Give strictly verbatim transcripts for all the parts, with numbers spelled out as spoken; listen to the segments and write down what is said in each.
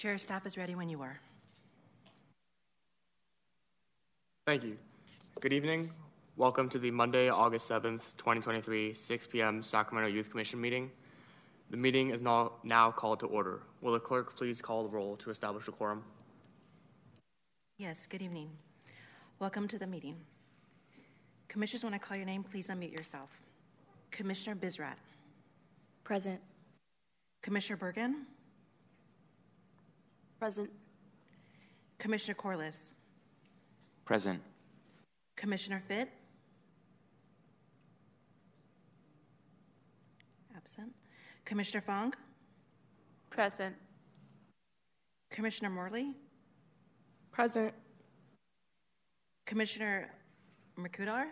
Chair, staff is ready when you are. Thank you. Good evening. Welcome to the Monday, August seventh, twenty twenty-three, six p m Sacramento Youth Commission meeting. The meeting is now, now called to order. Will the clerk please call the roll to establish a quorum? Yes, good evening. Welcome to the meeting. Commissioners, when I call your name, please unmute yourself. Commissioner Bizrat. Present. Commissioner Bergen. Present. Commissioner Corliss. Present. Commissioner Fitt. Absent. Commissioner Fong. Present. Commissioner Morley. Present. Commissioner Mercudar.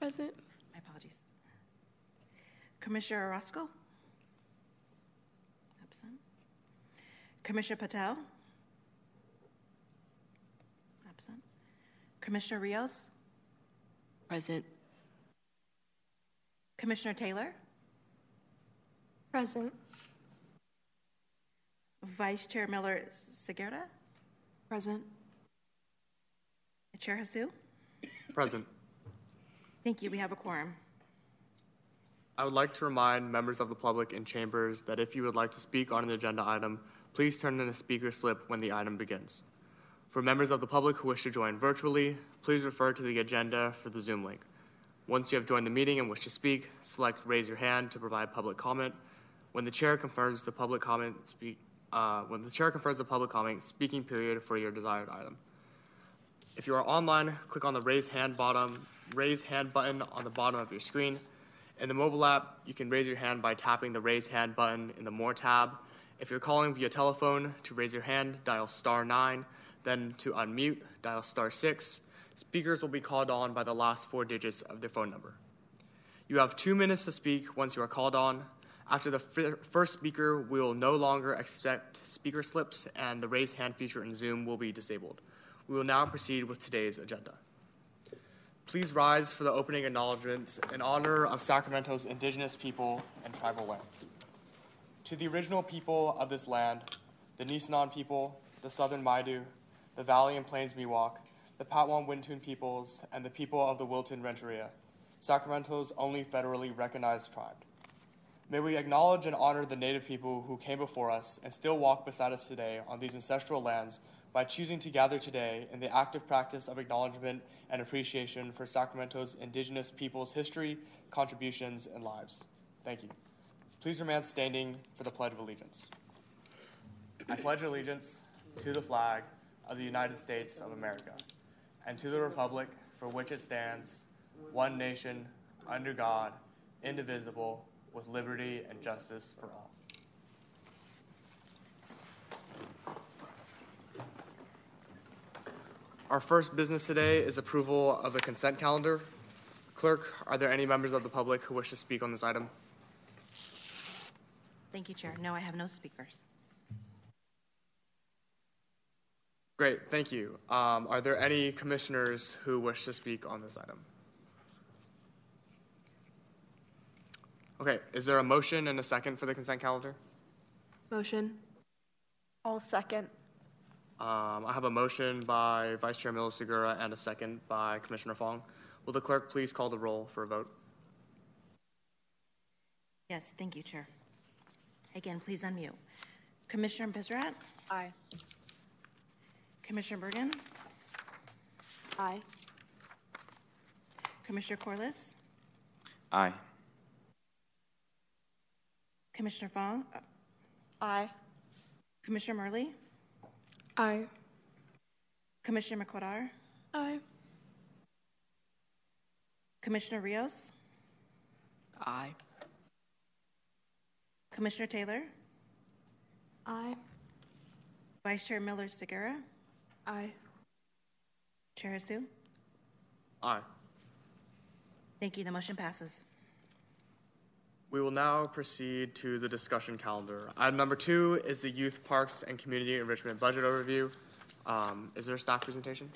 Present. My apologies. Commissioner Orozco. Absent. Commissioner Patel. Absent. Commissioner Rios. Present. Commissioner Taylor. Present. Vice Chair Miller Seguerra. Present. Chair Hasu. Present. Thank you. We have a quorum. I would like to remind members of the public in chambers that if you would like to speak on an agenda item, please turn in a speaker slip when the item begins. For members of the public who wish to join virtually, please refer to the agenda for the Zoom link. Once you have joined the meeting and wish to speak, select raise your hand to provide public comment. When the chair confirms the public comment, speak, uh, when the chair confirms the public comment, speaking period for your desired item. If you are online, click on the raise hand bottom, raise hand button on the bottom of your screen. In the mobile app, you can raise your hand by tapping the raise hand button in the More tab. If you're calling via telephone, to raise your hand, dial star nine, then to unmute, dial star six. Speakers will be called on by the last four digits of their phone number. You have two minutes to speak once you are called on. After the f- first speaker, we will no longer accept speaker slips, and the raise hand feature in Zoom will be disabled. We will now proceed with today's agenda. Please rise for the opening acknowledgments in honor of Sacramento's indigenous people and tribal lands. To the original people of this land, the Nisenan people, the Southern Maidu, the Valley and Plains Miwok, the Patwan-Wintun peoples, and the people of the Wilton Rancheria, Sacramento's only federally recognized tribe. May we acknowledge and honor the native people who came before us and still walk beside us today on these ancestral lands by choosing to gather today in the active practice of acknowledgement and appreciation for Sacramento's indigenous people's history, contributions, and lives. Thank you. Please remain standing for the Pledge of Allegiance. I pledge allegiance to the flag of the United States of America and to the republic for which it stands, one nation, under God, indivisible, with liberty and justice for all. Our first business today is approval of the consent calendar. Clerk, are there any members of the public who wish to speak on this item? Thank you, Chair. No, I have no speakers. Great, thank you. Um, are there any commissioners who wish to speak on this item? Okay, is there a motion and a second for the consent calendar? Motion. I'll second. Um, I have a motion by Vice Chair Miller Segura and a second by Commissioner Fong. Will the clerk please call the roll for a vote? Yes, thank you, Chair. Again, please unmute. Commissioner Bizrat? Aye. Commissioner Bergen? Aye. Commissioner Corliss? Aye. Commissioner Fong? Aye. Commissioner Murley? Aye. Commissioner McQuadar? Aye. Commissioner Rios? Aye. Commissioner Taylor? Aye. Vice Chair Miller Segura? Aye. Chair Hasu? Aye. Thank you. The motion passes. We will now proceed to the discussion calendar. Item number two is the Youth Parks and Community Enrichment Budget Overview. Um, is there a staff presentation?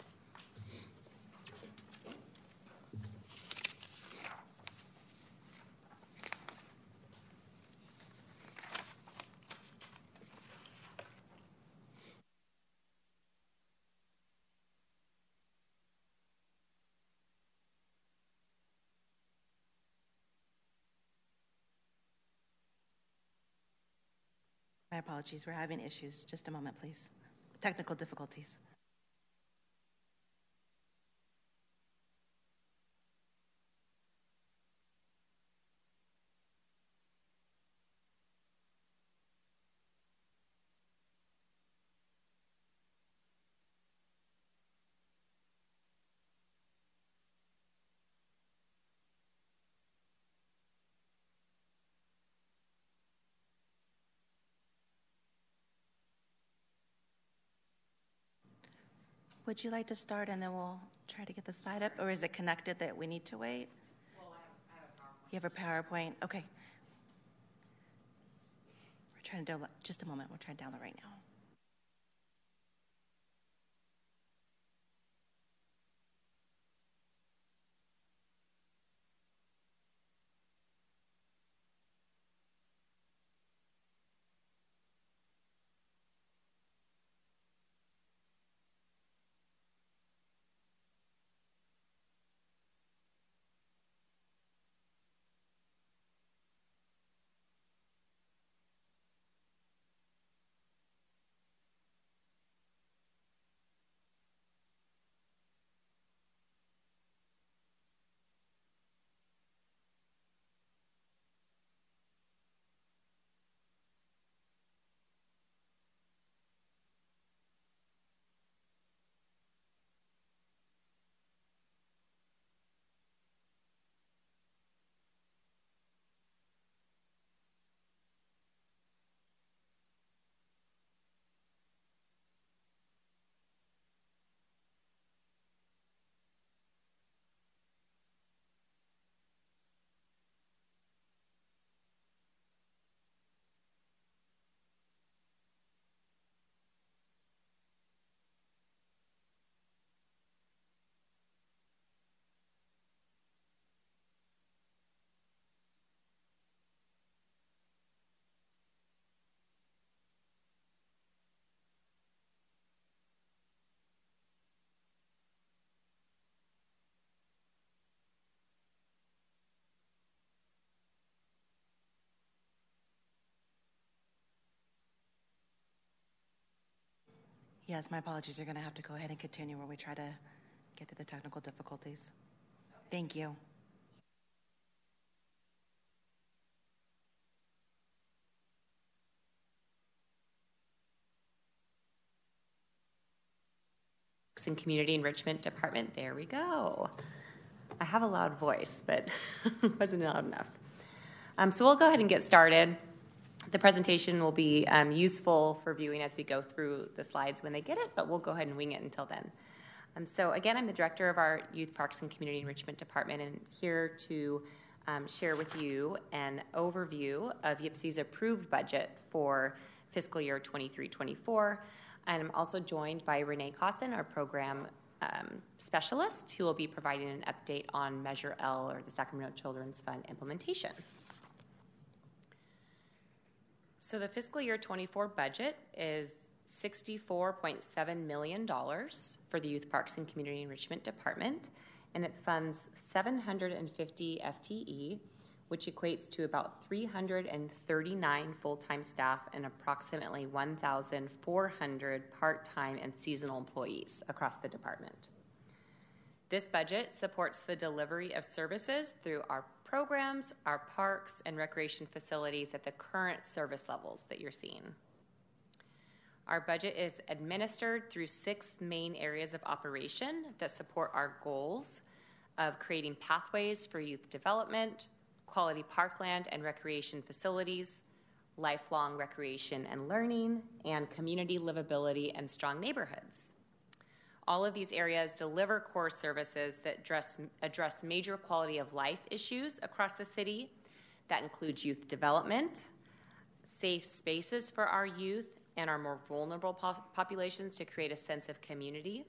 My apologies, we're having issues. Just a moment, please. Technical difficulties. Would you like to start and then we'll try to get the slide up, or is it connected that we need to wait? Well, I have, I have a PowerPoint. You have a PowerPoint? Okay. We're trying to download, just a moment, we're trying to download right now. Yes, my apologies. You're going to have to go ahead and continue while we try to get to the technical difficulties. Okay. Thank you. And Community Enrichment Department. There we go. I have a loud voice, but it wasn't loud enough. Um, so we'll go ahead and get started. The presentation will be um, useful for viewing as we go through the slides when they get it, but we'll go ahead and wing it until then. Um, so again, I'm the director of our Youth Parks and Community Enrichment Department, and here to um, share with you an overview of Y P C E's approved budget for fiscal year twenty-three twenty-four. And I'm also joined by Renee Cawson, our program um, specialist, who will be providing an update on Measure L, or the Sacramento Children's Fund implementation. So the fiscal year twenty-four budget is sixty-four point seven million dollars for the Youth Parks and Community Enrichment Department, and it funds seven hundred fifty F T E, which equates to about three hundred thirty-nine full-time staff and approximately one thousand four hundred part-time and seasonal employees across the department. This budget supports the delivery of services through our programs, our parks and recreation facilities at the current service levels that you're seeing. Our budget is administered through six main areas of operation that support our goals of creating pathways for youth development, quality parkland and recreation facilities, lifelong recreation and learning, and community livability and strong neighborhoods. All of these areas deliver core services that address, address major quality of life issues across the city. That includes youth development, safe spaces for our youth and our more vulnerable pop- populations to create a sense of community.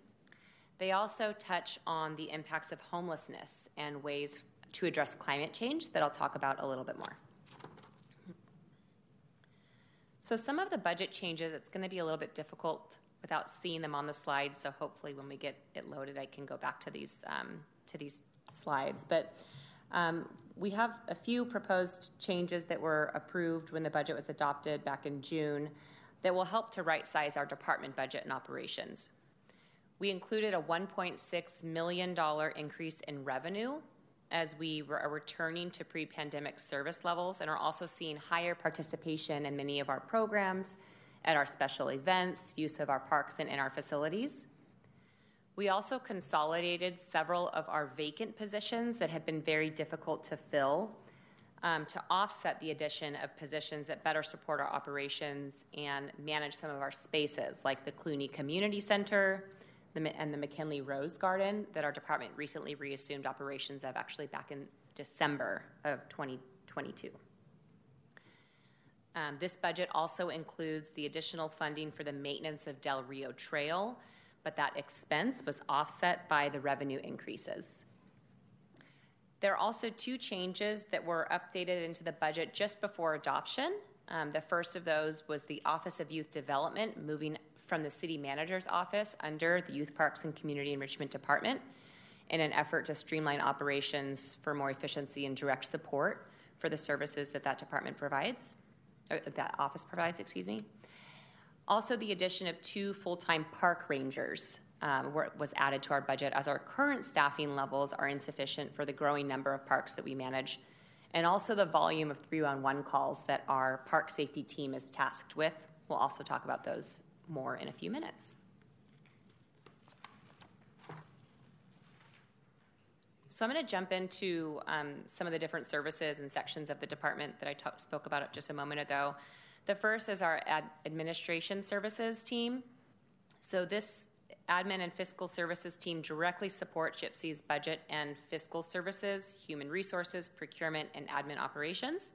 They also touch on the impacts of homelessness and ways to address climate change that I'll talk about a little bit more. So some of the budget changes, it's going to be a little bit difficult without seeing them on the slide, so hopefully when we get it loaded, I can go back to these um, to these slides. But Um, we have a few proposed changes that were approved when the budget was adopted back in June that will help to right-size our department budget and operations. We included a one point six million dollars increase in revenue as we are returning to pre-pandemic service levels and are also seeing higher participation in many of our programs, at our special events, use of our parks and in our facilities. We also consolidated several of our vacant positions that had been very difficult to fill um, to offset the addition of positions that better support our operations and manage some of our spaces, like the Clooney Community Center and the McKinley Rose Garden that our department recently reassumed operations of, actually back in December of twenty twenty-two. Um, this budget also includes the additional funding for the maintenance of Del Rio Trail, but that expense was offset by the revenue increases. There are also two changes that were updated into the budget just before adoption. Um, the first of those was the Office of Youth Development moving from the City Manager's Office under the Youth Parks and Community Enrichment Department in an effort to streamline operations for more efficiency and direct support for the services that that department provides. That office provides, excuse me. Also, the addition of two full-time park rangers um, were, was added to our budget, as our current staffing levels are insufficient for the growing number of parks that we manage, and also the volume of three one one calls that our park safety team is tasked with. We'll also talk about those more in a few minutes. So I'm going to jump into um, some of the different services and sections of the department that I t- spoke about just a moment ago. The first is our ad- administration services team. So this admin and fiscal services team directly support Gypsy's budget and fiscal services, human resources, procurement, and admin operations.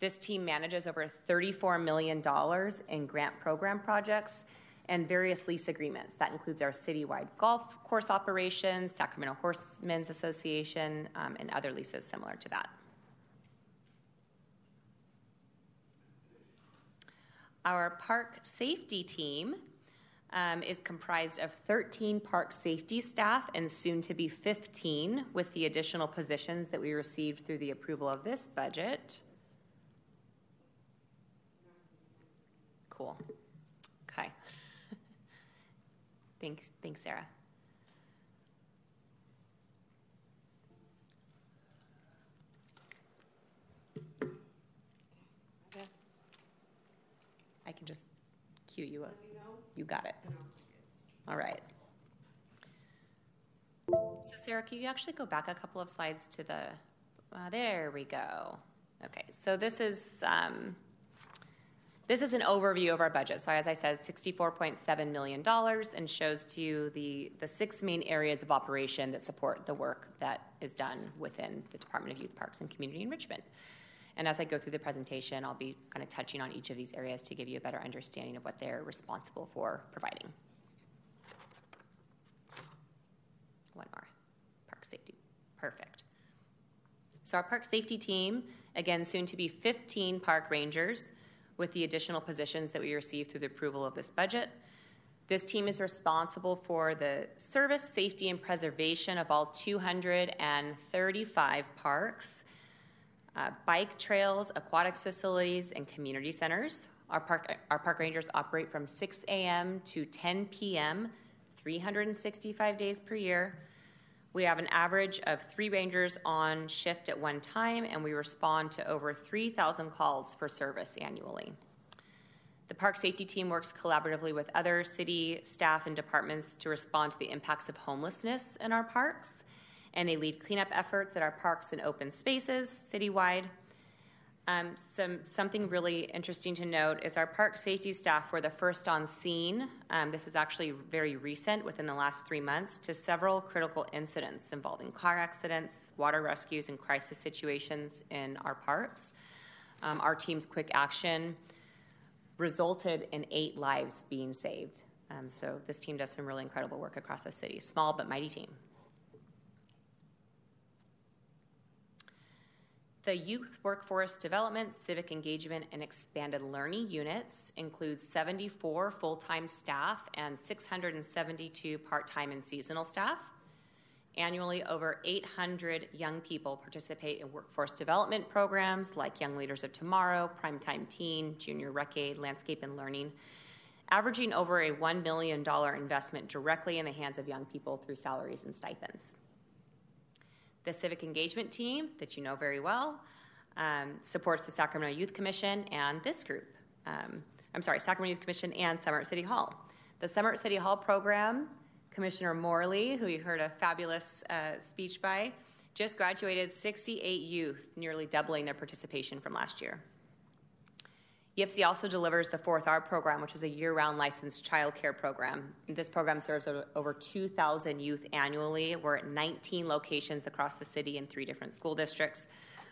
This team manages over thirty-four million dollars in grant program projects and various lease agreements. That includes our citywide golf course operations, Sacramento Horsemen's Association, um, and other leases similar to that. Our park safety team um, is comprised of thirteen park safety staff and soon to be fifteen with the additional positions that we received through the approval of this budget. Cool. Okay. Thanks, thanks, Sarah. I can just cue you up. You got it. All right. So, Sarah, can you actually go back a couple of slides to the? Uh, there we go. Okay. So this is. Um, This is an overview of our budget. So as I said, sixty-four point seven million dollars, and shows to you the, the six main areas of operation that support the work that is done within the Department of Youth, Parks, and Community Enrichment. And as I go through the presentation, I'll be kind of touching on each of these areas to give you a better understanding of what they're responsible for providing. One more. Park safety. Perfect. So our park safety team, again, soon to be fifteen park rangers, with the additional positions that we received through the approval of this budget. This team is responsible for the service, safety, and preservation of all two hundred thirty-five parks, uh, bike trails, aquatics facilities, and community centers. Our park, our park rangers operate from six a.m. to ten p.m., three hundred sixty-five days per year. We have an average of three rangers on shift at one time, and we respond to over three thousand calls for service annually. The park safety team works collaboratively with other city staff and departments to respond to the impacts of homelessness in our parks, and they lead cleanup efforts at our parks and open spaces citywide. Um, some, something really interesting to note is our park safety staff were the first on scene, um, this is actually very recent within the last three months, to several critical incidents involving car accidents, water rescues, and crisis situations in our parks. Um, our team's quick action resulted in eight lives being saved. Um, so this team does some really incredible work across the city. Small but mighty team. The Youth Workforce Development, Civic Engagement, and Expanded Learning units include seventy-four full-time staff and six hundred seventy-two part-time and seasonal staff. Annually, over eight hundred young people participate in workforce development programs like Young Leaders of Tomorrow, Primetime Teen, Junior Rec Aid, Landscape and Learning, averaging over a one million dollars investment directly in the hands of young people through salaries and stipends. The Civic Engagement Team, that you know very well, um, supports the Sacramento Youth Commission and this group. Um, I'm sorry, Sacramento Youth Commission and Summer at City Hall. The Summer at City Hall program, Commissioner Morley, who you heard a fabulous uh, speech by, just graduated sixty-eight youth, nearly doubling their participation from last year. Y P C E also delivers the fourth R program, which is a year-round licensed child care program. This program serves over two thousand youth annually. We're at nineteen locations across the city in three different school districts,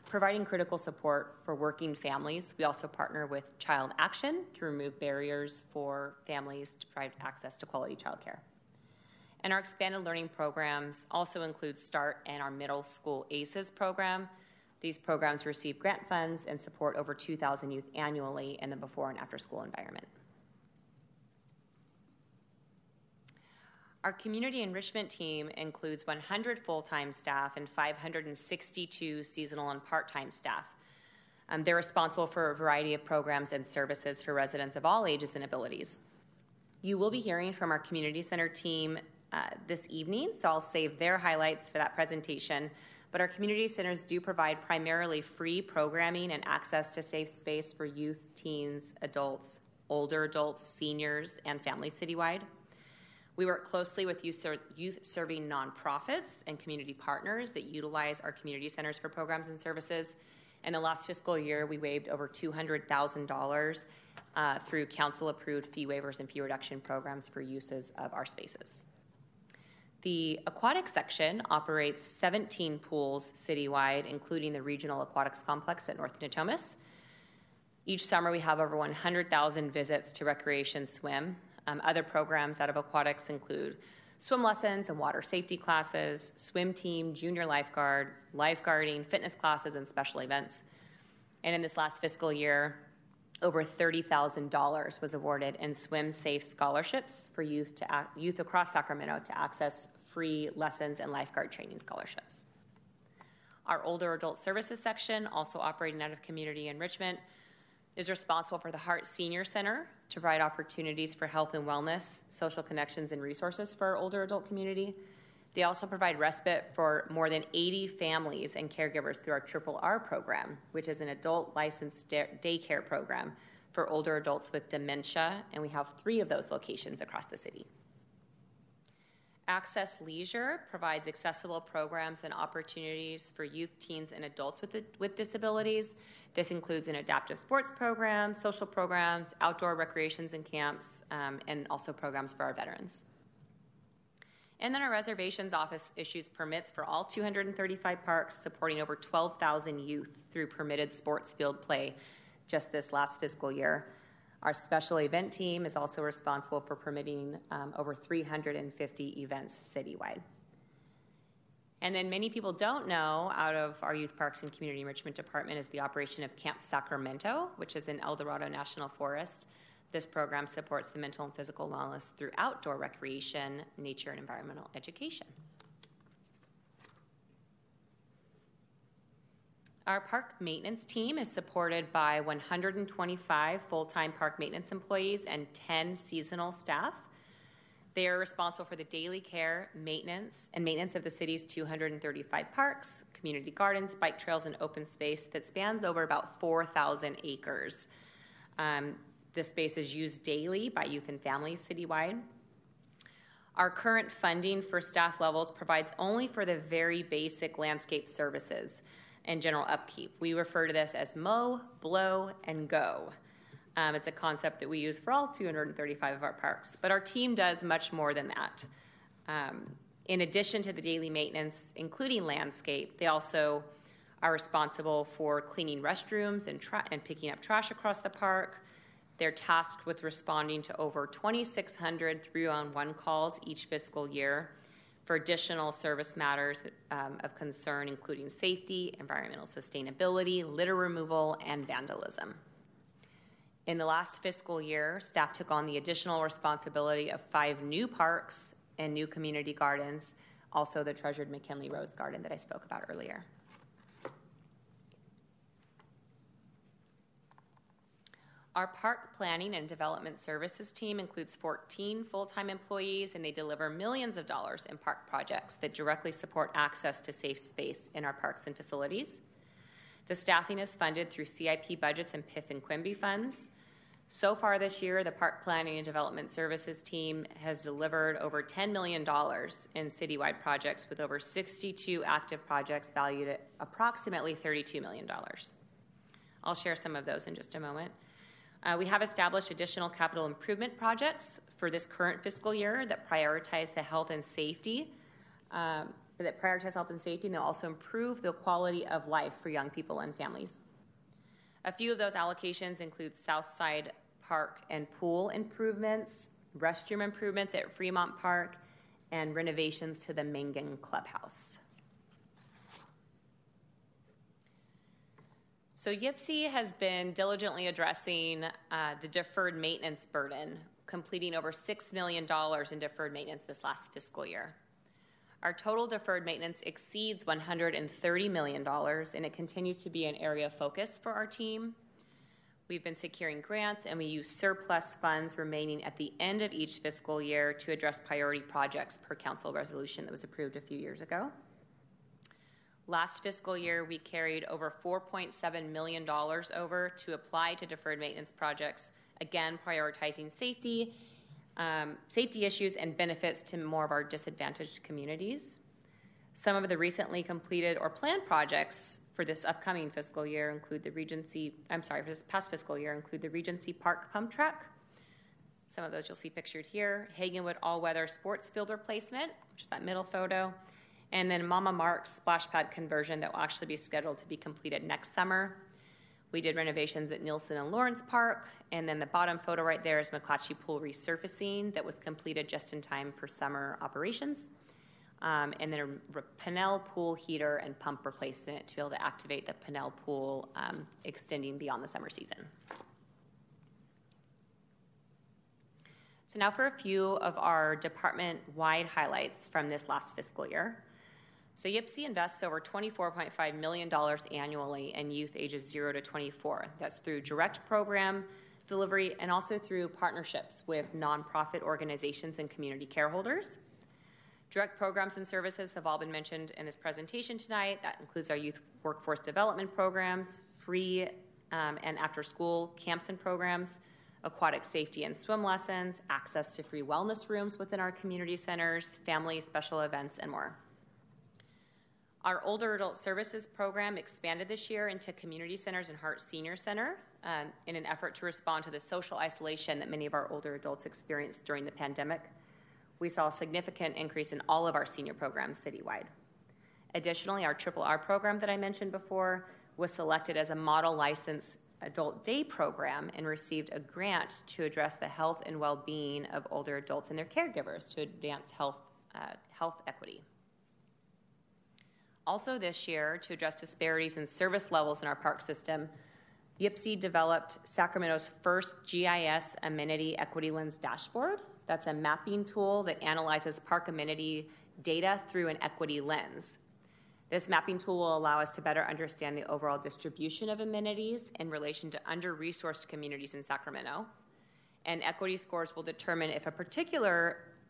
providing critical support for working families. We also partner with Child Action to remove barriers for families to provide access to quality child care. And our expanded learning programs also include START and our middle school ACES program. These programs receive grant funds and support over two thousand youth annually in the before and after school environment. Our community enrichment team includes one hundred full-time staff and five hundred sixty-two seasonal and part-time staff. Um, they're responsible for a variety of programs and services for residents of all ages and abilities. You will be hearing from our community center team Uh, this evening, so I'll save their highlights for that presentation. But our community centers do provide primarily free programming and access to safe space for youth, teens, adults, older adults, seniors, and families citywide. We work closely with youth-serving nonprofits and community partners that utilize our community centers for programs and services. In the last fiscal year, we waived over two hundred thousand dollars uh, through council-approved fee waivers and fee reduction programs for uses of our spaces. The aquatic section operates seventeen pools citywide, including the regional aquatics complex at North Natomas. Each summer, we have over one hundred thousand visits to recreation swim. Um, other programs out of aquatics include swim lessons and water safety classes, swim team, junior lifeguard, lifeguarding, fitness classes, and special events. And in this last fiscal year, over thirty thousand dollars was awarded in swim-safe scholarships for youth, to, youth across Sacramento to access free lessons and lifeguard training scholarships. Our older adult services section, also operating out of community enrichment, is responsible for the Hart Senior Center to provide opportunities for health and wellness, social connections, and resources for our older adult community. They also provide respite for more than eighty families and caregivers through our Triple R program, which is an adult licensed daycare program for older adults with dementia, and we have three of those locations across the city. Access Leisure provides accessible programs and opportunities for youth, teens, and adults with, the, with disabilities. This includes an adaptive sports program, social programs, outdoor recreations and camps, um, and also programs for our veterans. And then our reservations office issues permits for all two hundred thirty-five parks, supporting over twelve thousand youth through permitted sports field play just this last fiscal year. Our special event team is also responsible for permitting um, over three hundred fifty events citywide. And then many people don't know out of our Youth Parks and Community Enrichment Department is the operation of Camp Sacramento, which is in El Dorado National Forest. This program supports the mental and physical wellness through outdoor recreation, nature, and environmental education. Our park maintenance team is supported by one hundred twenty-five full-time park maintenance employees and ten seasonal staff. They are responsible for the daily care, maintenance, and maintenance of the city's two hundred thirty-five parks, community gardens, bike trails, and open space that spans over about four thousand acres. Um, This space is used daily by youth and families citywide. Our current funding for staff levels provides only for the very basic landscape services and general upkeep. We refer to this as mow, blow, and go. Um, it's a concept that we use for all two hundred thirty-five of our parks, but our team does much more than that. Um, in addition to the daily maintenance, including landscape, they also are responsible for cleaning restrooms and, tra- and picking up trash across the park. They're tasked with responding to over twenty-six hundred three oh one calls each fiscal year for additional service matters um, of concern, including safety, environmental sustainability, litter removal, and vandalism. In the last fiscal year, staff took on the additional responsibility of five new parks and new community gardens, also the treasured McKinley Rose Garden that I spoke about earlier. Our park planning and development services team includes fourteen full-time employees, and they deliver millions of dollars in park projects that directly support access to safe space in our parks and facilities. The staffing is funded through C I P budgets and P I F and Quimby funds. So far this year, the park planning and development services team has delivered over ten million dollars in citywide projects, with over sixty-two active projects valued at approximately thirty-two million dollars. I'll share some of those in just a moment. Uh, we have established additional capital improvement projects for this current fiscal year that prioritize the health and safety, um, that prioritize health and safety, and they'll also improve the quality of life for young people and families. A few of those allocations include Southside Park and pool improvements, restroom improvements at Fremont Park, and renovations to the Mangan Clubhouse. So Y P C E has been diligently addressing uh, the deferred maintenance burden, completing over six million dollars in deferred maintenance this last fiscal year. Our total deferred maintenance exceeds one hundred thirty million dollars, and it continues to be an area of focus for our team. We've been securing grants, and we use surplus funds remaining at the end of each fiscal year to address priority projects per council resolution that was approved a few years ago. Last fiscal year, we carried over four point seven million dollars over to apply to deferred maintenance projects, again prioritizing safety Um, safety issues and benefits to more of our disadvantaged communities. Some of the recently completed or planned projects for this upcoming fiscal year include the Regency, I'm sorry, for this past fiscal year include the Regency Park Pump Track. Some of those you'll see pictured here. Hagginwood All-Weather Sports Field Replacement, which is that middle photo. And then Mama Mark's Splash Pad Conversion that will actually be scheduled to be completed next summer. We did renovations at Nielsen and Lawrence Park, and then the bottom photo right there is McClatchy Pool resurfacing that was completed just in time for summer operations, um, and then a Pinnell Pool heater and pump replacement to be able to activate the Pinnell Pool um, extending beyond the summer season. So now for a few of our department-wide highlights from this last fiscal year. So Y P C E invests over twenty-four point five million dollars annually in youth ages zero to twenty-four. That's through direct program delivery and also through partnerships with nonprofit organizations and community care holders. Direct programs and services have all been mentioned in this presentation tonight. That includes our youth workforce development programs, free um, and after-school camps and programs, aquatic safety and swim lessons, access to free wellness rooms within our community centers, family special events, and more. Our Older Adult Services program expanded this year into community centers and Hart Senior Center um, in an effort to respond to the social isolation that many of our older adults experienced during the pandemic. We saw a significant increase in all of our senior programs citywide. Additionally, our Triple R program that I mentioned before was selected as a model license adult day program and received a grant to address the health and well-being of older adults and their caregivers to advance health, uh, health equity. Also this year, to address disparities in service levels in our park system, Y P C E developed Sacramento's first G I S Amenity Equity Lens Dashboard. That's a mapping tool that analyzes park amenity data through an equity lens. This mapping tool will allow us to better understand the overall distribution of amenities in relation to under-resourced communities in Sacramento. And equity scores will determine if a particular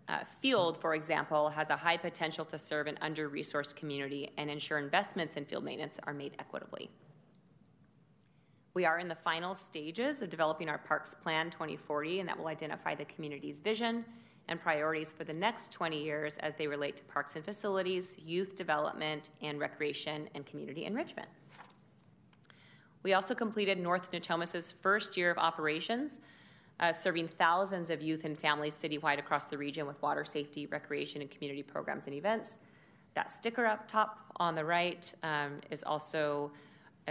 Uh, field, for example, has a high potential to serve an under-resourced community and ensure investments in field maintenance are made equitably. We are in the final stages of developing our Parks Plan twenty forty, and that will identify the community's vision and priorities for the next twenty years as they relate to parks and facilities, youth development, and recreation and community enrichment. We also completed North Natomas' first year of operations, Uh, serving thousands of youth and families citywide across the region with water safety, recreation, and community programs and events. That sticker up top on the right um, is also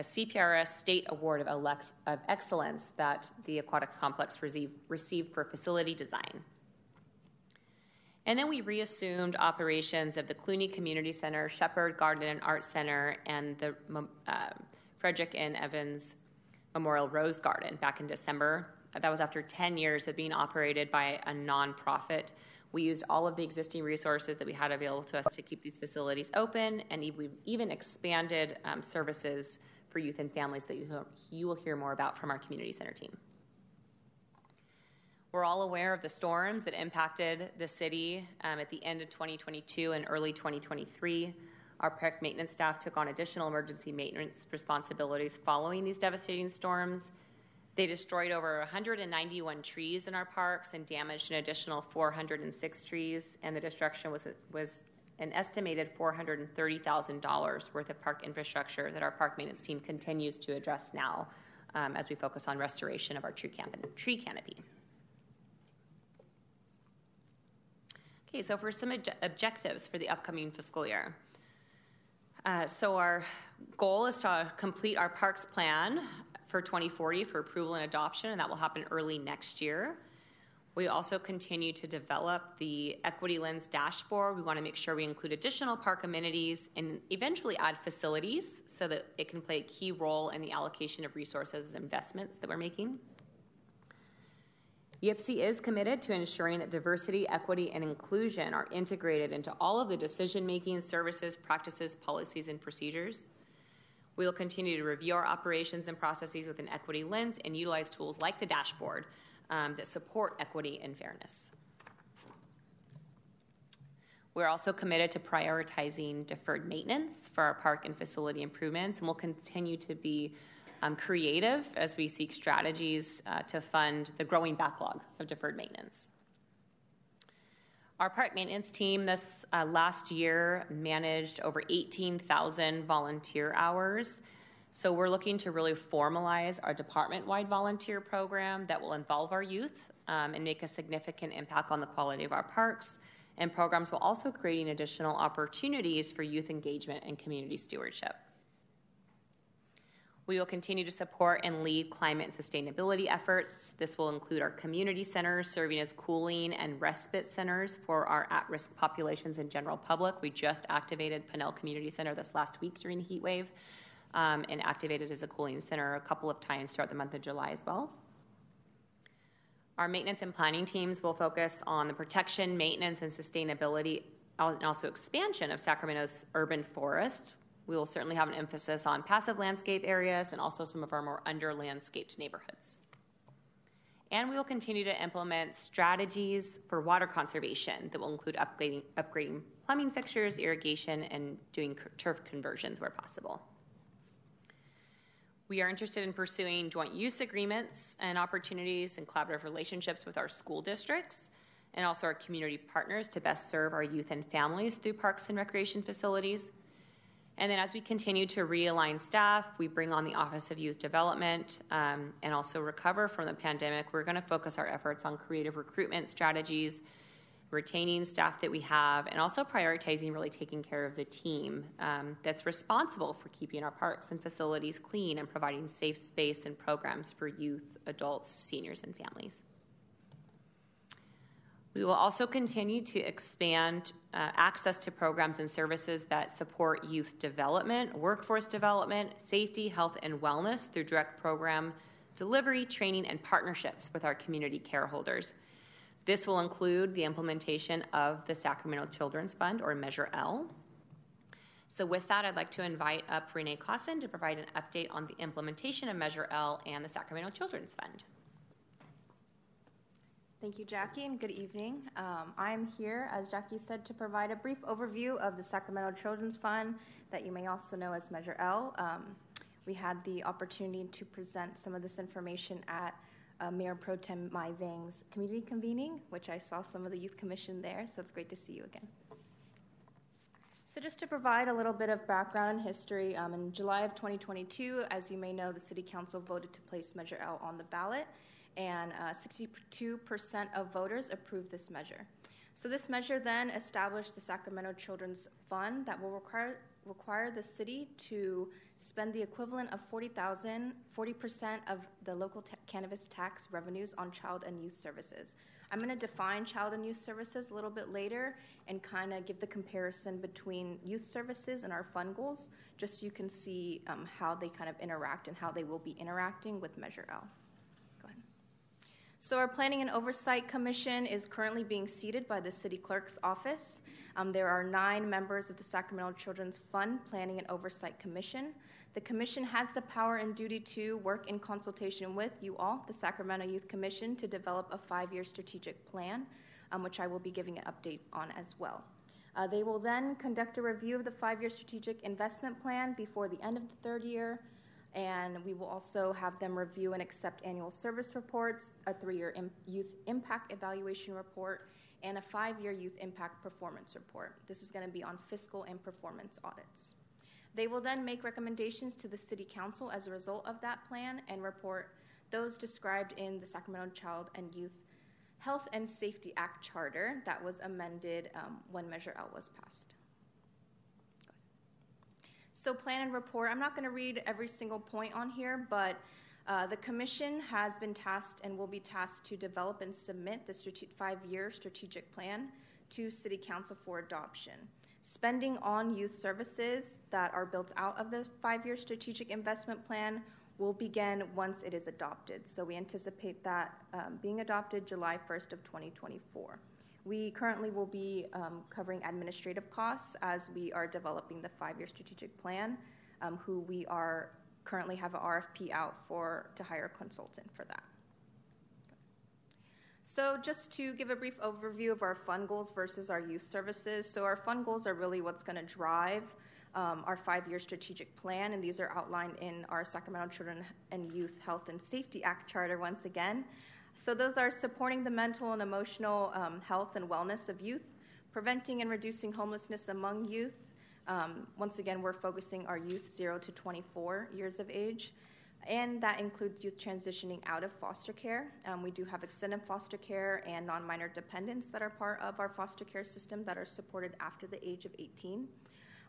a C P R S State Award of, Elex- of Excellence that the Aquatics Complex receive- received for facility design. And then we reassumed operations of the Clooney Community Center, Shepherd Garden and Art Center, and the uh, Frederick and Evans Memorial Rose Garden back in December. That was after ten years of being operated by a nonprofit We used all of the existing resources that we had available to us to keep these facilities open, and we've even expanded um, services for youth and families that you, you will hear more about from our community center team. We're all aware of the storms that impacted the city um, at the end of twenty twenty-two and early twenty twenty-three. Our park maintenance staff took on additional emergency maintenance responsibilities following these devastating storms. They destroyed over one hundred ninety-one trees in our parks and damaged an additional four hundred six trees, and the destruction was, was an estimated four hundred thirty thousand dollars worth of park infrastructure that our park maintenance team continues to address now um, as we focus on restoration of our tree, camp- tree canopy. Okay, so for some obje- objectives for the upcoming fiscal year. Uh, so our goal is to complete our parks plan for twenty forty for approval and adoption, and that will happen early next year. We also continue to develop the Equity Lens dashboard. We want to make sure we include additional park amenities and eventually add facilities so that it can play a key role in the allocation of resources and investments that we're making. Y P C E is committed to ensuring that diversity, equity, and inclusion are integrated into all of the decision-making, services, practices, policies, and procedures. We will continue to review our operations and processes with an equity lens and utilize tools like the dashboard um, that support equity and fairness. We're also committed to prioritizing deferred maintenance for our park and facility improvements, and we'll continue to be Um, creative as we seek strategies uh, to fund the growing backlog of deferred maintenance. Our park maintenance team this uh, last year managed over eighteen thousand volunteer hours. So we're looking to really formalize our department-wide volunteer program that will involve our youth um, and make a significant impact on the quality of our parks and programs, while also creating additional opportunities for youth engagement and community stewardship. We will continue to support and lead climate and sustainability efforts. This will include our community centers serving as cooling and respite centers for our at-risk populations and general public. We just activated Pinnell Community Center this last week during the heat wave um, and activated as a cooling center a couple of times throughout the month of July as well. Our maintenance and planning teams will focus on the protection, maintenance, and sustainability, and also expansion of Sacramento's urban forest. We will certainly have an emphasis on passive landscape areas and also some of our more under-landscaped neighborhoods. And we will continue to implement strategies for water conservation that will include upgrading, upgrading plumbing fixtures, irrigation, and doing turf conversions where possible. We are interested in pursuing joint use agreements and opportunities and collaborative relationships with our school districts and also our community partners to best serve our youth and families through parks and recreation facilities. And then as we continue to realign staff, we bring on the Office of Youth Development um, and also recover from the pandemic. We're going to focus our efforts on creative recruitment strategies, retaining staff that we have, and also prioritizing really taking care of the team um, that's responsible for keeping our parks and facilities clean and providing safe space and programs for youth, adults, seniors, and families. We will also continue to expand uh, access to programs and services that support youth development, workforce development, safety, health, and wellness through direct program delivery, training, and partnerships with our community care holders. This will include the implementation of the Sacramento Children's Fund, or Measure L. So with that, I'd like to invite up Renee Cawson to provide an update on the implementation of Measure L and the Sacramento Children's Fund. Thank you, Jackie, and good evening. Um, I'm here, as Jackie said, to provide a brief overview of the Sacramento Children's Fund that you may also know as Measure L. Um, we had the opportunity to present some of this information at uh, Mayor Pro Tem Mai Vang's community convening, which I saw some of the youth commission there, so it's great to see you again. So just to provide a little bit of background and history, um, in July of twenty twenty-two, as you may know, the City Council voted to place Measure L on the ballot, and uh, sixty-two percent of voters approved this measure. So this measure then established the Sacramento Children's Fund that will require require the city to spend the equivalent of forty thousand dollars, forty percent of the local ta- cannabis tax revenues on child and youth services. I'm going to define child and youth services a little bit later and kind of give the comparison between youth services and our fund goals, just so you can see um, how they kind of interact and how they will be interacting with Measure L. So our Planning and Oversight Commission is currently being seated by the City Clerk's Office. Um, there are nine members of the Sacramento Children's Fund Planning and Oversight Commission. The commission has the power and duty to work in consultation with you all, the Sacramento Youth Commission, to develop a five-year strategic plan, um, which I will be giving an update on as well. Uh, they will then conduct a review of the five-year strategic investment plan before the end of the third year, and we will also have them review and accept annual service reports, a three-year im- youth impact evaluation report, and a five-year youth impact performance report. This is going to be on fiscal and performance audits. They will then make recommendations to the City Council as a result of that plan and report those described in the Sacramento Child and Youth Health and Safety Act Charter that was amended um, when Measure L was passed. So plan and report. I'm not going to read every single point on here, but uh, the commission has been tasked and will be tasked to develop and submit the strate- five-year strategic plan to City Council for adoption. Spending on youth services that are built out of the five-year strategic investment plan will begin once it is adopted. So we anticipate that um, being adopted July first of twenty twenty-four. We currently will be um, covering administrative costs as we are developing the five-year strategic plan, um, who we are currently have an R F P out for to hire a consultant for that. So just to give a brief overview of our fund goals versus our youth services. So our fund goals are really what's going to drive um, our five-year strategic plan, and these are outlined in our Sacramento Children and Youth Health and Safety Act Charter once again. So those are supporting the mental and emotional um, health and wellness of youth, preventing and reducing homelessness among youth. Um, once again, we're focusing our youth zero to twenty-four years of age. And that includes youth transitioning out of foster care. Um, we do have extended foster care and non-minor dependents that are part of our foster care system that are supported after the age of eighteen.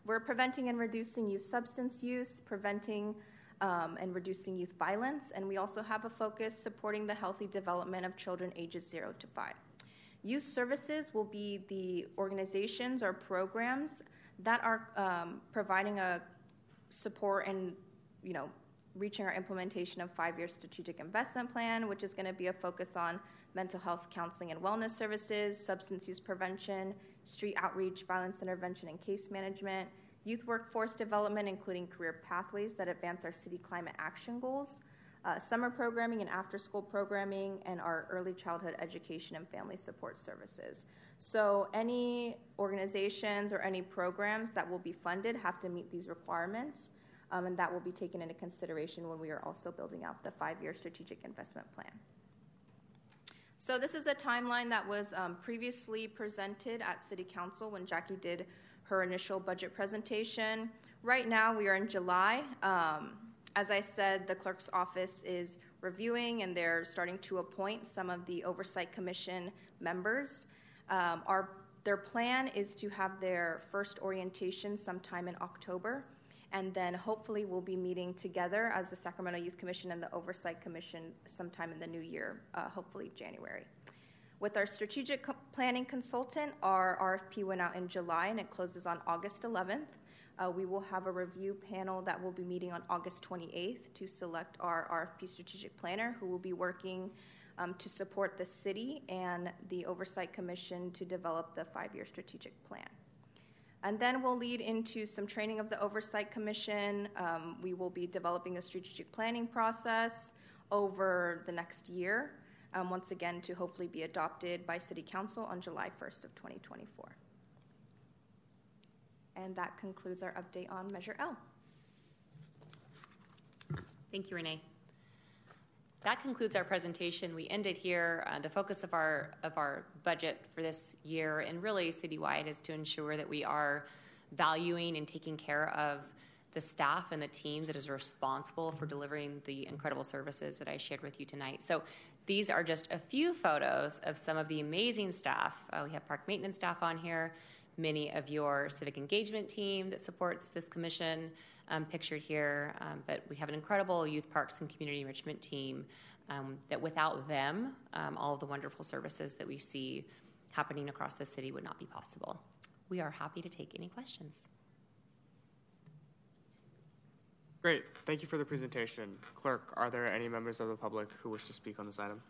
We're preventing and reducing youth substance use, preventing um, and reducing youth violence, and we also have a focus supporting the healthy development of children ages zero to five. Youth services will be the organizations or programs that are um, providing a support and, you know, reaching our implementation of five-year strategic investment plan, which is going to be a focus on mental health counseling and wellness services, substance use prevention, street outreach, violence intervention and case management, youth workforce development, including career pathways that advance our city climate action goals, uh, summer programming and after-school programming, and our early childhood education and family support services. So any organizations or any programs that will be funded have to meet these requirements. Um, and that will be taken into consideration when we are also building out the five-year strategic investment plan. So this is a timeline that was um, previously presented at City Council when Jackie did her initial budget presentation. Right now we are in July. Um, as I said, the clerk's office is reviewing and they're starting to appoint some of the Oversight Commission members. Um, our, their plan is to have their first orientation sometime in October. And then hopefully we'll be meeting together as the Sacramento Youth Commission and the Oversight Commission sometime in the new year, uh, hopefully January. With our strategic co- planning consultant, our R F P went out in July and it closes on August eleventh. Uh, we will have a review panel that will be meeting on August twenty-eighth to select our R F P strategic planner who will be working um, to support the city and the Oversight Commission to develop the five-year strategic plan. And then we'll lead into some training of the Oversight Commission. Um, we will be developing a strategic planning process over the next year, um, once again to hopefully be adopted by City Council on July first of twenty twenty-four. And that concludes our update on Measure L. Thank you, Renee. That concludes our presentation. We ended here. Uh, the focus of our of our budget for this year and really citywide is to ensure that we are valuing and taking care of the staff and the team that is responsible for delivering the incredible services that I shared with you tonight. So these are just a few photos of some of the amazing staff. Uh, we have park maintenance staff on here, many of your civic engagement team that supports this commission um, pictured here, um, but we have an incredible youth parks and community enrichment team um, that without them, um, all of the wonderful services that we see happening across the city would not be possible. We are happy to take any questions. Great, thank you for the presentation. Clerk, are there any members of the public who wish to speak on this item?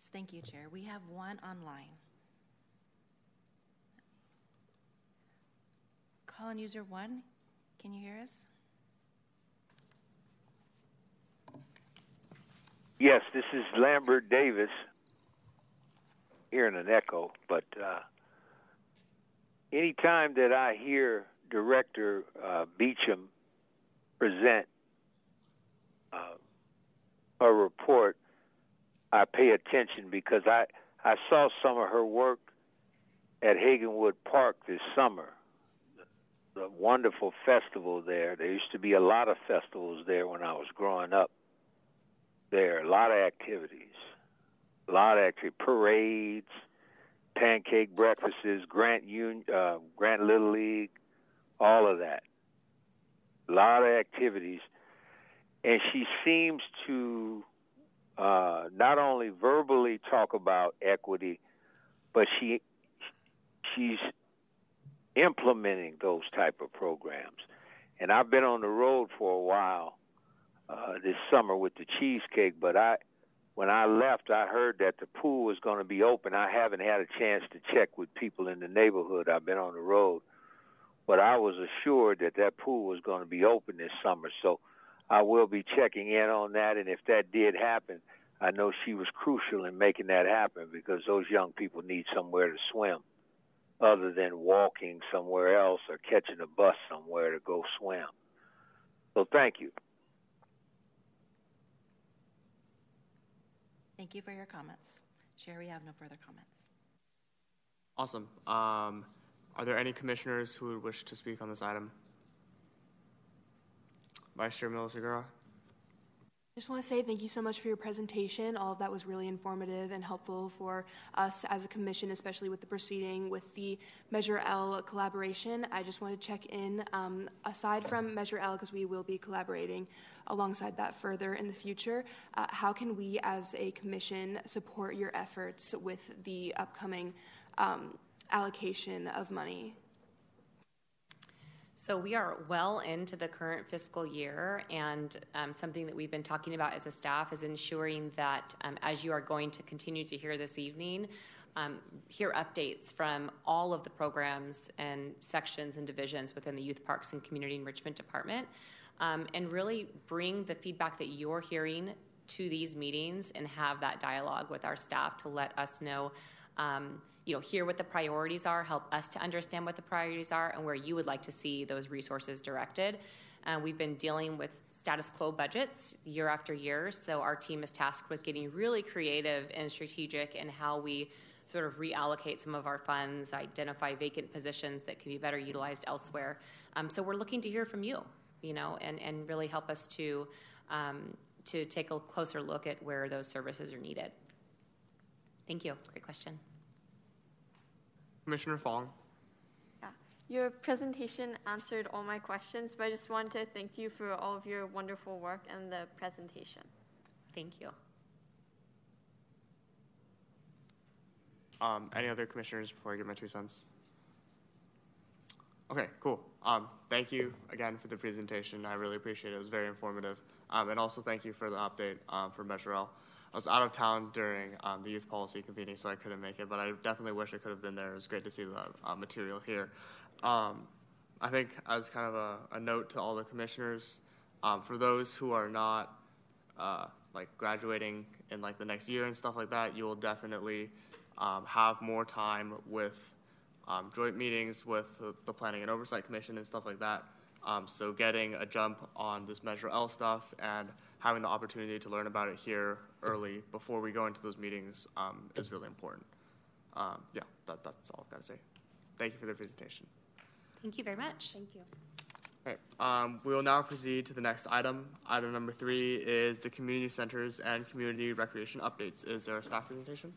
Yes, thank you, Chair. We have one online. Call in user one. Can you hear us? Yes, this is Lambert Davis. Hearing an echo, but uh, any time that I hear Director uh, Beacham present uh, her report, I pay attention because I, I saw some of her work at Hagginwood Park this summer, the, the wonderful festival there. There used to be a lot of festivals there when I was growing up there, a lot of activities, a lot of actually parades, pancake breakfasts, Grant Un- uh, Grant Little League, all of that, a lot of activities. And she seems to uh, not only verbally talk about equity, but she she's implementing those type of programs. And I've been on the road for a while uh, this summer with the cheesecake, but I when I left, I heard that the pool was going to be open. I haven't had a chance to check with people in the neighborhood. I've been on the road, but I was assured that that pool was going to be open this summer. So I will be checking in on that. And if that did happen, I know she was crucial in making that happen because those young people need somewhere to swim other than walking somewhere else or catching a bus somewhere to go swim. So thank you. Thank you for your comments. Chair, we have no further comments. Awesome. Um, are there any commissioners who would wish to speak on this item? Vice Chair Miller-Segura. I just want to say thank you so much for your presentation. All of that was really informative and helpful for us as a commission, especially with the proceeding with the Measure L collaboration. I just want to check in, um, aside from Measure L, because we will be collaborating alongside that further in the future, uh, how can we as a commission support your efforts with the upcoming um, allocation of money? So we are well into the current fiscal year, and um, something that we've been talking about as a staff is ensuring that um, as you are going to continue to hear this evening, um, hear updates from all of the programs and sections and divisions within the Youth Parks and Community Enrichment Department, um, and really bring the feedback that you're hearing to these meetings and have that dialogue with our staff to let us know Um, you know, hear what the priorities are, help us to understand what the priorities are and where you would like to see those resources directed. Uh, we've been dealing with status quo budgets year after year, so our team is tasked with getting really creative and strategic in how we sort of reallocate some of our funds, identify vacant positions that can be better utilized elsewhere. Um, so we're looking to hear from you, you know, and, and really help us to, um, to take a closer look at where those services are needed. Thank you. Great question. Commissioner Fong. Yeah. Your presentation answered all my questions, but I just wanted to thank you for all of your wonderful work and the presentation. Thank you. Um, any other commissioners before I give my two cents? Okay, cool. Um, thank you again for the presentation. I really appreciate it. It was very informative. Um, and also thank you for the update um, for Measure L. I was out of town during um, the youth policy convening, so I couldn't make it, but I definitely wish I could have been there. It was great to see the uh, material here. Um, I think as kind of a, a note to all the commissioners, um, for those who are not uh, like graduating in like the next year and stuff like that, you will definitely um, have more time with um, joint meetings with the, the Planning and Oversight Commission and stuff like that. Um, so getting a jump on this Measure L stuff and having the opportunity to learn about it here early before we go into those meetings um, is really important. Um, yeah, that, that's all I've got to say. Thank you for the presentation. Thank you very much. Thank you. All right, um, we will now proceed to the next item. Item number three is the community centers and community recreation updates. Is there a staff presentation?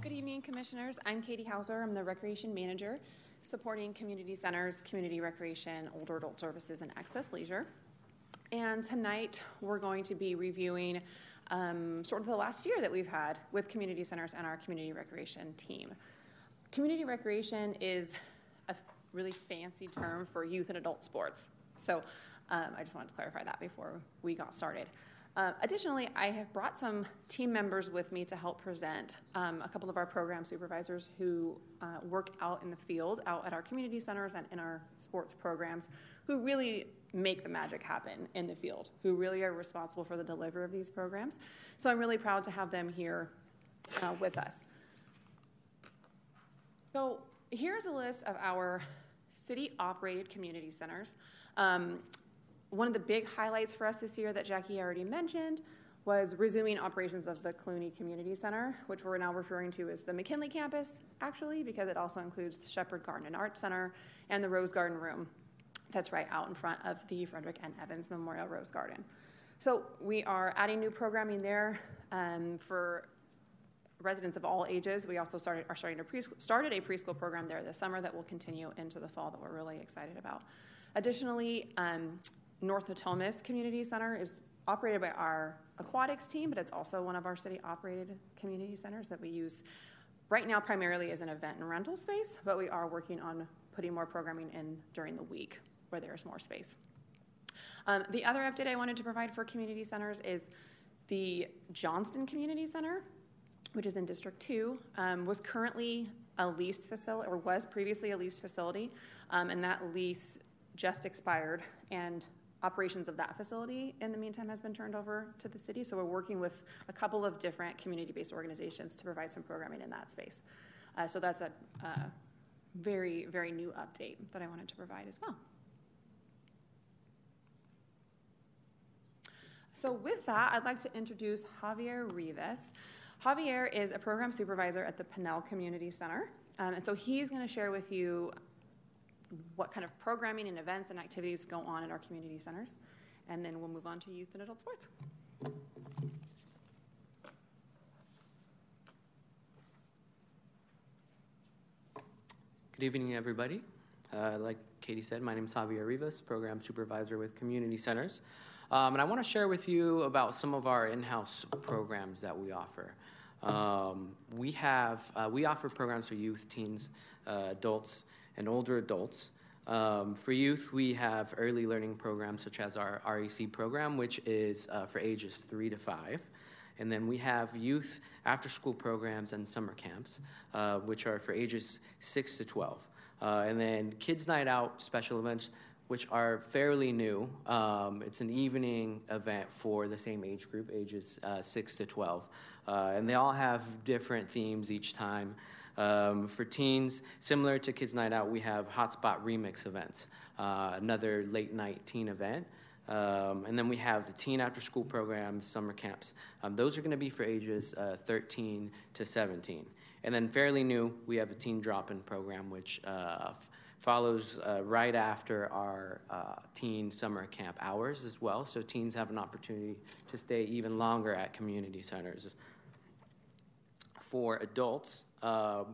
Good evening, Commissioners. I'm Katie Hauser. I'm the Recreation Manager, supporting community centers, community recreation, older adult services, and access leisure. And tonight, we're going to be reviewing um, sort of the last year that we've had with community centers and our community recreation team. Community recreation is a really fancy term for youth and adult sports. So um, I just wanted to clarify that before we got started. Uh, additionally, I have brought some team members with me to help present, um, a couple of our program supervisors who uh, work out in the field, out at our community centers and in our sports programs, who really make the magic happen in the field, who really are responsible for the delivery of these programs. So I'm really proud to have them here uh, with us. So here's a list of our city-operated community centers. Um, One of the big highlights for us this year that Jackie already mentioned was resuming operations of the Clooney Community Center, which we're now referring to as the McKinley Campus, actually, because it also includes the Shepherd Garden and Arts Center and the Rose Garden Room that's right out in front of the Frederick and Evans Memorial Rose Garden. So we are adding new programming there um, for residents of all ages. We also started, are starting a preschool, started a preschool program there this summer that will continue into the fall that we're really excited about. Additionally, um, North Natomas Community Center is operated by our aquatics team, but it's also one of our city-operated community centers that we use right now primarily as an event and rental space, but we are working on putting more programming in during the week where there's more space. Um, the other update I wanted to provide for community centers is the Johnston Community Center, which is in District two, um, was currently a leased facility, or was previously a leased facility, um, and that lease just expired, and operations of that facility in the meantime has been turned over to the city. So we're working with a couple of different community-based organizations to provide some programming in that space. Uh, so that's a uh, very, very new update that I wanted to provide as well. So with that, I'd like to introduce Javier Rivas. Javier is a program supervisor at the Pinnell Community Center. Um, and so he's gonna share with you what kind of programming and events and activities go on in our community centers. And then we'll move on to youth and adult sports. Good evening, everybody. Uh, like Katie said, my name is Javier Rivas, Program Supervisor with Community Centers. Um, and I want to share with you about some of our in-house programs that we offer. Um, we have, uh, we offer programs for youth, teens, uh, adults, and older adults. Um, for youth, we have early learning programs such as our R E C program, which is uh, for ages three to five. And then we have youth after-school programs and summer camps, uh, which are for ages six to twelve. Uh, and then Kids Night Out special events, which are fairly new. Um, it's an evening event for the same age group, ages uh, six to twelve. Uh, and they all have different themes each time. Um, for teens, similar to Kids Night Out, we have Hotspot Remix events, uh, another late night teen event. Um, and then we have the teen after school programs, summer camps. Um, those are gonna be for ages uh, thirteen to seventeen. And then fairly new, we have the teen drop-in program, which uh, follows uh, right after our uh, teen summer camp hours as well. So teens have an opportunity to stay even longer at community centers. For adults, uh,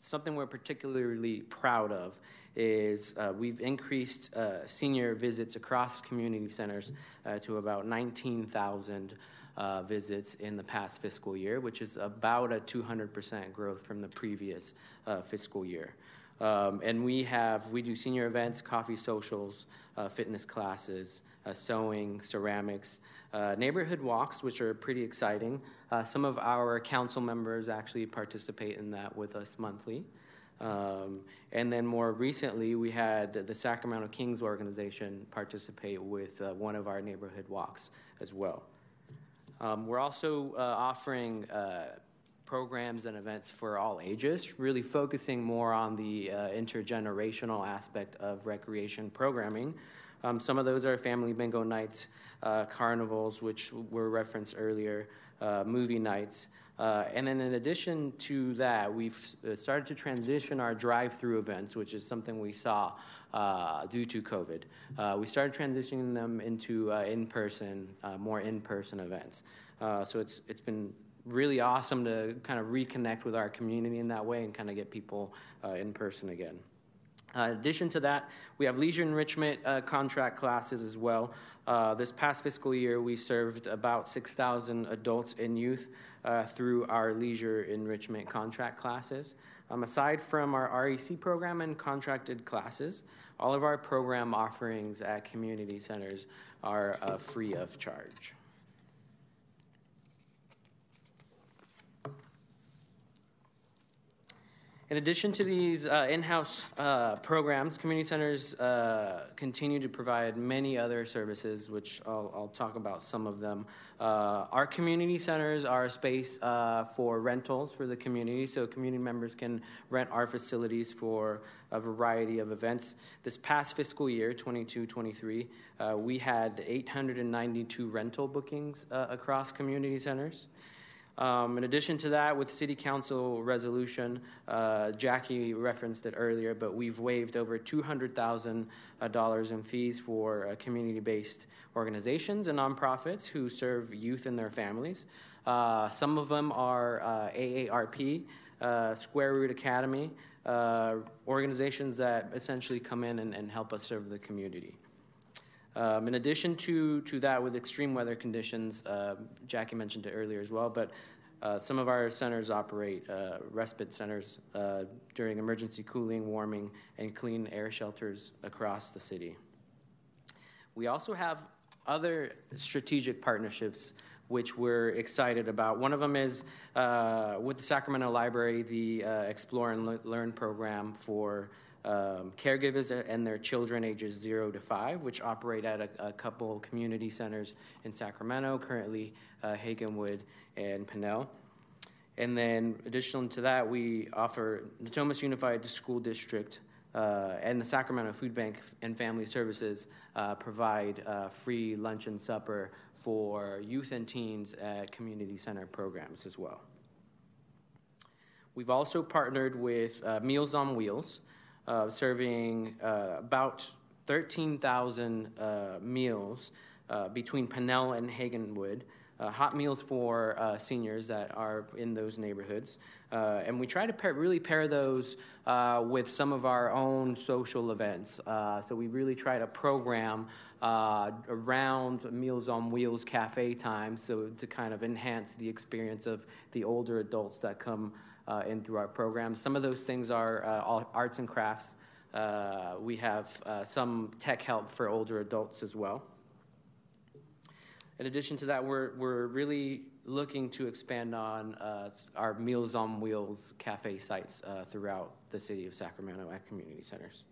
something we're particularly proud of is uh, we've increased uh, senior visits across community centers uh, to about nineteen thousand uh, visits in the past fiscal year, which is about a two hundred percent growth from the previous uh, fiscal year. Um, and we have, we do senior events, coffee socials, uh, fitness classes, uh, sewing, ceramics, uh, neighborhood walks, which are pretty exciting. Uh, some of our council members actually participate in that with us monthly. Um, and then more recently, we had the Sacramento Kings organization participate with uh, one of our neighborhood walks as well. Um, we're also uh, offering uh, programs and events for all ages, really focusing more on the uh, intergenerational aspect of recreation programming. Um, some of those are family bingo nights, uh, carnivals, which were referenced earlier, uh, movie nights. Uh, and then in addition to that, we've started to transition our drive-through events, which is something we saw uh, due to COVID. Uh, we started transitioning them into uh, in-person, uh, more in-person events. Uh, so it's it's been really awesome to kind of reconnect with our community in that way and kind of get people uh, in person again. Uh, in addition to that, we have leisure enrichment uh, contract classes as well. Uh, this past fiscal year, we served about six thousand adults and youth uh, through our leisure enrichment contract classes. Um, aside from our R E C program and contracted classes, all of our program offerings at community centers are uh, free of charge. In addition to these uh, in-house uh, programs, community centers uh, continue to provide many other services, which I'll, I'll talk about some of them. Uh, our community centers are a space uh, for rentals for the community, so community members can rent our facilities for a variety of events. This past fiscal year, twenty-two twenty-three, uh, we had eight hundred ninety-two rental bookings uh, across community centers. Um, in addition to that, with City Council resolution, uh, Jackie referenced it earlier, but we've waived over two hundred thousand dollars in fees for uh, community-based organizations and nonprofits who serve youth and their families. Uh, some of them are uh, A A R P, uh, Square Root Academy, uh, organizations that essentially come in and, and help us serve the community. Um, in addition to, to that, with extreme weather conditions, uh, Jackie mentioned it earlier as well, but uh, some of our centers operate uh, respite centers uh, during emergency cooling, warming, and clean air shelters across the city. We also have other strategic partnerships which we're excited about. One of them is uh, with the Sacramento Library, the uh, Explore and Learn program for Um, caregivers and their children ages zero to five, which operate at a, a couple community centers in Sacramento, currently uh, Hagginwood and Pinnell. And then, additional to that, we offer Natomas Unified School District uh, and the Sacramento Food Bank and Family Services uh, provide uh, free lunch and supper for youth and teens at community center programs as well. We've also partnered with uh, Meals on Wheels, Uh, serving uh, about thirteen thousand uh, meals uh, between Pinnell and Hagginwood, uh, hot meals for uh, seniors that are in those neighborhoods. Uh, and we try to pair, really pair those uh, with some of our own social events. Uh, so we really try to program uh, around Meals on Wheels cafe time, so to kind of enhance the experience of the older adults that come Uh, and through our program. Some of those things are uh, all arts and crafts. Uh, we have uh, some tech help for older adults as well. In addition to that, we're, we're really looking to expand on uh, our Meals on Wheels cafe sites uh, throughout the city of Sacramento at community centers.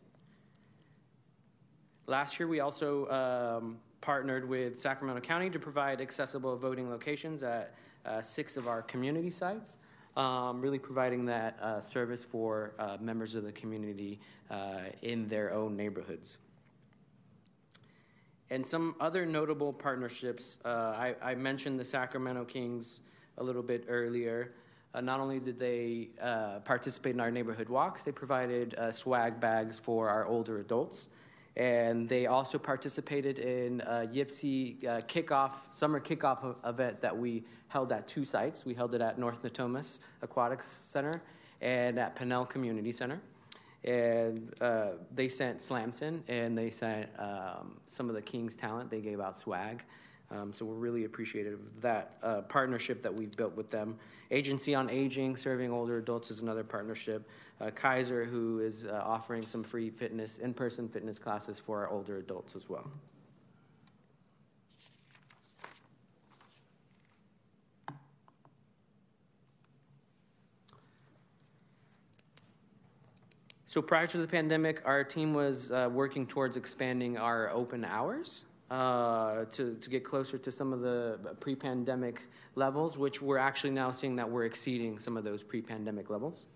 Last year, we also um, partnered with Sacramento County to provide accessible voting locations at uh, six of our community sites. Um, really providing that uh, service for uh, members of the community uh, in their own neighborhoods. And some other notable partnerships, uh, I, I mentioned the Sacramento Kings a little bit earlier. Uh, not only did they uh, participate in our neighborhood walks, they provided uh, swag bags for our older adults. And they also participated in a Y P C E uh, kickoff, summer kickoff event that we held at two sites. We held it at North Natomas Aquatics Center and at Pinnell Community Center. And uh, they sent Slamson and they sent um, some of the King's talent. They gave out swag. Um, so we're really appreciative of that uh, partnership that we've built with them. Agency on Aging, serving older adults, is another partnership. Uh, Kaiser, who is uh, offering some free fitness, in-person fitness classes for our older adults as well. So prior to the pandemic, our team was uh, working towards expanding our open hours Uh, to, to get closer to some of the pre-pandemic levels, which we're actually now seeing that we're exceeding some of those pre-pandemic levels.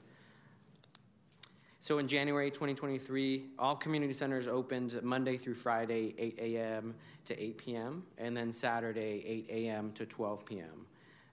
So in January twenty twenty-three, all community centers opened Monday through Friday, eight a m to eight p m, and then Saturday, eight a m to twelve p m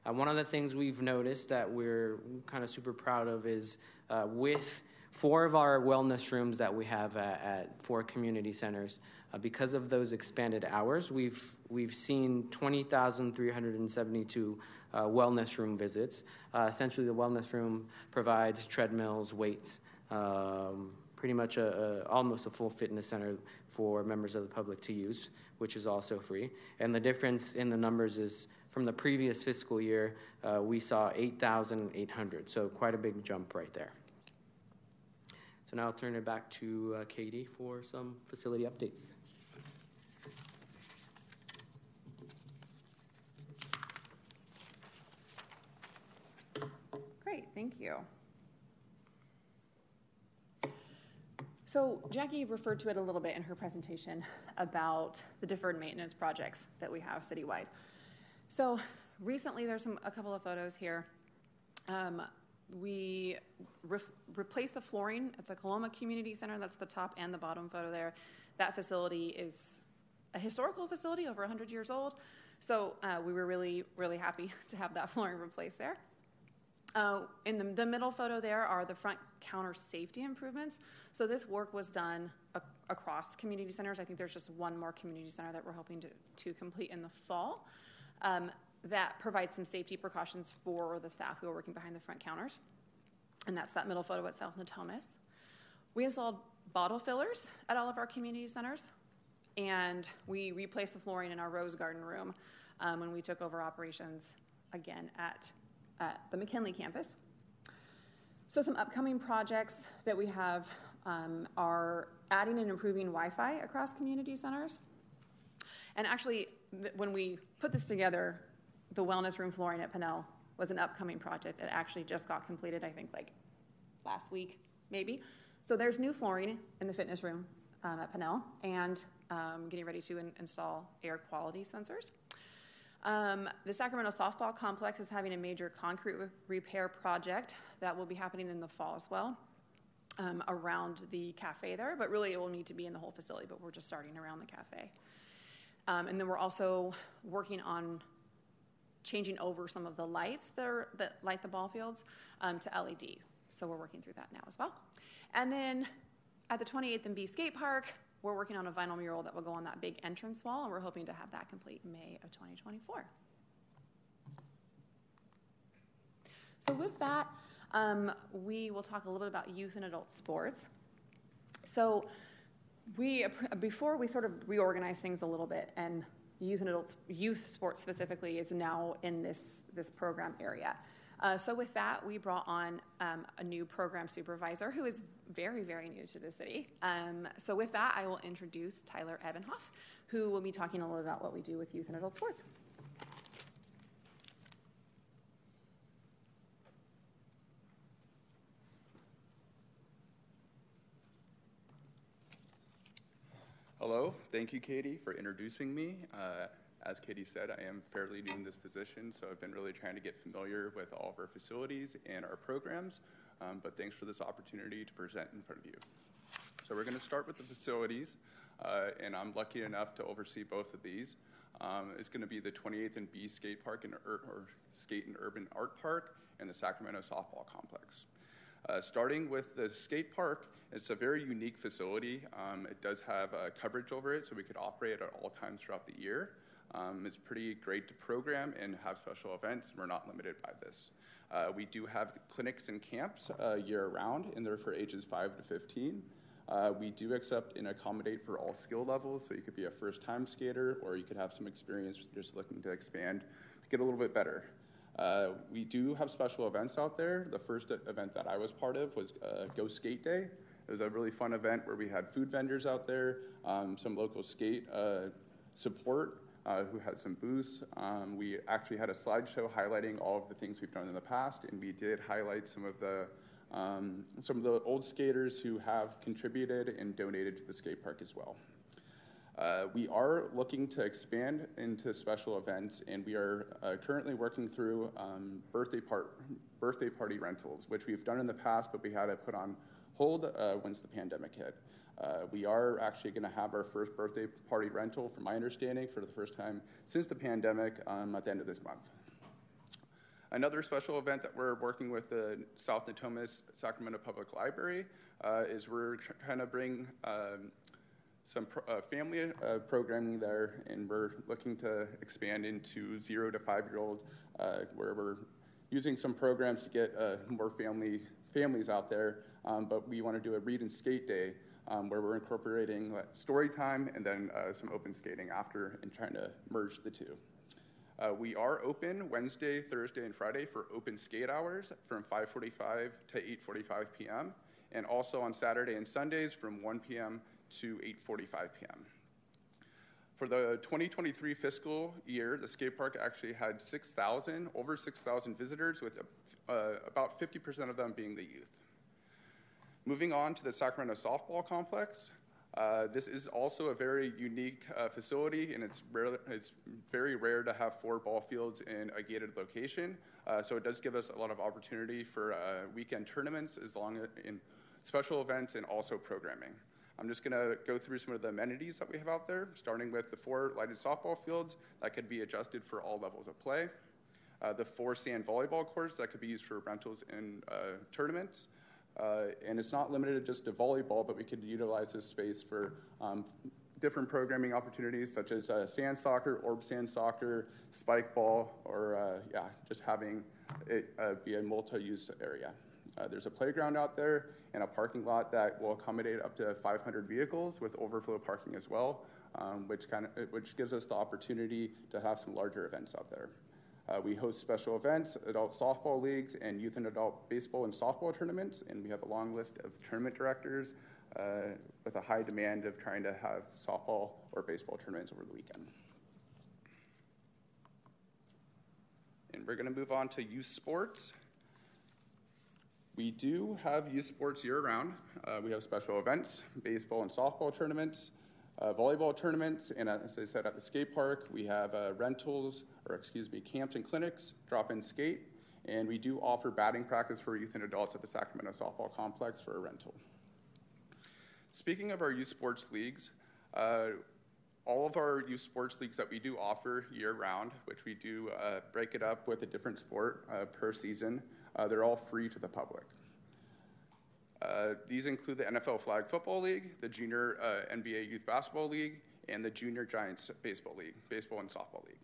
Uh, one of the things we've noticed that we're kind of super proud of is uh, with four of our wellness rooms that we have at, at four community centers, uh, because of those expanded hours, we've we've seen twenty thousand three hundred seventy-two uh, wellness room visits. Uh, essentially, the wellness room provides treadmills, weights, um, pretty much a, a almost a full fitness center for members of the public to use, which is also free. And the difference in the numbers is from the previous fiscal year, uh, we saw eight thousand eight hundred, so quite a big jump right there. So now I'll turn it back to uh, Katie for some facility updates. Great, thank you. So Jackie referred to it a little bit in her presentation about the deferred maintenance projects that we have citywide. So recently, there's some, a couple of photos here. Um, we re replaced the flooring at the Coloma Community Center. That's the top and the bottom photo there. That facility is a historical facility, over one hundred years old. So uh, we were really, really happy to have that flooring replaced there. Uh, in the, the middle photo there are the front counter safety improvements. So this work was done ac across community centers. I think there's just one more community center that we're hoping to, to complete in the fall. Um, that provides some safety precautions for the staff who are working behind the front counters. And that's that middle photo at South Natomas. We installed bottle fillers at all of our community centers, and we replaced the flooring in our Rose Garden room um, when we took over operations again at, at the McKinley campus. So some upcoming projects that we have um, are adding and improving Wi-Fi across community centers. And actually, when we put this together, the wellness room flooring at Pinnell was an upcoming project that actually just got completed, I think, like last week, maybe. So there's new flooring in the fitness room um, at Pinnell, and um, getting ready to in install air quality sensors. Um, the Sacramento softball complex is having a major concrete re repair project that will be happening in the fall as well, um, around the cafe there, but really it will need to be in the whole facility, but we're just starting around the cafe. Um, and then we're also working on changing over some of the lights that, are, that light the ball fields um, to L E D. So we're working through that now as well. And then at the twenty-eighth and B Skate Park, we're working on a vinyl mural that will go on that big entrance wall, and we're hoping to have that complete in May of twenty twenty-four. So with that, um, we will talk a little bit about youth and adult sports. So We, before we sort of reorganize things a little bit, and youth and adults, youth sports specifically is now in this, this program area. Uh, so with that, we brought on um, a new program supervisor who is very, very new to the city. Um, so with that, I will introduce Tyler Ebenhoff, who will be talking a little about what we do with youth and adult sports. Hello, thank you, Katie, for introducing me. Uh, as Katie said, I am fairly new in this position, so I've been really trying to get familiar with all of our facilities and our programs, um, but thanks for this opportunity to present in front of you. So we're gonna start with the facilities, uh, and I'm lucky enough to oversee both of these. Um, it's gonna be the twenty-eighth and B Skate Park and Ur or Skate and Urban Art Park and the Sacramento Softball Complex. Uh, starting with the skate park, it's a very unique facility. Um, it does have uh, coverage over it, so we could operate at all times throughout the year. Um, it's pretty great to program and have special events, and we're not limited by this. Uh, we do have clinics and camps uh, year-round, and they're for ages five to fifteen. Uh, we do accept and accommodate for all skill levels, so you could be a first-time skater, or you could have some experience just looking to expand to get a little bit better. Uh, we do have special events out there. The first event that I was part of was uh, Go Skate Day. It was a really fun event where we had food vendors out there, um, some local skate uh, support uh, who had some booths. Um, we actually had a slideshow highlighting all of the things we've done in the past, and we did highlight some of the um, some of the old skaters who have contributed and donated to the skate park as well. Uh, we are looking to expand into special events, and we are uh, currently working through um, birthday, part, birthday party rentals, which we've done in the past, but we had to put on hold uh, once the pandemic hit. Uh, we are actually going to have our first birthday party rental, from my understanding, for the first time since the pandemic um, at the end of this month. Another special event that we're working with the South Natomas Sacramento Public Library uh, is we're trying to bring um, some pro uh, family uh, programming there, and we're looking to expand into zero to five year old, uh, where we're using some programs to get uh, more family families out there, um, but we want to do a read and skate day um, where we're incorporating story time and then uh, some open skating after and trying to merge the two. Uh, we are open Wednesday, Thursday, and Friday for open skate hours from five forty-five to eight forty-five p m and also on Saturday and Sundays from one p m to eight forty-five p m For the twenty twenty-three fiscal year, the skate park actually had six thousand, over six thousand visitors, with uh, about fifty percent of them being the youth. Moving on to the Sacramento softball complex, uh, this is also a very unique uh, facility, and it's, rare, it's very rare to have four ball fields in a gated location. Uh, so it does give us a lot of opportunity for uh, weekend tournaments, as long as in special events and also programming. I'm just gonna go through some of the amenities that we have out there, starting with the four lighted softball fields that could be adjusted for all levels of play, uh, the four sand volleyball courts that could be used for rentals and uh, tournaments, uh, and it's not limited just to volleyball, but we could utilize this space for um, different programming opportunities such as uh, sand soccer, orb sand soccer, spike ball, or uh, yeah, just having it uh, be a multi-use area. Uh, there's a playground out there and a parking lot that will accommodate up to five hundred vehicles with overflow parking as well, um, which kind of which gives us the opportunity to have some larger events out there. Uh, we host special events, adult softball leagues, and youth and adult baseball and softball tournaments, and we have a long list of tournament directors uh, with a high demand of trying to have softball or baseball tournaments over the weekend. And we're going to move on to youth sports. We do have youth sports year-round. Uh, we have special events, baseball and softball tournaments, uh, volleyball tournaments, and as I said, at the skate park, we have uh, rentals, or excuse me, camps and clinics, drop-in skate, and we do offer batting practice for youth and adults at the Sacramento Softball Complex for a rental. Speaking of our youth sports leagues, uh, all of our youth sports leagues that we do offer year-round, which we do uh, break it up with a different sport uh, per season, uh, they're all free to the public. Uh, these include the N F L Flag Football League, the Junior uh, N B A Youth Basketball League, and the Junior Giants Baseball League, Baseball and Softball League.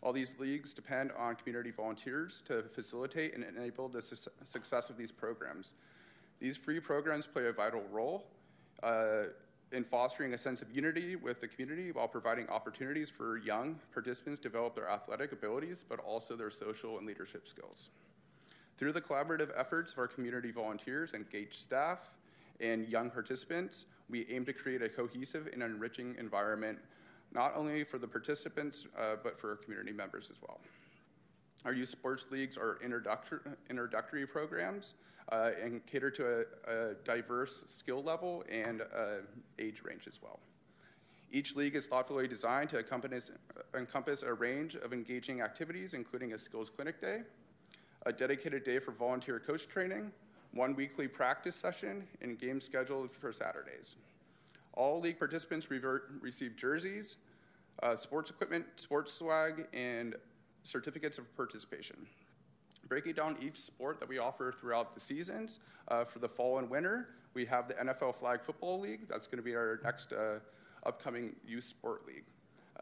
All these leagues depend on community volunteers to facilitate and enable the su- success of these programs. These free programs play a vital role uh, in fostering a sense of unity with the community while providing opportunities for young participants to develop their athletic abilities, but also their social and leadership skills. Through the collaborative efforts of our community volunteers, engaged staff, and young participants, we aim to create a cohesive and enriching environment, not only for the participants, uh, but for community members as well. Our youth sports leagues are introductory, introductory programs uh, and cater to a, a diverse skill level and uh, age range as well. Each league is thoughtfully designed to encompass, encompass a range of engaging activities, including a skills clinic day, a dedicated day for volunteer coach training, one weekly practice session, and games scheduled for Saturdays. All league participants revert, receive jerseys, uh, sports equipment, sports swag, and certificates of participation. Breaking down each sport that we offer throughout the seasons, uh, for the fall and winter, we have the N F L Flag Football League. That's going to be our next uh, upcoming youth sport league.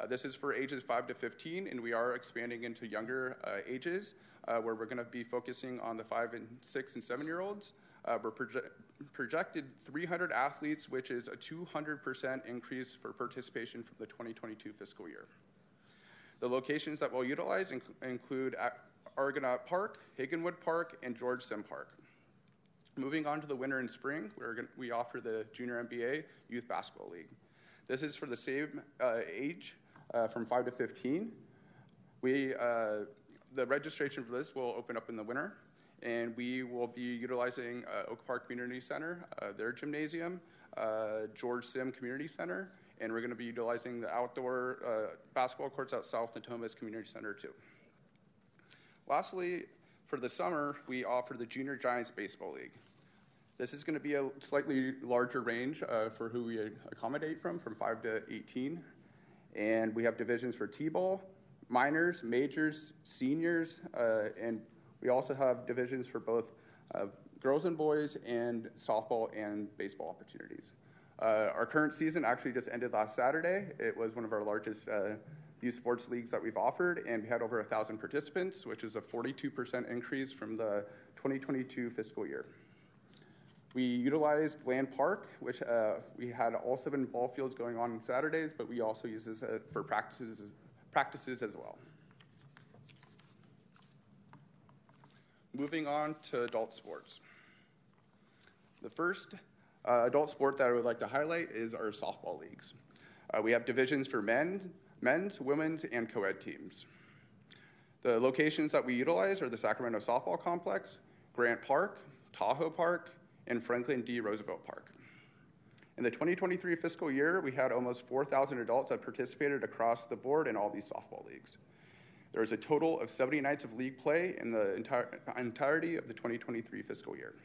Uh, this is for ages five to fifteen, and we are expanding into younger uh, ages, uh, where we're going to be focusing on the five and six and seven year olds. Uh, we're proje- projected three hundred athletes, which is a two hundred percent increase for participation from the twenty twenty-two fiscal year. The locations that we'll utilize inc- include Argonaut Park, Hagginwood Park, and George Sim Park. Moving on to the winter and spring, we're gonna, we offer the Junior N B A Youth Basketball League. This is for the same uh, age, uh, from five to fifteen. We, uh, the registration for this will open up in the winter, and we will be utilizing uh, Oak Park Community Center, uh, their gymnasium, uh, George Sim Community Center, and we're going to be utilizing the outdoor uh, basketball courts at South Natomas Community Center too. Lastly, for the summer, we offer the Junior Giants Baseball League. This is going to be a slightly larger range uh, for who we accommodate from, from five to eighteen. And we have divisions for T-ball, minors, majors, seniors, uh, and we also have divisions for both uh, girls and boys and softball and baseball opportunities. Uh, our current season actually just ended last Saturday. It was one of our largest uh, youth sports leagues that we've offered, and we had over one thousand participants, which is a forty-two percent increase from the twenty twenty-two fiscal year. We utilized Land Park, which uh, we had all seven ball fields going on on Saturdays, but we also use this uh, for practices as, practices as well. Moving on to adult sports. The first uh, adult sport that I would like to highlight is our softball leagues. Uh, we have divisions for men, men's, women's, and co-ed teams. The locations that we utilize are the Sacramento Softball Complex, Grant Park, Tahoe Park, and Franklin D. Roosevelt Park. In the twenty twenty-three fiscal year, we had almost four thousand adults that participated across the board in all these softball leagues. There was a total of seventy nights of league play in the entire, entirety of the twenty twenty-three fiscal year.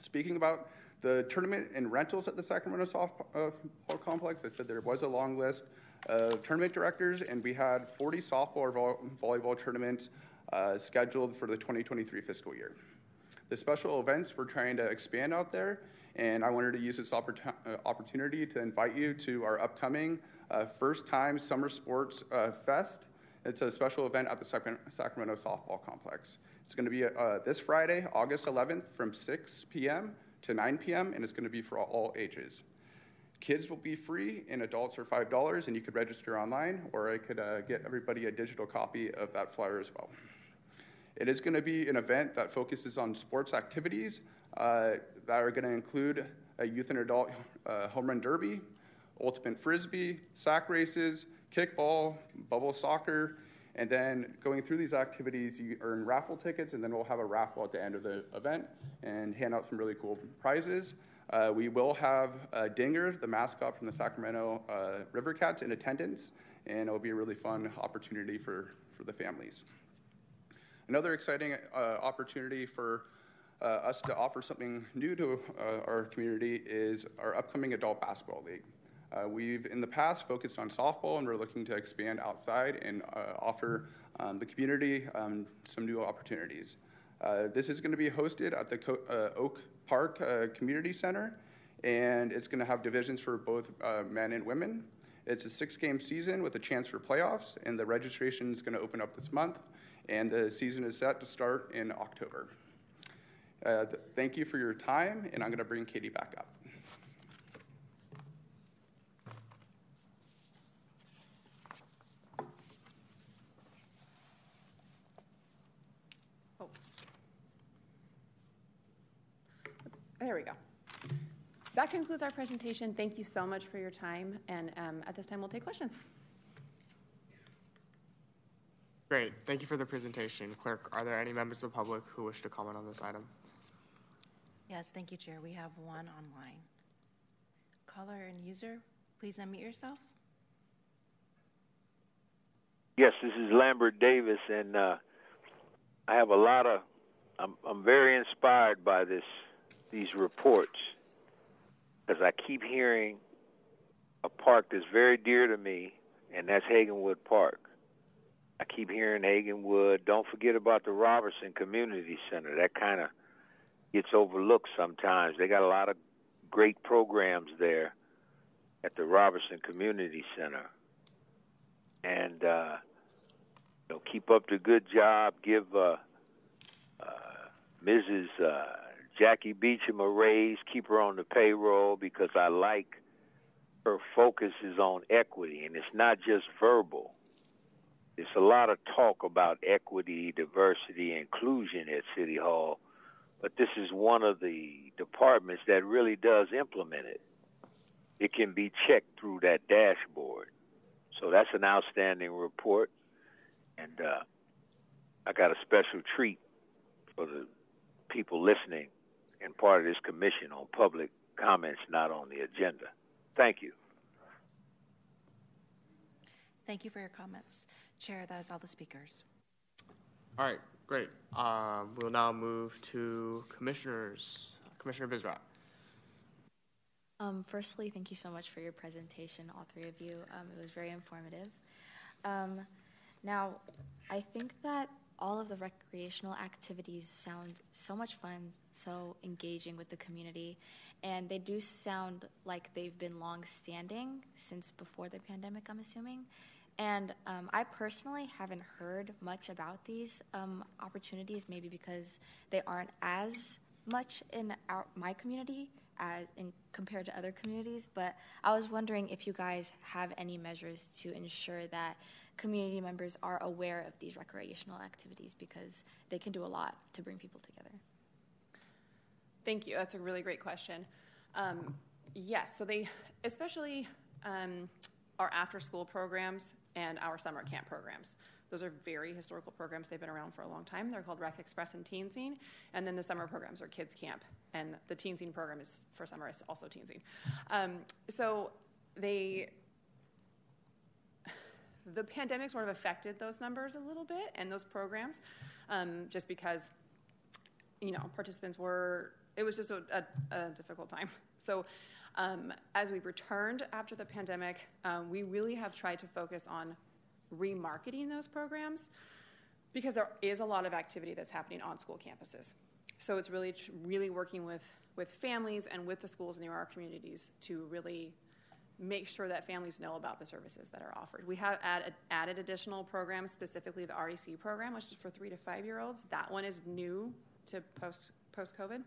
Speaking about the tournament and rentals at the Sacramento Softball uh, Complex, I said there was a long list of tournament directors, and we had forty softball or vo volleyball tournaments uh, scheduled for the twenty twenty-three fiscal year. The special events we're trying to expand out there, and I wanted to use this oppor opportunity to invite you to our upcoming uh, first time Summer Sports uh, Fest. It's a special event at the Sacramento Softball Complex. It's going to be uh, this Friday, August eleventh, from six p m to nine p m, and it's going to be for all ages. Kids will be free, and adults are five dollars, and you could register online, or I could uh, get everybody a digital copy of that flyer as well. It is going to be an event that focuses on sports activities uh, that are going to include a youth and adult uh, home run derby, ultimate frisbee, sack races, kickball, bubble soccer, and then going through these activities, you earn raffle tickets, and then we'll have a raffle at the end of the event and hand out some really cool prizes. Uh, we will have uh, Dinger, the mascot from the Sacramento uh, River Cats, in attendance, and it will be a really fun opportunity for, for the families. Another exciting uh, opportunity for uh, us to offer something new to uh, our community is our upcoming Adult Basketball League. Uh, we've, in the past, focused on softball, and we're looking to expand outside and uh, offer um, the community um, some new opportunities. Uh, this is going to be hosted at the Co uh, Oak Park uh, Community Center, and it's going to have divisions for both uh, men and women. It's a six-game season with a chance for playoffs, and the registration is going to open up this month, and the season is set to start in October. Uh, th thank you for your time, and I'm going to bring Katie back up. There we go. That concludes our presentation. Thank you so much for your time. And um, at this time, we'll take questions. Great. Thank you for the presentation. Clerk, are there any members of the public who wish to comment on this item? Yes, thank you, Chair. We have one online. Caller and user, please unmute yourself. Yes, this is Lambert Davis, and uh, I have a lot of, I'm, I'm very inspired by this. These reports, because I keep hearing a park that's very dear to me, and that's Hagginwood Park. I keep hearing Hagginwood. Don't forget about the Robertson Community Center. That kind of gets overlooked sometimes. They got a lot of great programs there at the Robertson Community Center. And uh, you know, keep up the good job. Give uh, uh, Missus Uh, Jackie Beacham a raise, keep her on the payroll, because I like her focus is on equity, and it's not just verbal. It's a lot of talk about equity, diversity, inclusion at City Hall, but this is one of the departments that really does implement it. It can be checked through that dashboard. So that's an outstanding report, and uh, I got a special treat for the people listening and part of this commission on public comments not on the agenda. Thank you. Thank you for your comments. Chair, that is all the speakers. All right, great. Um, we'll now move to commissioners. Commissioner Bizrat. Um, firstly, thank you so much for your presentation, all three of you. Um, it was very informative. Um, now, I think that all of the recreational activities sound so much fun, so engaging with the community, and they do sound like they've been long-standing since before the pandemic, I'm assuming. And um, I personally haven't heard much about these um, opportunities, maybe because they aren't as much in our, my community as in compared to other communities, but I was wondering if you guys have any measures to ensure that community members are aware of these recreational activities, because they can do a lot to bring people together. Thank you. That's a really great question. Um, yes, so they, especially um, our after-school programs and our summer camp programs. Those are very historical programs. They've been around for a long time. They're called Rec Express and Teen Scene. And then the summer programs are Kids Camp. And the Teen Scene program is for summer is also Teen Scene. Um, so they, the pandemic sort of affected those numbers a little bit and those programs, um, just because, you know, participants were, it was just a, a, a difficult time. So um, as we returned after the pandemic, um, we really have tried to focus on remarketing those programs, because there is a lot of activity that's happening on school campuses. So it's really, really working with, with families and with the schools near our communities to really make sure that families know about the services that are offered. We have added, added additional programs, specifically the R E C program, which is for three to five-year-olds. That one is new to post, post-COVID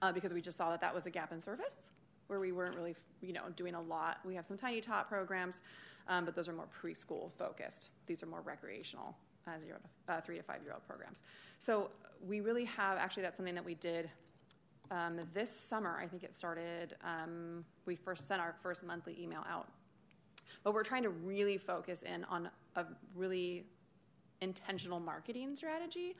uh, because we just saw that that was a gap in service where we weren't really, you know, doing a lot. We have some tiny tot programs, um, but those are more preschool focused. These are more recreational, uh, zero to, uh, three to five-year-old programs. So we really have, actually that's something that we did um, this summer. I think it started, um, we first sent our first monthly email out. But we're trying to really focus in on a really intentional marketing strategy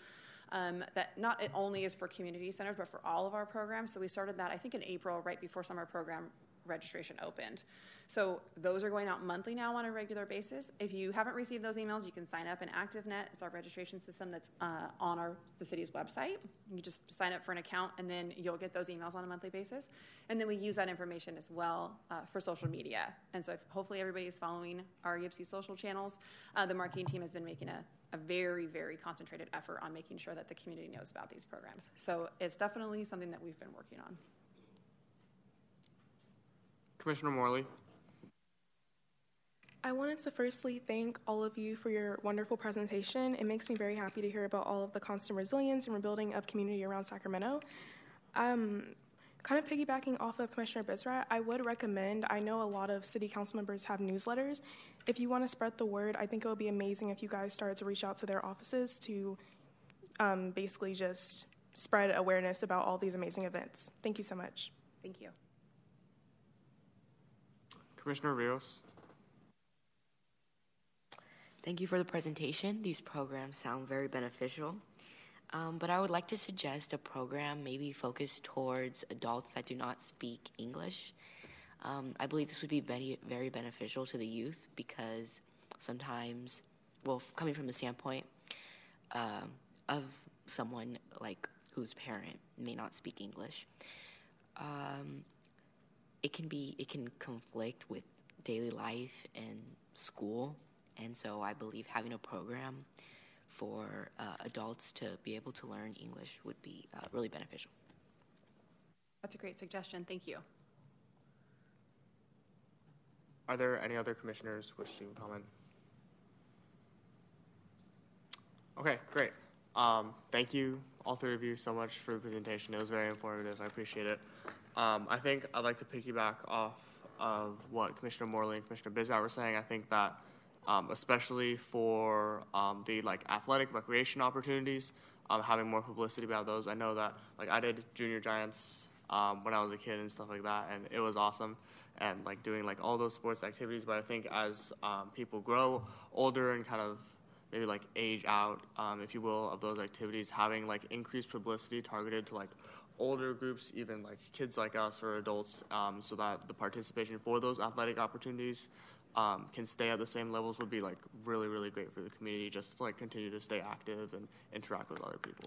Um, that not it only is for community centers, but for all of our programs. So we started that, I think, in April, right before summer program registration opened. So those are going out monthly now on a regular basis. If you haven't received those emails, you can sign up in ActiveNet. It's our registration system that's uh, on our the city's website. You just sign up for an account, and then you'll get those emails on a monthly basis. And then we use that information as well uh, for social media. And so if, hopefully everybody is following our E F C social channels. Uh, the marketing team has been making a a very, very concentrated effort on making sure that the community knows about these programs. So it's definitely something that we've been working on. Commissioner Morley. I wanted to firstly thank all of you for your wonderful presentation. It makes me very happy to hear about all of the constant resilience and rebuilding of community around Sacramento. Um, Kind of piggybacking off of Commissioner Bisrat, I would recommend, I know a lot of city council members have newsletters. If you want to spread the word, I think it would be amazing if you guys started to reach out to their offices to um, basically just spread awareness about all these amazing events. Thank you so much. Thank you. Commissioner Rios. Thank you for the presentation. These programs sound very beneficial. Um, but I would like to suggest a program maybe focused towards adults that do not speak English. Um, I believe this would be very, very beneficial to the youth, because sometimes, well, coming from the standpoint uh, of someone like whose parent may not speak English, um, it can be it can conflict with daily life and school, and so I believe having a program for uh, adults to be able to learn English would be uh, really beneficial. That's a great suggestion. Thank you. Are there any other commissioners wish to comment? Okay, great. Um, thank you, all three of you, so much for the presentation. It was very informative. I appreciate it. Um, I think I'd like to piggyback off of what Commissioner Morley and Commissioner Bisrat were saying. I think that Um, especially for um, the like athletic recreation opportunities, um, having more publicity about those. I know that like I did Junior Giants um, when I was a kid and stuff like that, and it was awesome, and like doing like all those sports activities. But I think as um, people grow older and kind of maybe like age out, um, if you will, of those activities, having like increased publicity targeted to like older groups, even like kids like us or adults, um, so that the participation for those athletic opportunities Um, can stay at the same levels would be like really, really great for the community, just to like continue to stay active and interact with other people.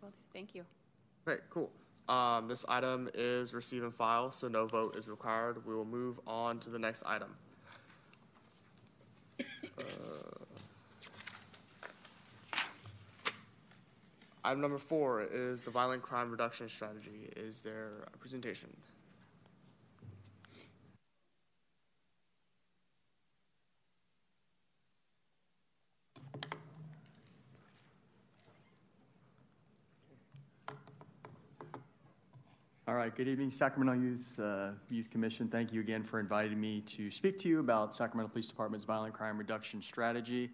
Well, thank you. Great, cool. Um, this item is receive and file, so no vote is required. We will move on to the next item. Uh, item number four is the violent crime reduction strategy. Is there a presentation? All right, good evening, Sacramento Youth uh, Youth Commission. Thank you again for inviting me to speak to you about Sacramento Police Department's violent crime reduction strategy.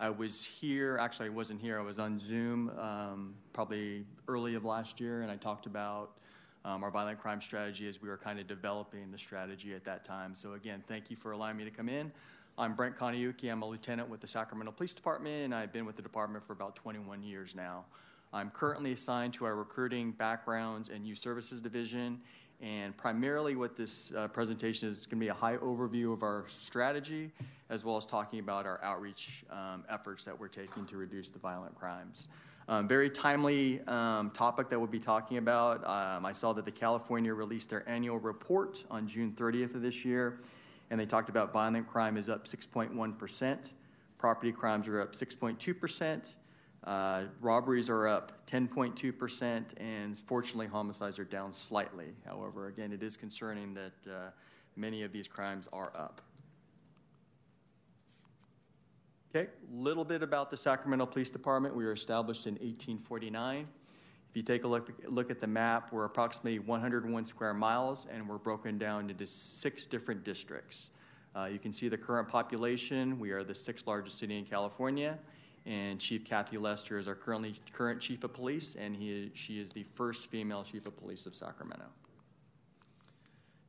I was here, actually I wasn't here, I was on Zoom um, probably early of last year, and I talked about um, our violent crime strategy as we were kind of developing the strategy at that time. So again, thank you for allowing me to come in. I'm Brent Koniuki, I'm a lieutenant with the Sacramento Police Department, and I've been with the department for about twenty-one years now. I'm currently assigned to our recruiting, backgrounds, and youth services division. And primarily what this uh, presentation is going to be a high overview of our strategy, as well as talking about our outreach um, efforts that we're taking to reduce the violent crimes. Um, very timely um, topic that we'll be talking about. Um, I saw that the California released their annual report on June thirtieth of this year, and they talked about violent crime is up six point one percent. Property crimes are up six point two percent. Uh, robberies are up ten point two percent, and fortunately, homicides are down slightly. However, again, it is concerning that uh, many of these crimes are up. Okay, a little bit about the Sacramento Police Department. We were established in eighteen forty-nine. If you take a look, look at the map, we're approximately one hundred one square miles, and we're broken down into six different districts. Uh, you can see the current population. We are the sixth largest city in California. And Chief Kathy Lester is our currently current chief of police, and he, she is the first female chief of police of Sacramento.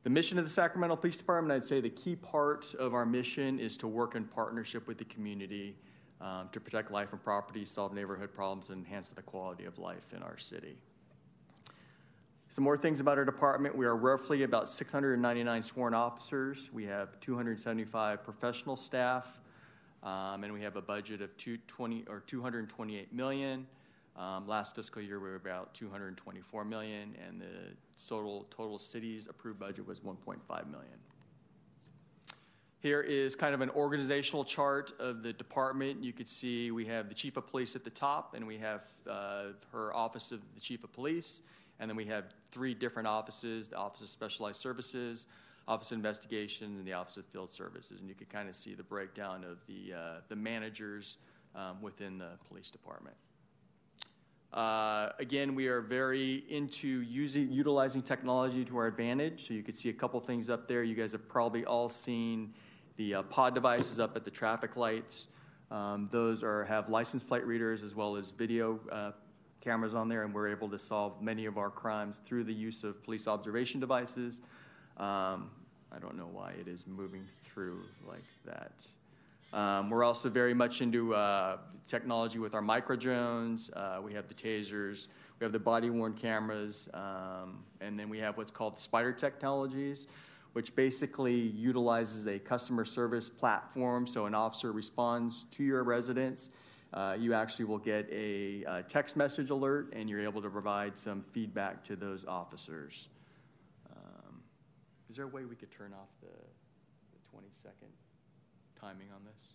The mission of the Sacramento Police Department, I'd say the key part of our mission is to work in partnership with the community um, to protect life and property, solve neighborhood problems, and enhance the quality of life in our city. Some more things about our department. We are roughly about six hundred ninety-nine sworn officers. We have two hundred seventy-five professional staff. Um, and we have a budget of two hundred twenty or two hundred twenty-eight million dollars. Um, last fiscal year, we were about two hundred twenty-four million dollars, and the total, total city's approved budget was one point five million dollars. Here is kind of an organizational chart of the department. You could see we have the chief of police at the top, and we have uh, her office of the chief of police, and then we have three different offices, the Office of Specialized Services, Office of Investigations, and the Office of Field Services, and you could kind of see the breakdown of the uh, the managers um, within the police department. Uh, again, we are very into using utilizing technology to our advantage, so you could see a couple things up there. You guys have probably all seen the uh, pod devices up at the traffic lights. Um, those are have license plate readers as well as video uh, cameras on there, and we're able to solve many of our crimes through the use of police observation devices. Um, I don't know why it is moving through like that. Um, we're also very much into uh, technology with our micro drones. Uh, we have the tasers. We have the body-worn cameras. Um, and then we have what's called Spider Technologies, which basically utilizes a customer service platform. So an officer responds to your residence. Uh, you actually will get a, a text message alert, and you're able to provide some feedback to those officers. Is there a way we could turn off the, the twenty second timing on this?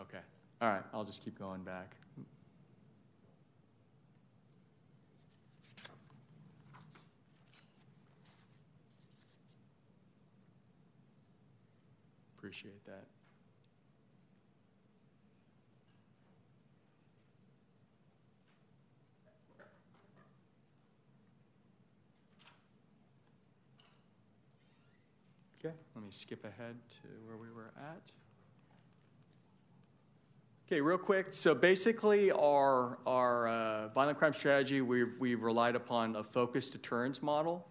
Okay. All right. I'll just keep going back. Appreciate that. Let me skip ahead to where we were at. Okay, real quick. So basically our, our uh, violent crime strategy, we've, we've relied upon a focused deterrence model.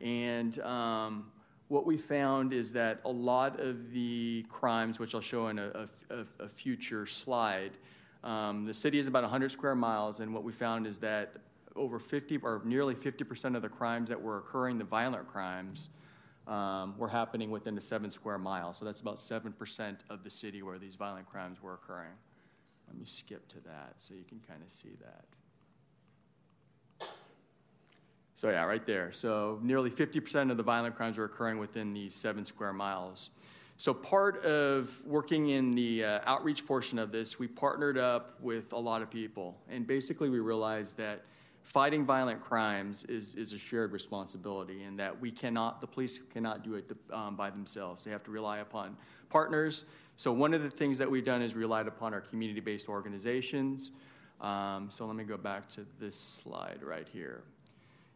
And um, what we found is that a lot of the crimes, which I'll show in a, a, a future slide, um, the city is about one hundred square miles, and what we found is that over fifty or nearly fifty percent of the crimes that were occurring, the violent crimes, Um, were happening within a seven square mile. So that's about seven percent of the city where these violent crimes were occurring. Let me skip to that so you can kind of see that. So yeah, right there. So nearly fifty percent of the violent crimes were occurring within these seven square miles. So part of working in the uh, outreach portion of this, we partnered up with a lot of people. And basically we realized that fighting violent crimes is, is a shared responsibility, and that we cannot, the police cannot do it um, by themselves. They have to rely upon partners. So one of the things that we've done is relied upon our community-based organizations. Um, so let me go back to this slide right here.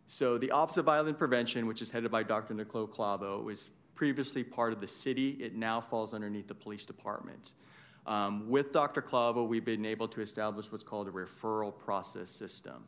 So the Office of Violent Prevention, which is headed by Doctor Nicole Clavo, was previously part of the city. It now falls underneath the police department. Um, with Doctor Clavo, we've been able to establish what's called a referral process system.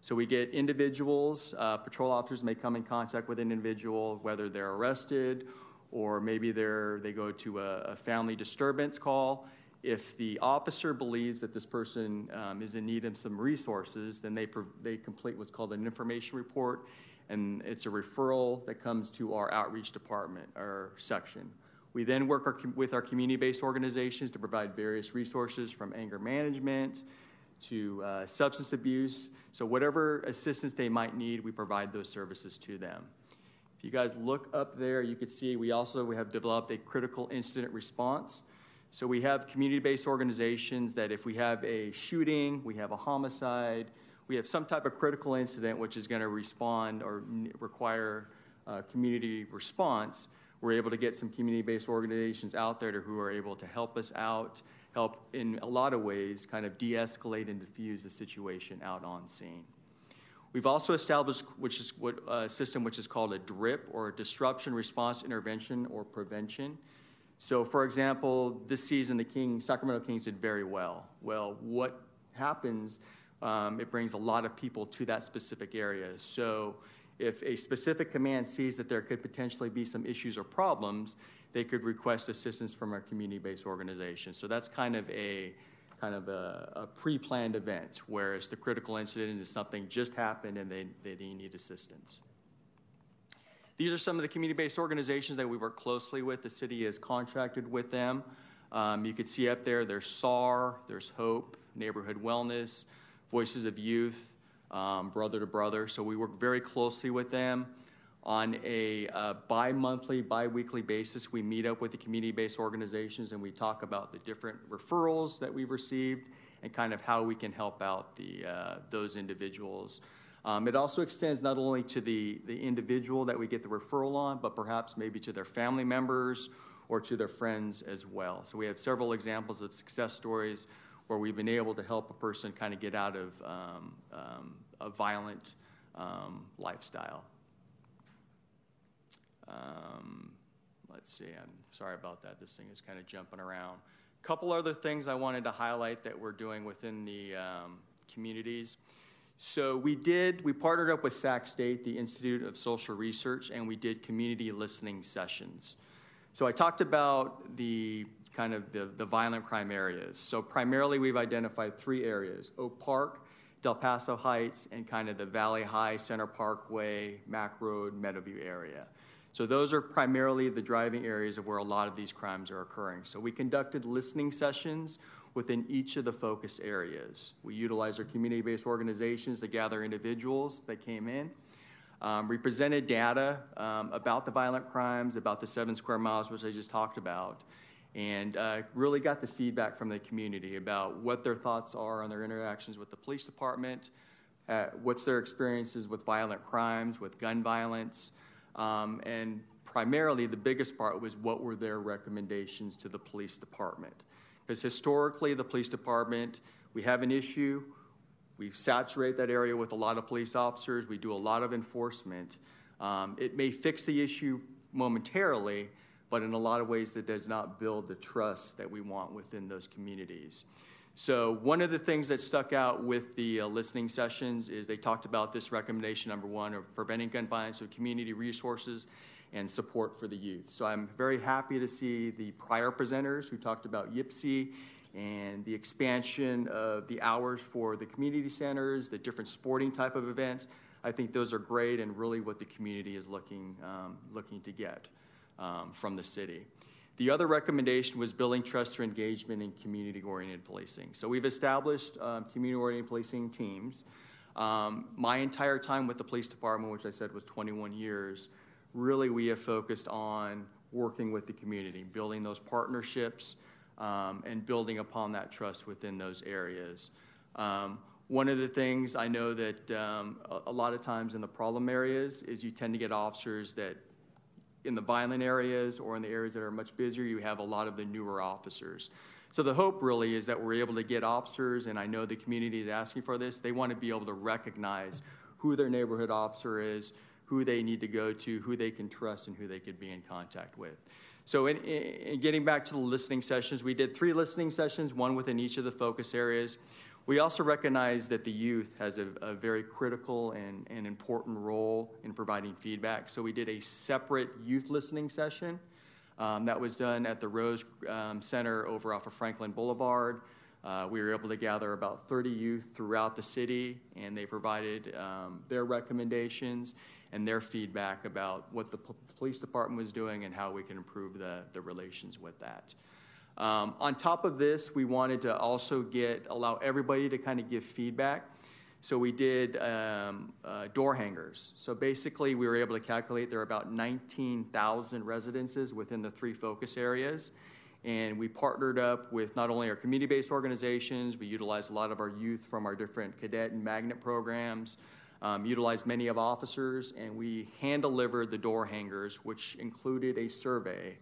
So we get individuals, uh, patrol officers may come in contact with an individual, whether they're arrested or maybe they're, they go to a, a family disturbance call. If the officer believes that this person um, is in need of some resources, then they, they complete what's called an information report, and it's a referral that comes to our outreach department or section. We then work our, with our community-based organizations to provide various resources from anger management to uh, substance abuse. So whatever assistance they might need, we provide those services to them. If you guys look up there, you can see we also we have developed a critical incident response. So we have community-based organizations that if we have a shooting, we have a homicide, we have some type of critical incident which is going to respond or require uh, community response, we're able to get some community-based organizations out there who are able to help us out, help in a lot of ways kind of de-escalate and diffuse the situation out on scene. We've also established which is what, a system which is called a D R I P, or a Disruption Response Intervention or Prevention. So, for example, this season the Kings, Sacramento Kings did very well. Well, what happens, um, it brings a lot of people to that specific area. So if a specific command sees that there could potentially be some issues or problems, they could request assistance from our community-based organization. So that's kind of a kind of a, a pre-planned event, whereas the critical incident is something just happened and they, they need assistance. These are some of the community-based organizations that we work closely with. The city is contracted with them. Um, you can see up there, there's S A R, there's Hope, Neighborhood Wellness, Voices of Youth, um, Brother to Brother. So we work very closely with them. On a uh, bi-monthly, bi-weekly basis, we meet up with the community-based organizations and we talk about the different referrals that we've received and kind of how we can help out the uh, those individuals. Um, it also extends not only to the, the individual that we get the referral on, but perhaps maybe to their family members or to their friends as well. So we have several examples of success stories where we've been able to help a person kind of get out of um, um, a violent um, lifestyle. Um, let's see, I'm sorry about that. This thing is kind of jumping around. A couple other things I wanted to highlight that we're doing within the um, communities. So we did, we partnered up with Sac State, the Institute of Social Research, and we did community listening sessions. So I talked about the kind of the, the violent crime areas. So primarily we've identified three areas, Oak Park, Del Paso Heights, and kind of the Valley High, Center Parkway, Mack Road, Meadowview area. So those are primarily the driving areas of where a lot of these crimes are occurring. So we conducted listening sessions within each of the focus areas. We utilized our community-based organizations to gather individuals that came in. Um, we presented data um, about the violent crimes, about the seven square miles, which I just talked about, and uh, really got the feedback from the community about what their thoughts are on their interactions with the police department, uh, what's their experiences with violent crimes, with gun violence, um, and primarily the biggest part was what were their recommendations to the police department. Because historically, the police department, we have an issue, we saturate that area with a lot of police officers, we do a lot of enforcement. Um, it may fix the issue momentarily, but in a lot of ways that does not build the trust that we want within those communities. So one of the things that stuck out with the uh, listening sessions is they talked about this recommendation number one of preventing gun violence with community resources and support for the youth. So I'm very happy to see the prior presenters who talked about Y P C E and the expansion of the hours for the community centers, the different sporting type of events. I think those are great and really what the community is looking, um, looking to get um, from the city. The other recommendation was building trust through engagement in community-oriented policing. So we've established um, community-oriented policing teams. Um, my entire time with the police department, which I said was twenty-one years, really we have focused on working with the community, building those partnerships, um, and building upon that trust within those areas. Um, one of the things I know that um, a lot of times in the problem areas is you tend to get officers that in the violent areas or in the areas that are much busier, you have a lot of the newer officers. So the hope really is that we're able to get officers, and I know the community is asking for this, they want to be able to recognize who their neighborhood officer is, who they need to go to, who they can trust, and who they could be in contact with. So in, in getting back to the listening sessions, we did three listening sessions, one within each of the focus areas. We also recognize that the youth has a, a very critical and, and important role in providing feedback. So we did a separate youth listening session um, that was done at the Rose um, Center over off of Franklin Boulevard. Uh, we were able to gather about thirty youth throughout the city, and they provided um, their recommendations and their feedback about what the p- police department was doing and how we can improve the, the relations with that. Um, on top of this, we wanted to also get allow everybody to kind of give feedback. So we did um, uh, door hangers. So basically, we were able to calculate there are about nineteen thousand residences within the three focus areas. And we partnered up with not only our community-based organizations, we utilized a lot of our youth from our different cadet and magnet programs, um, utilized many of officers, and we hand-delivered the door hangers, which included a survey,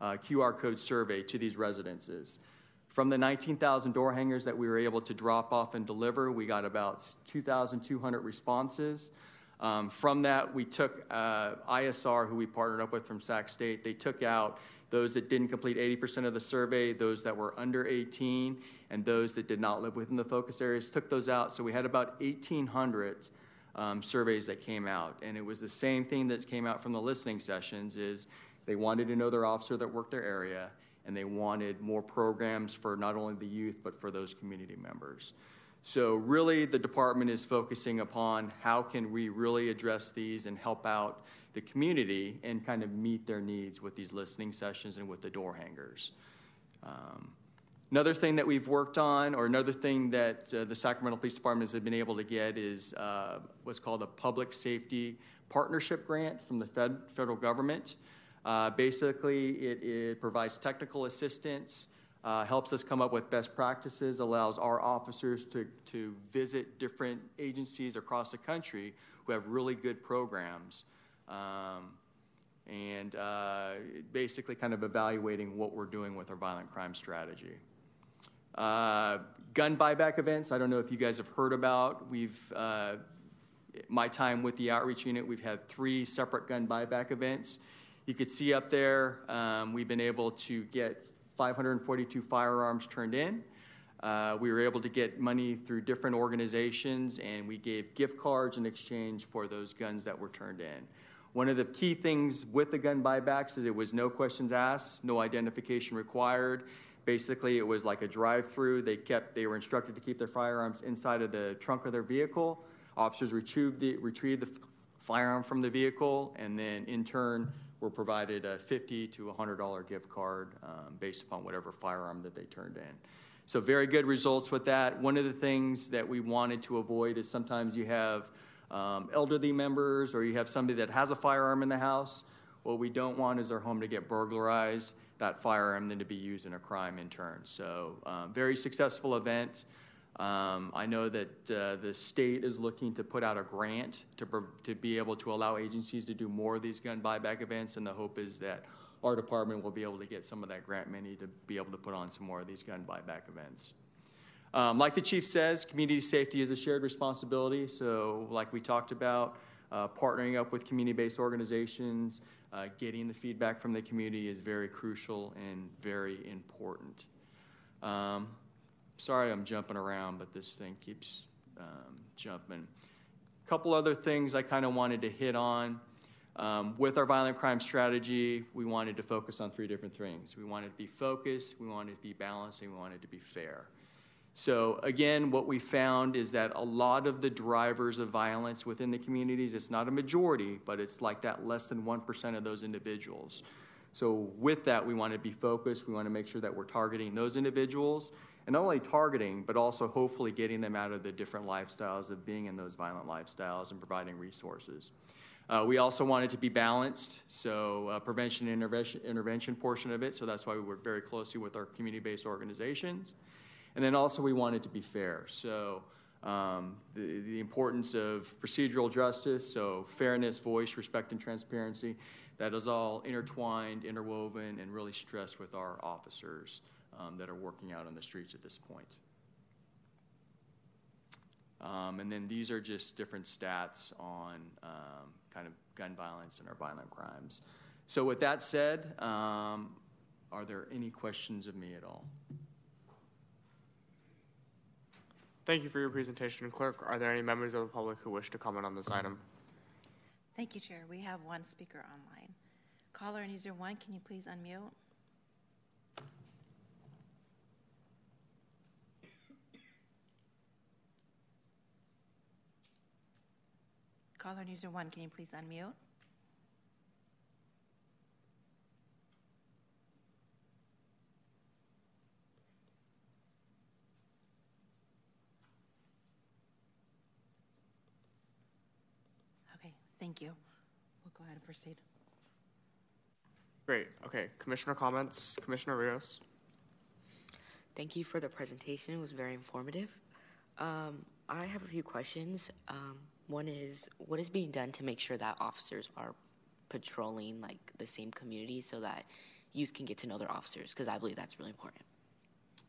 a Q R code survey to these residences. From the nineteen thousand door hangers that we were able to drop off and deliver, we got about two thousand two hundred responses. Um, from that, we took uh, I S R, who we partnered up with from Sac State, they took out those that didn't complete eighty percent of the survey, those that were under eighteen, and those that did not live within the focus areas, took those out. So we had about eighteen hundred um, surveys that came out. And it was the same thing that came out from the listening sessions is they wanted to know their officer that worked their area, and they wanted more programs for not only the youth, but for those community members. So really the department is focusing upon how can we really address these and help out the community and kind of meet their needs with these listening sessions and with the door hangers. Um, another thing that we've worked on, or another thing that uh, the Sacramento Police Department has been able to get is uh, what's called a public safety partnership grant from the fed- federal government. Uh, basically, it, it provides technical assistance, Uh, helps us come up with best practices, allows our officers to, to visit different agencies across the country who have really good programs, um, and uh, basically kind of evaluating what we're doing with our violent crime strategy. Uh, gun buyback events, I don't know if you guys have heard about. We've, uh, my time with the outreach unit, we've had three separate gun buyback events. You could see up there, um, we've been able to get five hundred forty-two firearms turned in. Uh, we were able to get money through different organizations, and we gave gift cards in exchange for those guns that were turned in. One of the key things with the gun buybacks is it was no questions asked, no identification required. Basically, it was like a drive-through. They kept, they were instructed to keep their firearms inside of the trunk of their vehicle. Officers retrieved the, retrieved the firearm from the vehicle, and then in turn, were provided a fifty to one hundred dollars gift card um, based upon whatever firearm that they turned in. So very good results with that. One of the things that we wanted to avoid is sometimes you have um, elderly members or you have somebody that has a firearm in the house. What we don't want is their home to get burglarized, that firearm then to be used in a crime in turn. So um, very successful event. Um, I know that uh, the state is looking to put out a grant to, to be able to allow agencies to do more of these gun buyback events, and the hope is that our department will be able to get some of that grant money to be able to put on some more of these gun buyback events. Um, like the chief says, community safety is a shared responsibility, so like we talked about, uh, partnering up with community-based organizations, uh, getting the feedback from the community is very crucial and very important. Um, Sorry I'm jumping around, but this thing keeps um, jumping. A couple other things I kind of wanted to hit on. Um, with our violent crime strategy, we wanted to focus on three different things. We wanted to be focused, we wanted to be balanced, and we wanted to be fair. So again, what we found is that a lot of the drivers of violence within the communities, it's not a majority, but it's like that less than one percent of those individuals. So with that, we want to be focused. We want to make sure that we're targeting those individuals, and not only targeting, but also hopefully getting them out of the different lifestyles of being in those violent lifestyles and providing resources. Uh, we also wanted to be balanced, so uh, prevention and intervention, intervention portion of it, so that's why we work very closely with our community-based organizations. And then also we wanted to be fair, so um, the, the importance of procedural justice, so fairness, voice, respect, and transparency, that is all intertwined, interwoven, and really stressed with our officers. um, that are working out on the streets at this point. Um, and then these are just different stats on um, kind of gun violence and our violent crimes. So with that said, um, are there any questions of me at all? Thank you for your presentation, Clerk. Are there any members of the public who wish to comment on this item? Thank you, Chair. We have one speaker online. Caller and user one, can you please unmute? Caller and user one, can you please unmute? Okay, thank you. We'll go ahead and proceed. Great. Okay, Commissioner comments. Commissioner Rios. Thank you for the presentation. It was very informative. Um, I have a few questions. Um, One is, what is being done to make sure that officers are patrolling like the same community so that youth can get to know their officers? Because I believe that's really important.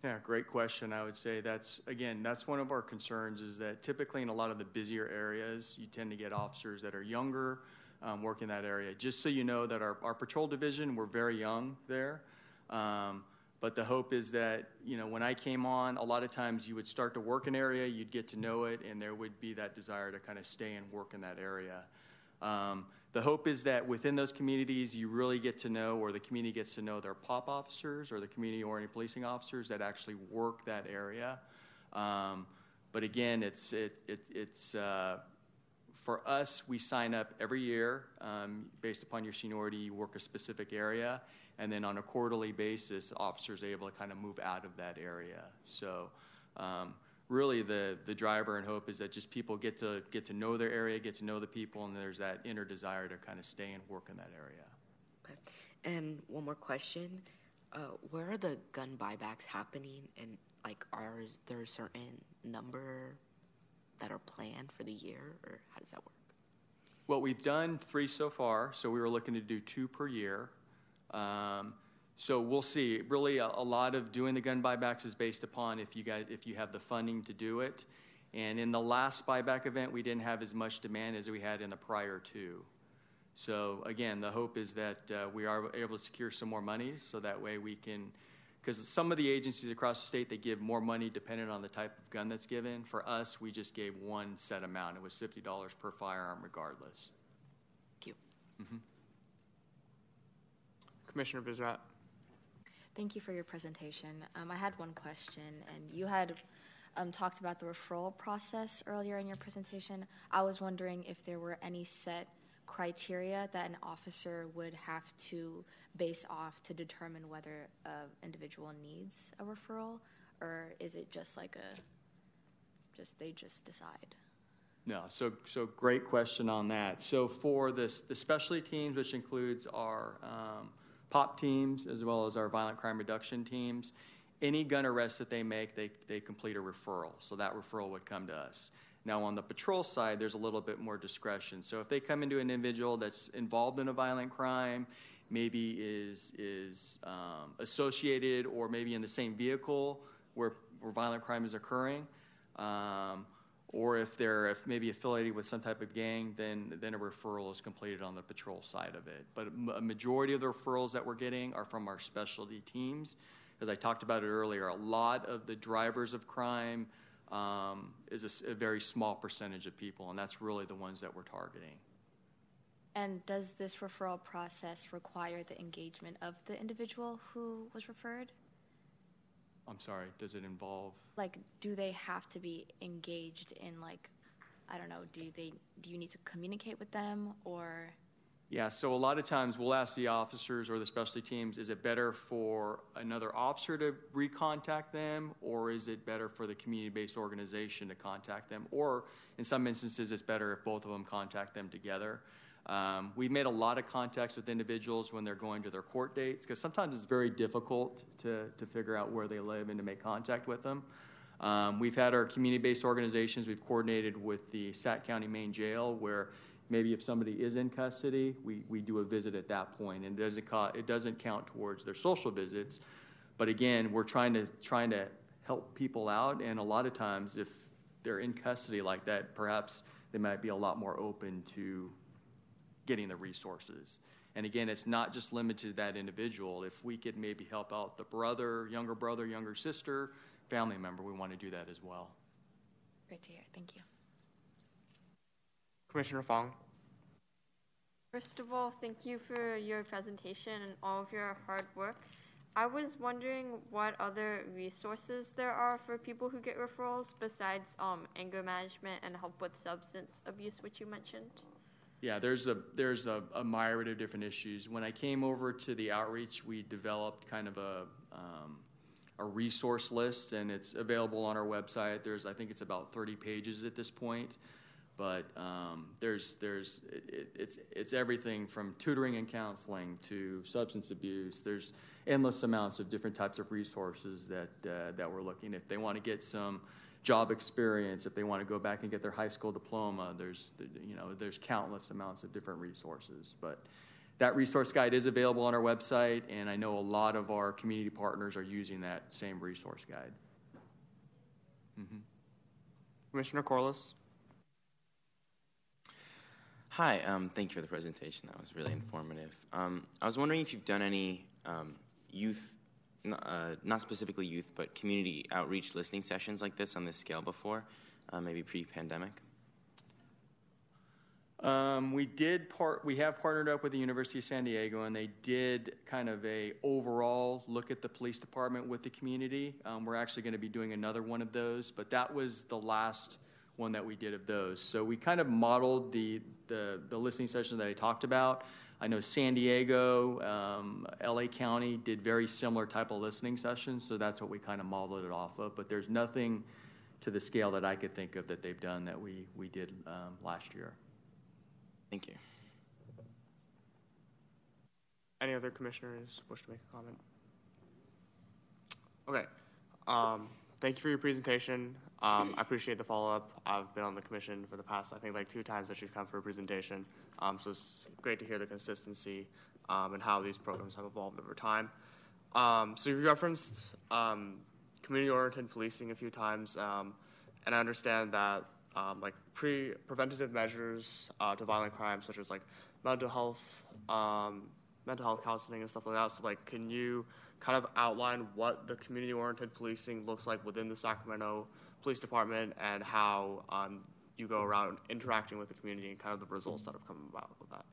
Yeah, great question. I would say that's, again, that's one of our concerns is that typically in a lot of the busier areas, you tend to get officers that are younger um, working that area. Just so you know that our, our patrol division, we're very young there. Um, But the hope is that, you know, when I came on, a lot of times you would start to work an area, you'd get to know it, and there would be that desire to kind of stay and work in that area. Um, the hope is that within those communities, you really get to know, or the community gets to know their P O P officers or the community-oriented policing officers that actually work that area. Um, but again, it's, it, it, it's uh, for us, we sign up every year um, based upon your seniority, you work a specific area. And then on a quarterly basis, officers are able to kind of move out of that area. So um, really the, the driver and hope is that just people get to get to know their area, get to know the people, and there's that inner desire to kind of stay and work in that area. Okay. And one more question. Uh, where are the gun buybacks happening? And, like, are there a certain number that are planned for the year, or how does that work? Well, we've done three so far, so we were looking to do two per year. Um, so we'll see. Really, a, a lot of doing the gun buybacks is based upon if you guys, if you have the funding to do it. And in the last buyback event, we didn't have as much demand as we had in the prior two. So again, the hope is that uh, we are able to secure some more money, so that way we can, because some of the agencies across the state, they give more money depending on the type of gun that's given. For us, we just gave one set amount. It was fifty dollars per firearm regardless. Thank you. Mm-hmm. Commissioner Bizrat. Thank you for your presentation. Um, I had one question, and you had um, talked about the referral process earlier in your presentation. I was wondering if there were any set criteria that an officer would have to base off to determine whether an individual needs a referral, or is it just like a, just they just decide? No, so so great question on that. So for this, the specialty teams, which includes our um, P O P teams, as well as our violent crime reduction teams, any gun arrest that they make, they, they complete a referral. So that referral would come to us. Now on the patrol side, there's a little bit more discretion. So if they come into an individual that's involved in a violent crime, maybe is, is um, associated or maybe in the same vehicle where, where violent crime is occurring, um, or if they're if maybe affiliated with some type of gang, then, then a referral is completed on the patrol side of it. But a majority of the referrals that we're getting are from our specialty teams. As I talked about it earlier, a lot of the drivers of crime um, is a, a very small percentage of people, and that's really the ones that we're targeting. And does this referral process require the engagement of the individual who was referred? I'm sorry, does it involve? Like, do they have to be engaged in, like, I don't know, do they? Do you need to communicate with them, or? Yeah, so a lot of times we'll ask the officers or the specialty teams, is it better for another officer to recontact them, or is it better for the community-based organization to contact them? Or in some instances, it's better if both of them contact them together. Um, we've made a lot of contacts with individuals when they're going to their court dates, because sometimes it's very difficult to, to figure out where they live and to make contact with them. Um, we've had our community-based organizations. We've coordinated with the Sac County Main Jail, where maybe if somebody is in custody, we, we do a visit at that point, and it doesn't, co- it doesn't count towards their social visits. But again, we're trying to trying to help people out, and a lot of times if they're in custody like that, perhaps they might be a lot more open to getting the resources. And again, it's not just limited to that individual. If we could maybe help out the brother, younger brother, younger sister, family member, we want to do that as well. Great to hear. Thank you. Commissioner Fong. First of all, thank you for your presentation and all of your hard work. I was wondering what other resources there are for people who get referrals besides um, anger management and help with substance abuse, which you mentioned. Yeah, there's a there's a, a myriad of different issues. When I came over to the outreach, we developed kind of a um, a resource list, and it's available on our website. There's I think it's about thirty pages at this point, but um, there's there's it, it's it's everything from tutoring and counseling to substance abuse. There's endless amounts of different types of resources that uh, that we're looking. If they want to get some job experience, if they want to go back and get their high school diploma, there's you know there's countless amounts of different resources. But that resource guide is available on our website, and I know a lot of our community partners are using that same resource guide. Mm-hmm. Commissioner Corliss. Hi, um, thank you for the presentation. That was really informative. Um, I was wondering if you've done any um, youth Uh, not specifically youth, but community outreach listening sessions like this on this scale before, uh, maybe pre-pandemic? Um, we did part. We have partnered up with the University of San Diego, and they did kind of a overall look at the police department with the community. Um, we're actually going to be doing another one of those, but that was the last one that we did of those. So we kind of modeled the the, the listening session that I talked about. I know San Diego, um, L A County did very similar type of listening sessions, so that's what we kind of modeled it off of. But there's nothing to the scale that I could think of that they've done that we, we did um, last year. Thank you. Any other commissioners wish to make a comment? Okay. Um, thank you for your presentation. Um, I appreciate the follow-up. I've been on the commission for the past, I think, like two times that you've come for a presentation. Um, so it's great to hear the consistency um, and how these programs have evolved over time. Um, so you referenced um, community-oriented policing a few times, um, and I understand that um, like pre preventative measures uh, to violent crimes, such as like mental health, um, mental health counseling, and stuff like that. So like, can you kind of outline what the community-oriented policing looks like within the Sacramento Police Department and how um, you go around interacting with the community and kind of the results that have come about with that?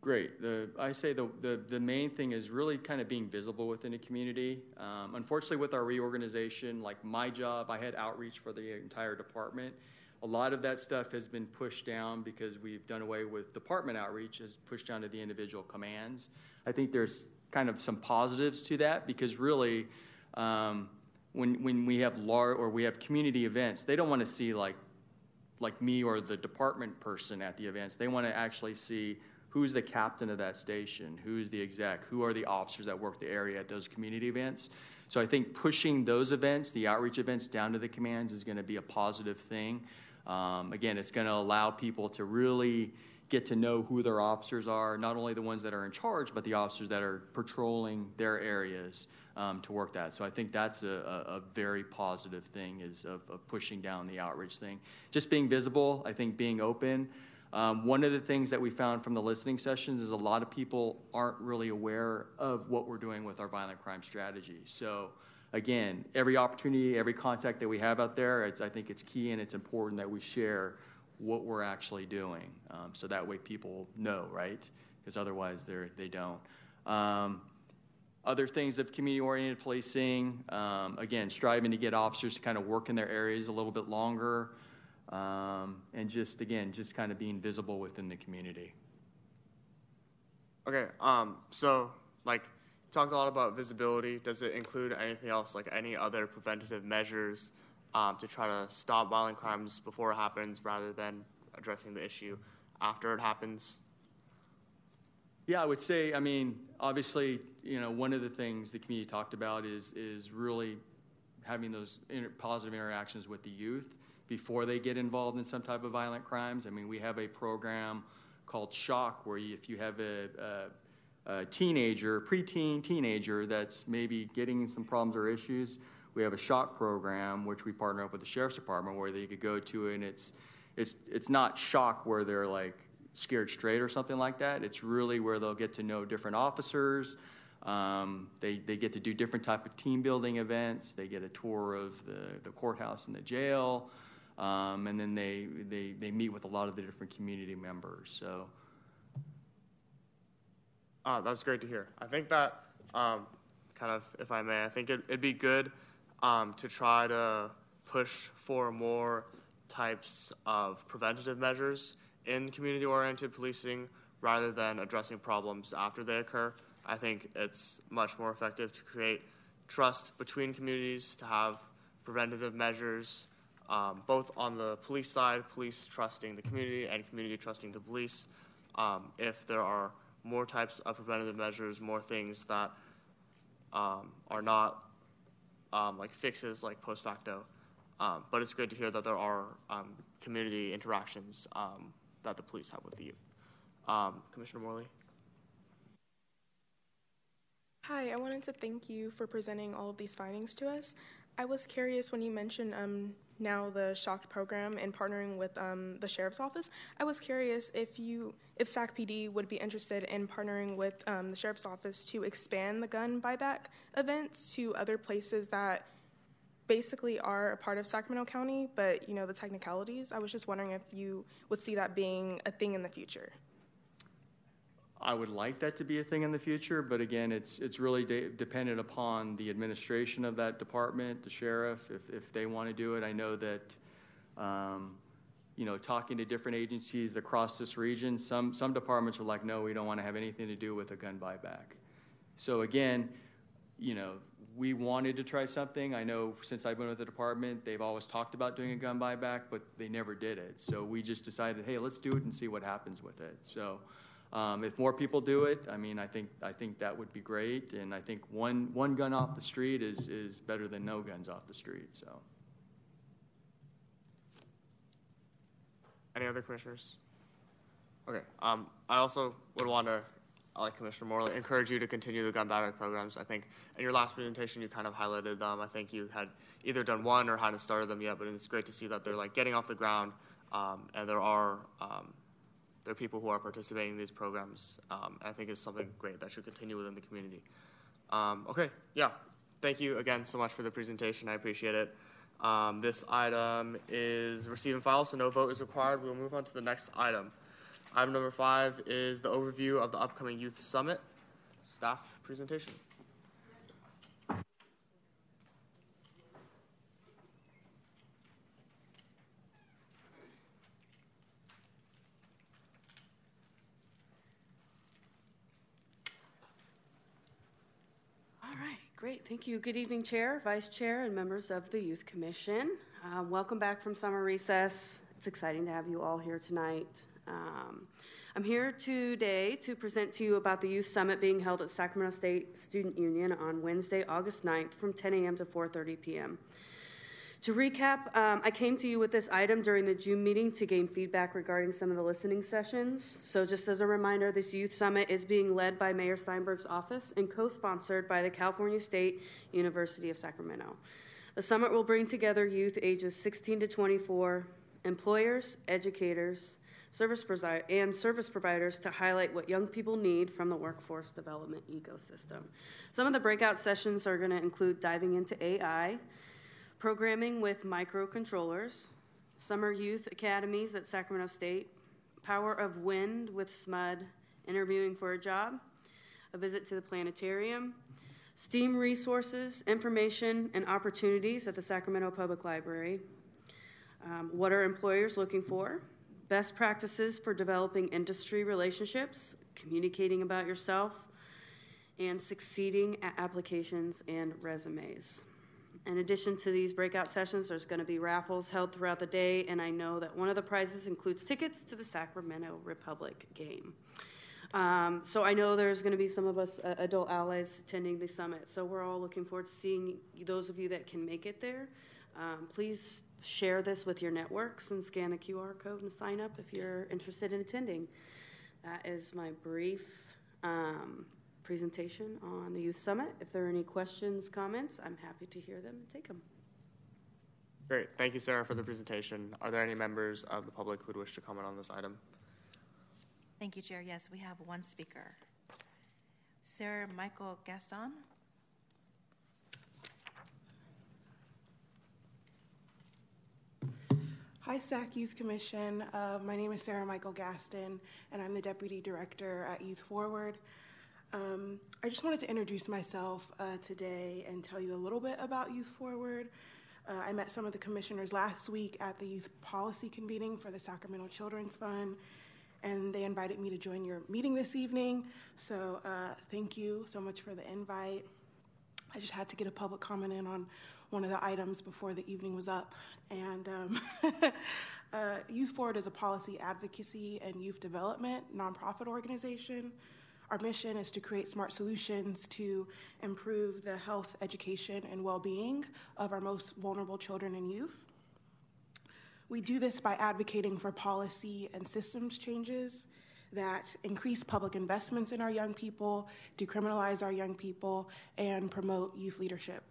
Great. The, I say the, the, the main thing is really kind of being visible within the community. Um, unfortunately, with our reorganization, like my job, I had outreach for the entire department. A lot of that stuff has been pushed down because we've done away with department outreach, is pushed down to the individual commands. I think there's kind of some positives to that because really, um, When when we have large or we have community events, they don't want to see like like me or the department person at the events. They want to actually see who's the captain of that station, who's the exec, who are the officers that work the area at those community events. So I think pushing those events, the outreach events, down to the commands is going to be a positive thing. Um, again, it's going to allow people to really get to know who their officers are, not only the ones that are in charge, but the officers that are patrolling their areas. Um, to work that. So I think that's a, a, a very positive thing is of, of pushing down the outreach thing. Just being visible, I think being open. Um, one of the things that we found from the listening sessions is a lot of people aren't really aware of what we're doing with our violent crime strategy. So again, every opportunity, every contact that we have out there, it's, I think it's key and it's important that we share what we're actually doing. Um, so that way people know, right? Because otherwise they're, they don't. Um, Other things of community-oriented policing, um, again, striving to get officers to kind of work in their areas a little bit longer, um, and just, again, just kind of being visible within the community. Okay, um, so, like, you talked a lot about visibility. Does it include anything else, like any other preventative measures um, to try to stop violent crimes before it happens rather than addressing the issue after it happens? Yeah, I would say, I mean, obviously, you know, one of the things the community talked about is is really having those inter- positive interactions with the youth before they get involved in some type of violent crimes. I mean, we have a program called Shock where you, if you have a, uh, teenager, preteen teenager that's maybe getting some problems or issues, we have a Shock program, which we partner up with the Sheriff's Department, where they could go to, and it's it's it's not shock where they're like scared straight or something like that. It's really where they'll get to know different officers. Um, they, they get to do different type of team building events. They get a tour of the, the courthouse and the jail. Um, and then they, they, they meet with a lot of the different community members. So, ah, that's great to hear. I think that, um, kind of, if I may, I think it, it'd be good um, to try to push for more types of preventative measures in community-oriented policing rather than addressing problems after they occur. I think it's much more effective to create trust between communities, to have preventative measures, um, both on the police side, police trusting the community and community trusting the police. Um, if there are more types of preventative measures, more things that um, are not um, like fixes, like post facto. Um, but it's good to hear that there are um, community interactions um, that the police have with the youth. Um, Commissioner Morley. Hi, I wanted to thank you for presenting all of these findings to us. I was curious when you mentioned um, now the Shock program and partnering with um, the Sheriff's Office. I was curious if you, if S A C P D would be interested in partnering with um, the Sheriff's Office to expand the gun buyback events to other places that basically are a part of Sacramento County, but you know the technicalities. I was just wondering if you would see that being a thing in the future. I would like that to be a thing in the future, but again, it's it's really de- dependent upon the administration of that department, the sheriff, if if they want to do it. I know that, um, you know, talking to different agencies across this region, some some departments were like, no, we don't want to have anything to do with a gun buyback. So again, you know, we wanted to try something. I know since I've been with the department, they've always talked about doing a gun buyback, but they never did it. So we just decided, hey, let's do it and see what happens with it. So. Um, if more people do it, I mean, I think I think that would be great, and I think one one gun off the street is is better than no guns off the street. So, any other commissioners? Okay. Um, I also would want to, like Commissioner Morley, encourage you to continue the gun buyback programs. I think in your last presentation you kind of highlighted them. I think you had either done one or hadn't started them yet, but it's great to see that they're like getting off the ground, um, and there are. Um, There are people who are participating in these programs. Um, I think it's something great that should continue within the community. Um, okay, yeah. Thank you again so much for the presentation. I appreciate it. Um, this item is receive and file, so no vote is required. We will move on to the next item. Item number five is the overview of the upcoming Youth Summit. Staff presentation. Great, thank you. Good evening, Chair, Vice Chair, and members of the Youth Commission. Uh, welcome back from summer recess. It's exciting to have you all here tonight. Um, I'm here today to present to you about the Youth Summit being held at Sacramento State Student Union on Wednesday, August ninth from ten a.m. to four thirty p.m. To recap, um, I came to you with this item during the June meeting to gain feedback regarding some of the listening sessions. So just as a reminder, this Youth Summit is being led by Mayor Steinberg's office and co-sponsored by the California State University of Sacramento. The summit will bring together youth ages sixteen to twenty-four, employers, educators, service provi- and service providers to highlight what young people need from the workforce development ecosystem. Some of the breakout sessions are going to include diving into A I, programming with microcontrollers, summer youth academies at Sacramento State, power of wind with S M U D, interviewing for a job, a visit to the planetarium, STEAM resources, information, and opportunities at the Sacramento Public Library, um, what are employers looking for, best practices for developing industry relationships, communicating about yourself, and succeeding at applications and resumes. In addition to these breakout sessions, there's going to be raffles held throughout the day, and I know that one of the prizes includes tickets to the Sacramento Republic game. Um, so I know there's going to be some of us uh, adult allies attending the summit, so we're all looking forward to seeing those of you that can make it there. Um, please share this with your networks and scan the Q R code and sign up if you're interested in attending. That is my brief um presentation on the Youth Summit. If there are any questions, comments, I'm happy to hear them and take them. Great. Thank you, Sarah, for the presentation. Are there any members of the public who would wish to comment on this item? Thank you, Chair. Yes, we have one speaker. Sarah Michael Gaston. Hi, SAC Youth Commission. Uh, my name is Sarah Michael Gaston, and I'm the Deputy Director at Youth Forward. Um, I just wanted to introduce myself uh, today and tell you a little bit about Youth Forward. Uh, I met some of the commissioners last week at the Youth Policy Convening for the Sacramento Children's Fund, and they invited me to join your meeting this evening. So uh, thank you so much for the invite. I just had to get a public comment in on one of the items before the evening was up. And um, uh, Youth Forward is a policy advocacy and youth development nonprofit organization. Our mission is to create smart solutions to improve the health, education, and well-being of our most vulnerable children and youth. We do this by advocating for policy and systems changes that increase public investments in our young people, decriminalize our young people, and promote youth leadership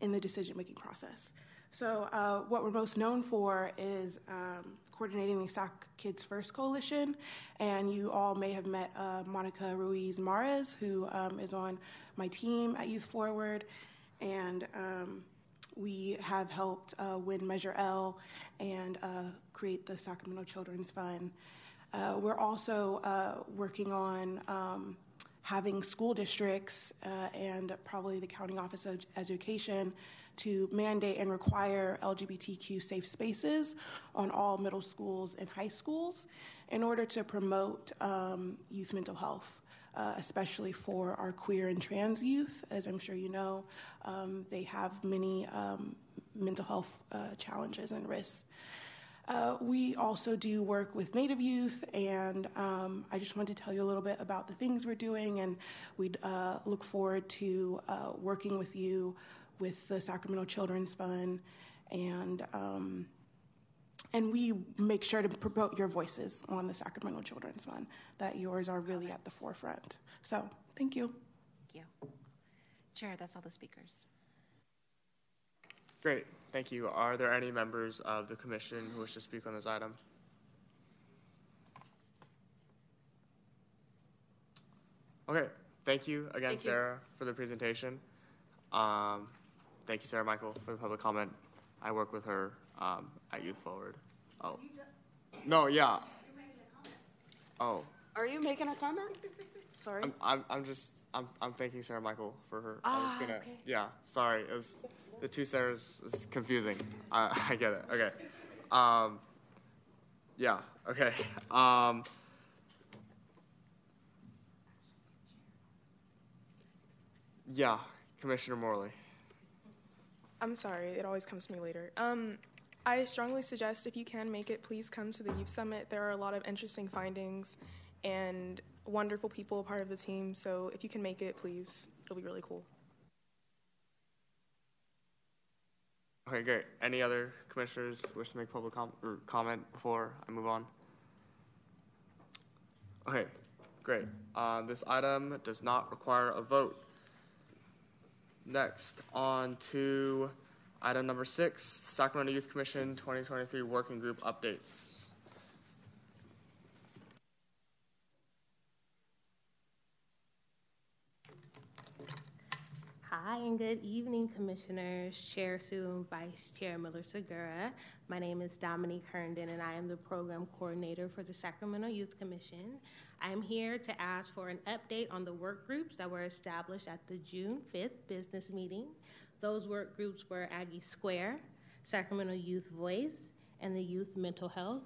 in the decision-making process. So uh, what we're most known for is um, coordinating the SAC Kids First Coalition, and you all may have met uh, Monica Ruiz-Mares, who um, is on my team at Youth Forward, and um, we have helped uh, win Measure L and uh, create the Sacramento Children's Fund. Uh, we're also uh, working on um, having school districts uh, and probably the County Office of Education to mandate and require L G B T Q safe spaces on all middle schools and high schools in order to promote um, youth mental health, uh, especially for our queer and trans youth. As I'm sure you know, um, they have many um, mental health uh, challenges and risks. Uh, we also do work with Native youth, and um, I just wanted to tell you a little bit about the things we're doing, and we uh, look forward to uh, working with you with the Sacramento Children's Fund, and um, and we make sure to promote your voices on the Sacramento Children's Fund, that yours are really at the forefront. So thank you. Thank you. Chair, that's all the speakers. Great, thank you. Are there any members of the commission who wish to speak on this item? Okay, thank you again, thank Sarah, you. for the presentation. Um, thank you, Sarah Michael, for the public comment. I work with her um, at Youth Forward. Oh, no, yeah. Oh. Are you making a comment? Sorry. I'm, I'm, I'm just, I'm, I'm thanking Sarah Michael for her. Ah, I was gonna, okay. yeah, sorry, it was. The two Sarahs is confusing. Uh, I get it. Okay. Um, yeah. Okay. Um, yeah. Commissioner Morley. I'm sorry. It always comes to me later. Um, I strongly suggest, if you can make it, please come to the Youth Summit. There are a lot of interesting findings and wonderful people part of the team. So if you can make it, please, it'll be really cool. Okay, great. Any other commissioners wish to make public com or comment before I move on? Okay, great. Uh, this item does not require a vote. Next, on to item number six, Sacramento Youth Commission twenty twenty-three Working Group Updates. Hi, and good evening, Commissioners, Chair Sue and Vice Chair Miller-Segura. My name is Dominique Herndon, and I am the Program Coordinator for the Sacramento Youth Commission. I am here to ask for an update on the work groups that were established at the June fifth business meeting. Those work groups were Aggie Square, Sacramento Youth Voice, and the Youth Mental Health,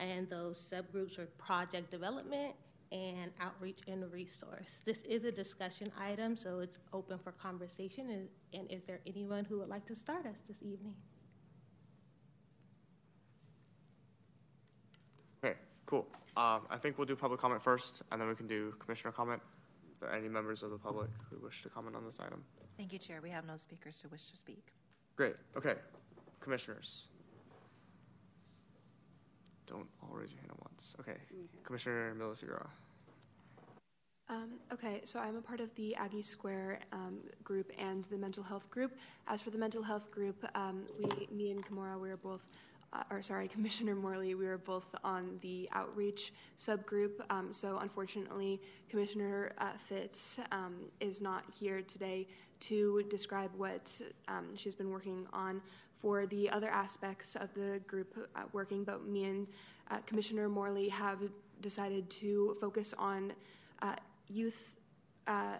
and those subgroups were Project Development and outreach and resource. This is a discussion item, so it's open for conversation. And, and is there anyone who would like to start us this evening? Okay, cool. Um, I think we'll do public comment first, and then we can do commissioner comment. Are there any members of the public who wish to comment on this item? Thank you, Chair. We have no speakers who wish to speak. Great, okay. Commissioners. Don't all raise your hand at once. Okay, Commissioner Miller-Segura. Um, okay, so I'm a part of the Aggie Square um, group and the mental health group. As for the mental health group, um, we, me and Kimora, we were both, uh, or sorry, Commissioner Morley, we were both on the outreach subgroup. Um, so unfortunately, Commissioner uh, Fitz um, is not here today to describe what um, she's been working on for the other aspects of the group uh, working, but me and uh, Commissioner Morley have decided to focus on uh, youth uh,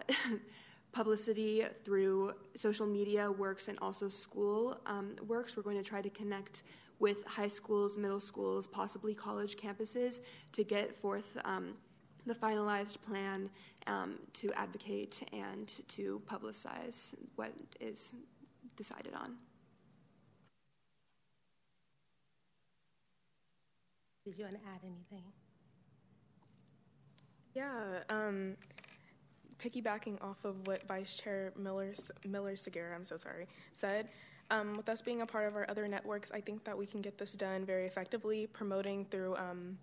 publicity through social media works and also school um, works. We're going to try to connect with high schools, middle schools, possibly college campuses to get forth um, the finalized plan um, to advocate and to publicize what is decided on. Did you want to add anything? Yeah, um, piggybacking off of what Vice Chair Miller Miller Segura, I'm so sorry, said, um, with us being a part of our other networks, I think that we can get this done very effectively, promoting through um,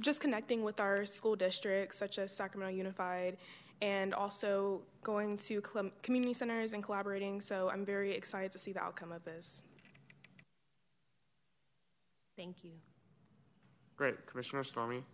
just connecting with our school districts, such as Sacramento Unified, and also going to community centers and collaborating. So I'm very excited to see the outcome of this. Thank you. Great. Commissioner Stormy.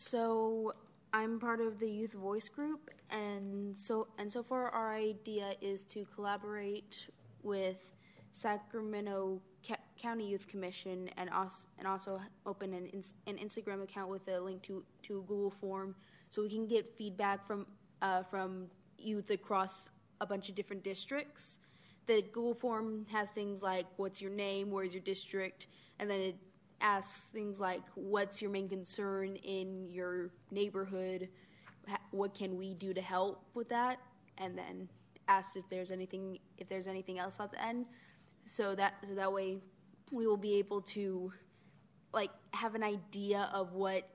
So I'm part of the Youth Voice Group, and so and so far our idea is to collaborate with Sacramento Ca- County Youth Commission and also, and also open an, ins- an Instagram account with a link to, to a Google form so we can get feedback from uh, from youth across a bunch of different districts. The Google form has things like what's your name, where's your district, and then it asks things like, what's your main concern in your neighborhood? What can we do to help with that? And then asks if there's anything if there's anything else at the end. So that so that way we will be able to like have an idea of what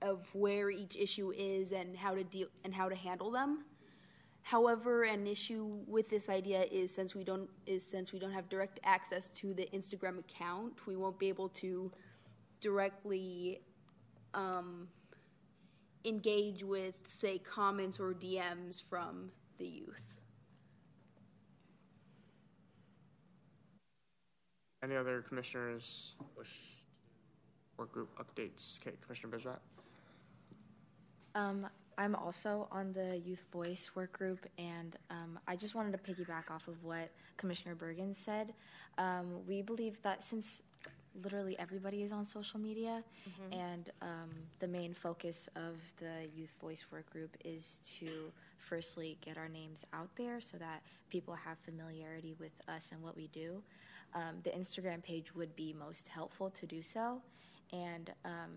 of where each issue is and how to deal and how to handle them. However, an issue with this idea is since we don't is since we don't have direct access to the Instagram account, we won't be able to directly um, engage with, say, comments or D Ms from the youth. Any other commissioners wish or group updates? Okay, Commissioner Bizrat. Um, I'm also on the Youth Voice work group, and um, I just wanted to piggyback off of what Commissioner Bergen said. Um, we believe that since literally everybody is on social media, mm-hmm. and um, the main focus of the Youth Voice work group is to firstly get our names out there so that people have familiarity with us and what we do. Um, the Instagram page would be most helpful to do so, and um,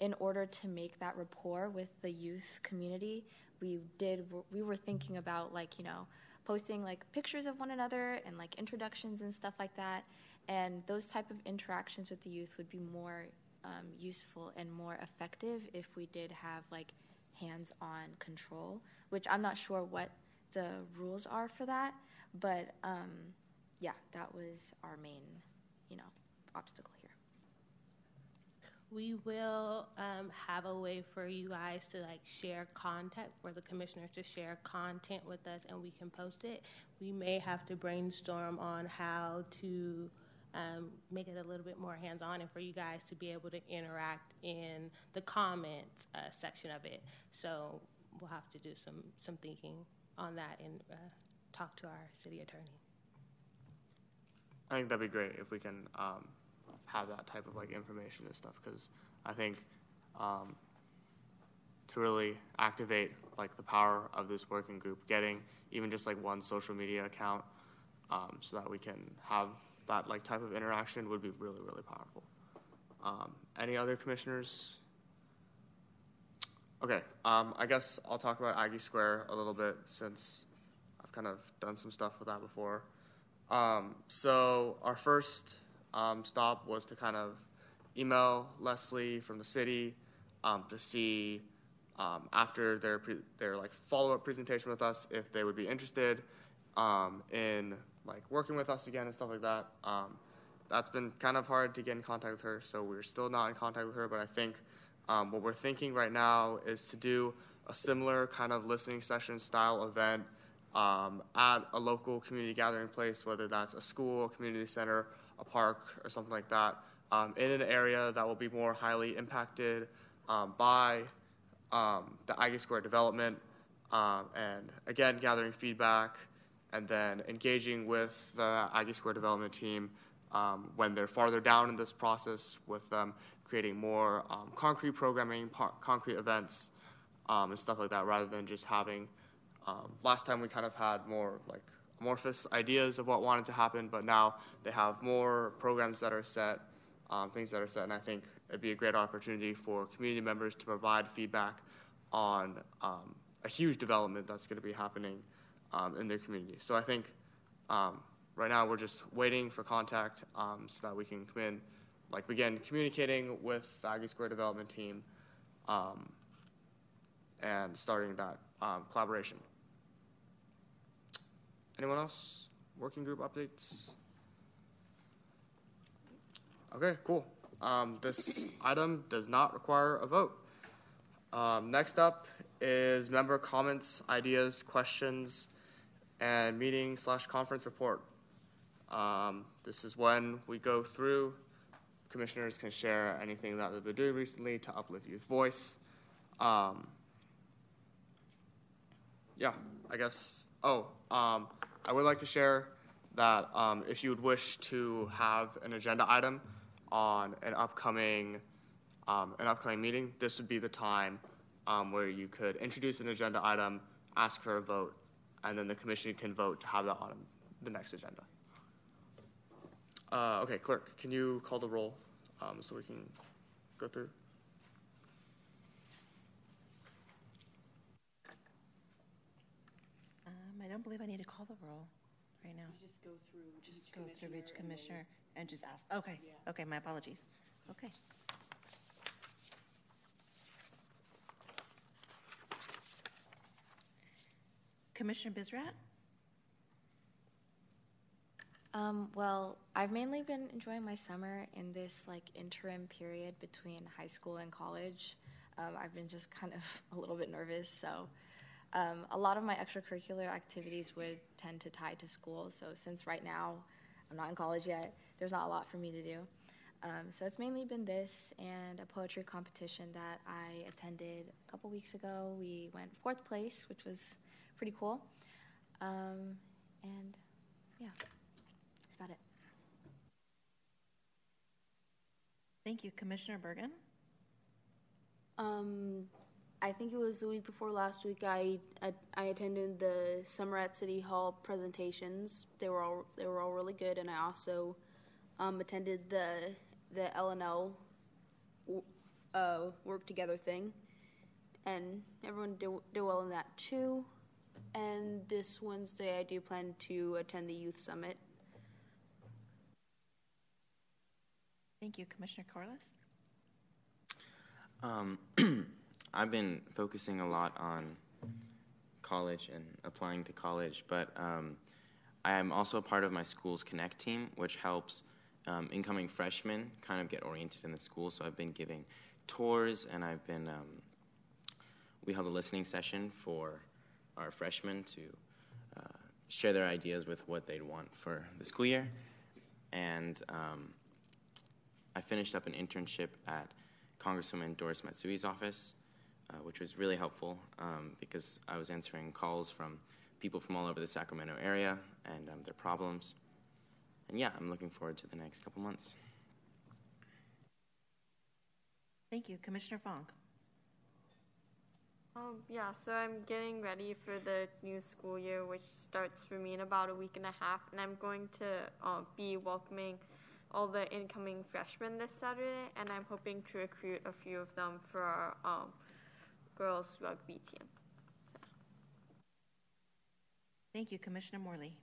in order to make that rapport with the youth community, we did. We were thinking about like, you know, posting like pictures of one another and like introductions and stuff like that. And those type of interactions with the youth would be more um, useful and more effective if we did have like hands-on control, which I'm not sure what the rules are for that. But um, yeah, that was our main, you know, obstacle. We will um, have a way for you guys to like share contact, for the commissioners to share content with us, and we can post it. We may have to brainstorm on how to um, make it a little bit more hands-on and for you guys to be able to interact in the comments uh, section of it. So we'll have to do some, some thinking on that and uh, talk to our city attorney. I think that'd be great if we can um have that type of like information and stuff, because I think um, to really activate like the power of this working group, getting even just like one social media account um, so that we can have that like type of interaction would be really, really powerful. Um, any other commissioners? Okay, um, I guess I'll talk about Aggie Square a little bit since I've kind of done some stuff with that before. Um, so our first Um, stop was to kind of email Leslie from the city um, to see um, after their pre- their like follow-up presentation with us if they would be interested um, in like working with us again and stuff like that. Um, that's been kind of hard to get in contact with her, so we're still not in contact with her, but I think Um, what we're thinking right now is to do a similar kind of listening session style event um, at a local community gathering place, whether that's a school, a community center, a park, or something like that, um, in an area that will be more highly impacted um, by um, the Aggie Square development, um, and again, gathering feedback and then engaging with the Aggie Square development team um, when they're farther down in this process, with them creating more um, concrete programming, par- concrete events, um, and stuff like that, rather than just having, um, last time we kind of had more like amorphous ideas of what wanted to happen, but now they have more programs that are set, um, things that are set, and I think it'd be a great opportunity for community members to provide feedback on um, a huge development that's gonna be happening um, in their community. So I think um, right now we're just waiting for contact um, so that we can come in, like begin communicating with the Aggie Square development team um, and starting that um, collaboration. Anyone else? Working group updates? Okay, cool. Um, this item does not require a vote. Um, next up is member comments, ideas, questions, and meeting slash conference report. Um, this is when we go through. Commissioners can share anything that they've been doing recently to uplift youth voice. Um, yeah, I guess. Oh, um, I would like to share that um, if you would wish to have an agenda item on an upcoming um, an upcoming meeting, this would be the time um, where you could introduce an agenda item, ask for a vote, and then the commission can vote to have that on the next agenda. Uh, okay, clerk, can you call the roll um, so we can go through? Um, I don't believe I need to call the roll right now. You just go through, just just go through each commissioner and, and just ask. Okay, yeah. Okay, my apologies. Okay. Commissioner Bisrat? Um, well, I've mainly been enjoying my summer in this like interim period between high school and college. Um, I've been just kind of a little bit nervous, so um, a lot of my extracurricular activities would tend to tie to school. So since right now I'm not in college yet, there's not a lot for me to do. Um, so it's mainly been this and a poetry competition that I attended a couple weeks ago. We went fourth place, which was pretty cool. Um, and yeah. About it. Thank you. Commissioner Bergen? Um, I think it was the week before last week I, I I attended the Summer at City Hall presentations. They were all they were all really good, and I also um, attended the the L and L uh, work together thing, and everyone did, did well in that too. And this Wednesday I do plan to attend the Youth Summit. Thank you. Commissioner Corliss? Um, I've been focusing a lot on college and applying to college, but um, I am also a part of my school's Connect team, which helps um, incoming freshmen kind of get oriented in the school. So I've been giving tours, and I've been, um, we held a listening session for our freshmen to uh, share their ideas with what they'd want for the school year. And um, I finished up an internship at Congresswoman Doris Matsui's office, uh, which was really helpful um, because I was answering calls from people from all over the Sacramento area and um, their problems. And yeah, I'm looking forward to the next couple months. Thank you. Commissioner Fong. Um, yeah, so I'm getting ready for the new school year, which starts for me in about a week and a half, and I'm going to uh, be welcoming all the incoming freshmen this Saturday, and I'm hoping to recruit a few of them for our um, girls rugby team. So. Thank you. Commissioner Morley.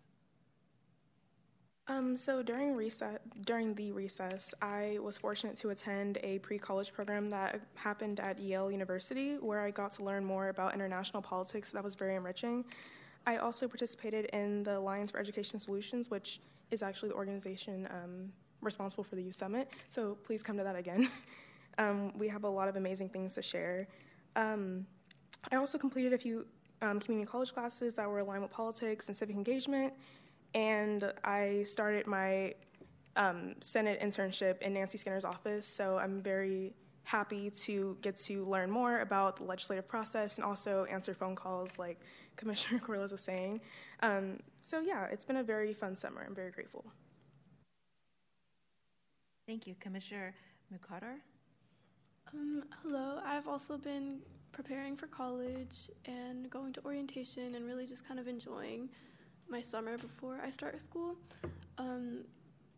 Um, so during recess, during the recess, I was fortunate to attend a pre-college program that happened at Yale University, where I got to learn more about international politics. That was very enriching. I also participated in the Alliance for Education Solutions, which is actually the organization um, responsible for the Youth Summit, so please come to that again. Um, we have a lot of amazing things to share. Um, I also completed a few um, community college classes that were aligned with politics and civic engagement, and I started my um, Senate internship in Nancy Skinner's office, so I'm very happy to get to learn more about the legislative process and also answer phone calls like Commissioner Corliss was saying. Um, so yeah, it's been a very fun summer. I'm very grateful. Thank you. Commissioner Mukhtar? Um, hello. I've also been preparing for college and going to orientation and really just kind of enjoying my summer before I start school. Um,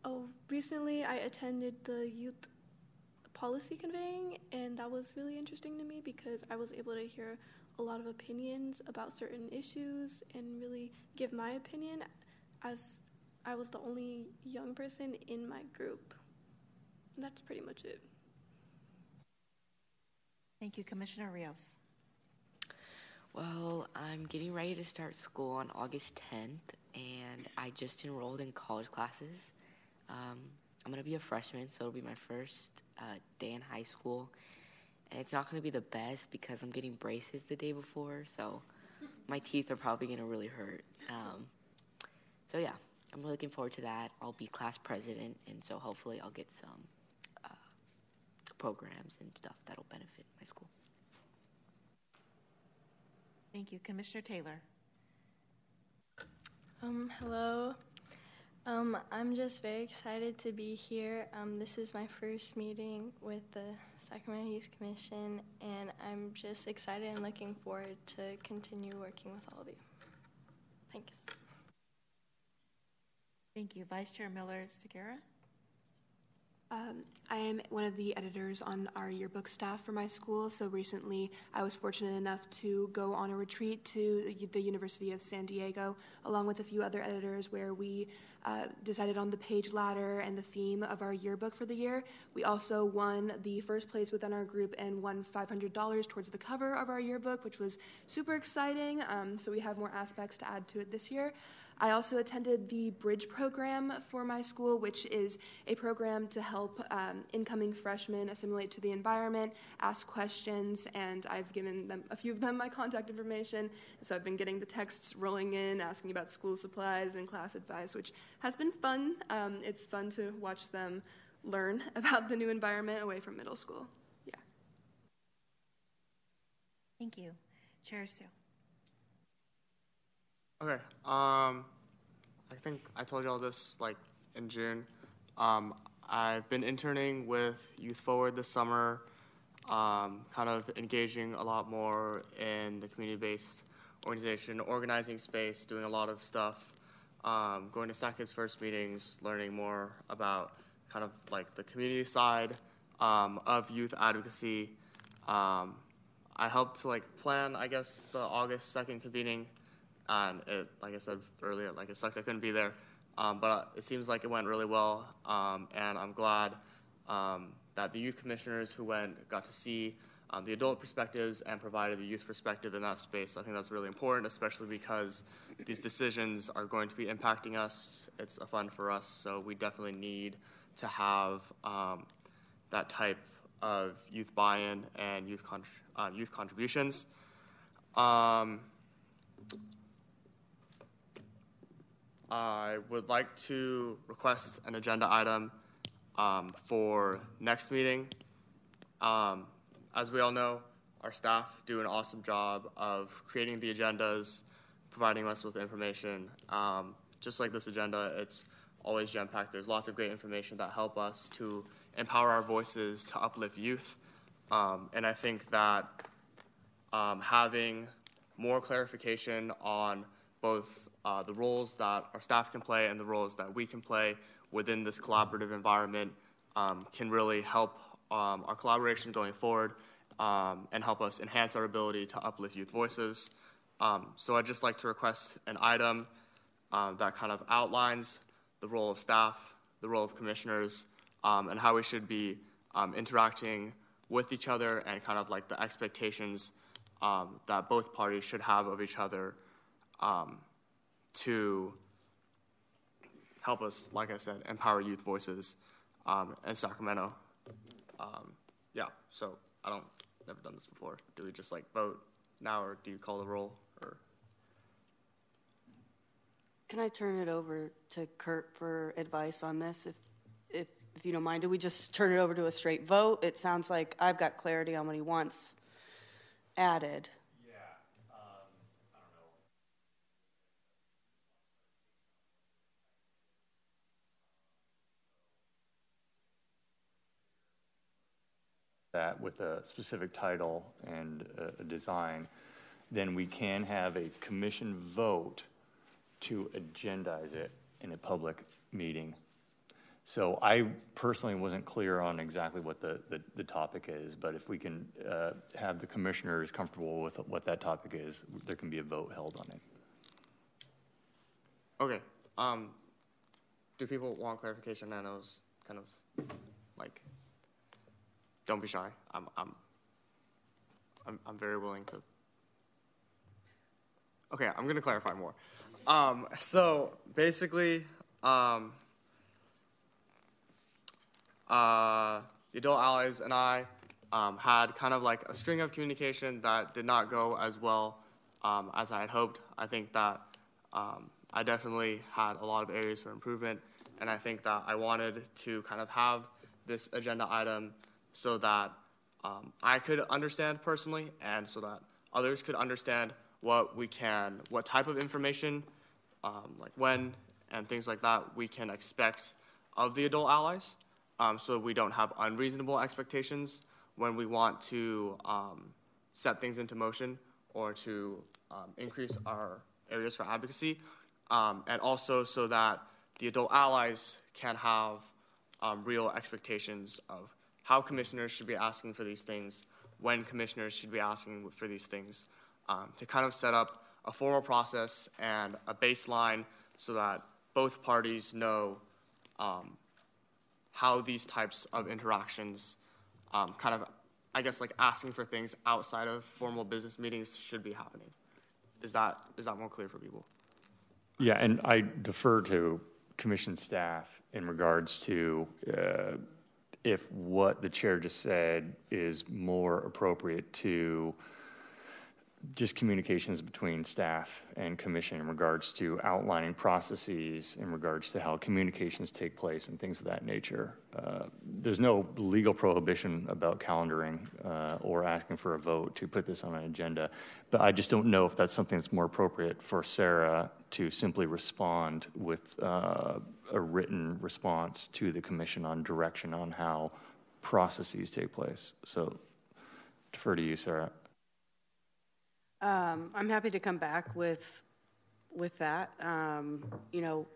oh, recently I attended the Youth Policy Convening, and that was really interesting to me because I was able to hear a lot of opinions about certain issues and really give my opinion as I was the only young person in my group. And that's pretty much it. Thank you. Commissioner Rios. Well, I'm getting ready to start school on August tenth, and I just enrolled in college classes. Um, I'm going to be a freshman, so it'll be my first uh, day in high school. And it's not going to be the best because I'm getting braces the day before, so my teeth are probably going to really hurt. Um, so, yeah, I'm really looking forward to that. I'll be class president, and so hopefully I'll get some uh, programs and stuff that'll benefit my school. Thank you. Commissioner Taylor. Um, hello. Um, I'm just very excited to be here. Um, this is my first meeting with the Sacramento Youth Commission, and I'm just excited and looking forward to continue working with all of you. Thanks. Thank you. Vice Chair Miller-Segura. Um, I am one of the editors on our yearbook staff for my school, so recently I was fortunate enough to go on a retreat to the University of San Diego along with a few other editors where we uh, decided on the page ladder and the theme of our yearbook for the year. We also won the first place within our group and won five hundred dollars towards the cover of our yearbook, which was super exciting, um, so we have more aspects to add to it this year. I also attended the Bridge program for my school, which is a program to help um, incoming freshmen assimilate to the environment, ask questions, and I've given them a few of them my contact information. So I've been getting the texts rolling in, asking about school supplies and class advice, which has been fun. Um, it's fun to watch them learn about the new environment away from middle school. Yeah. Thank you. Chair Sue. Okay, um, I think I told you all this, like, in June. Um, I've been interning with Youth Forward this summer, um, kind of engaging a lot more in the community-based organization, organizing space, doing a lot of stuff, um, going to Stack Kids First meetings, learning more about kind of, like, the community side um, of youth advocacy. Um, I helped, like, plan, I guess, the August second convening. And it, like I said earlier, like it sucked I couldn't be there, um, but it seems like it went really well, um, and I'm glad um, that the youth commissioners who went got to see um, the adult perspectives and provided the youth perspective in that space. I think that's really important, especially because these decisions are going to be impacting us. It's a fun for us, so we definitely need to have um, that type of youth buy-in and youth con- uh, youth contributions. Um, I would like to request an agenda item um, for next meeting. Um, as we all know, our staff do an awesome job of creating the agendas, providing us with information. Um, just like this agenda, it's always jam-packed. There's lots of great information that help us to empower our voices, to uplift youth. Um, and I think that um, having more clarification on both Uh, the roles that our staff can play and the roles that we can play within this collaborative environment um, can really help um, our collaboration going forward um, and help us enhance our ability to uplift youth voices. Um, so I'd just like to request an item um, that kind of outlines the role of staff, the role of commissioners, um, and how we should be um, interacting with each other and kind of like the expectations um, that both parties should have of each other um, to help us, like I said, empower youth voices um, in Sacramento. Um, Yeah, so I don't, never done this before. Do we just like vote now or do you call the roll or? Can I turn it over to Kurt for advice on this if if, if you don't mind? Do we just turn it over to a straight vote? It sounds like I've got clarity on what he wants added. That with a specific title and a design, then we can have a commission vote to agendize it in a public meeting. So I personally wasn't clear on exactly what the, the, the topic is, but if we can uh, have the commissioners comfortable with what that topic is, there can be a vote held on it. Okay. Um, do people want clarification? I know it's kind of like... Don't be shy. I'm, I'm, I'm, I'm very willing to. Okay, I'm gonna clarify more. Um, so basically, um, uh, the adult allies and I um, had kind of like a string of communication that did not go as well um, as I had hoped. I think that um, I definitely had a lot of areas for improvement, and I think that I wanted to kind of have this agenda item so that um, I could understand personally and so that others could understand what we can, what type of information, um, like when and things like that we can expect of the adult allies um, so we don't have unreasonable expectations when we want to um, set things into motion or to um, increase our areas for advocacy um, and also so that the adult allies can have um, real expectations of how commissioners should be asking for these things, when commissioners should be asking for these things, um, to kind of set up a formal process and a baseline so that both parties know um, how these types of interactions, um, kind of, I guess, like asking for things outside of formal business meetings should be happening. Is that is that more clear for people? Yeah, and I defer to commission staff in regards to uh, if what the chair just said is more appropriate to just communications between staff and commission in regards to outlining processes, in regards to how communications take place and things of that nature. Uh, there's no legal prohibition about calendaring uh, or asking for a vote to put this on an agenda, but I just don't know if that's something that's more appropriate for Sarah to simply respond with uh, a written response to the commission on direction on how processes take place. So defer to you, Sarah. Um, I'm happy to come back with with that. Um, you know,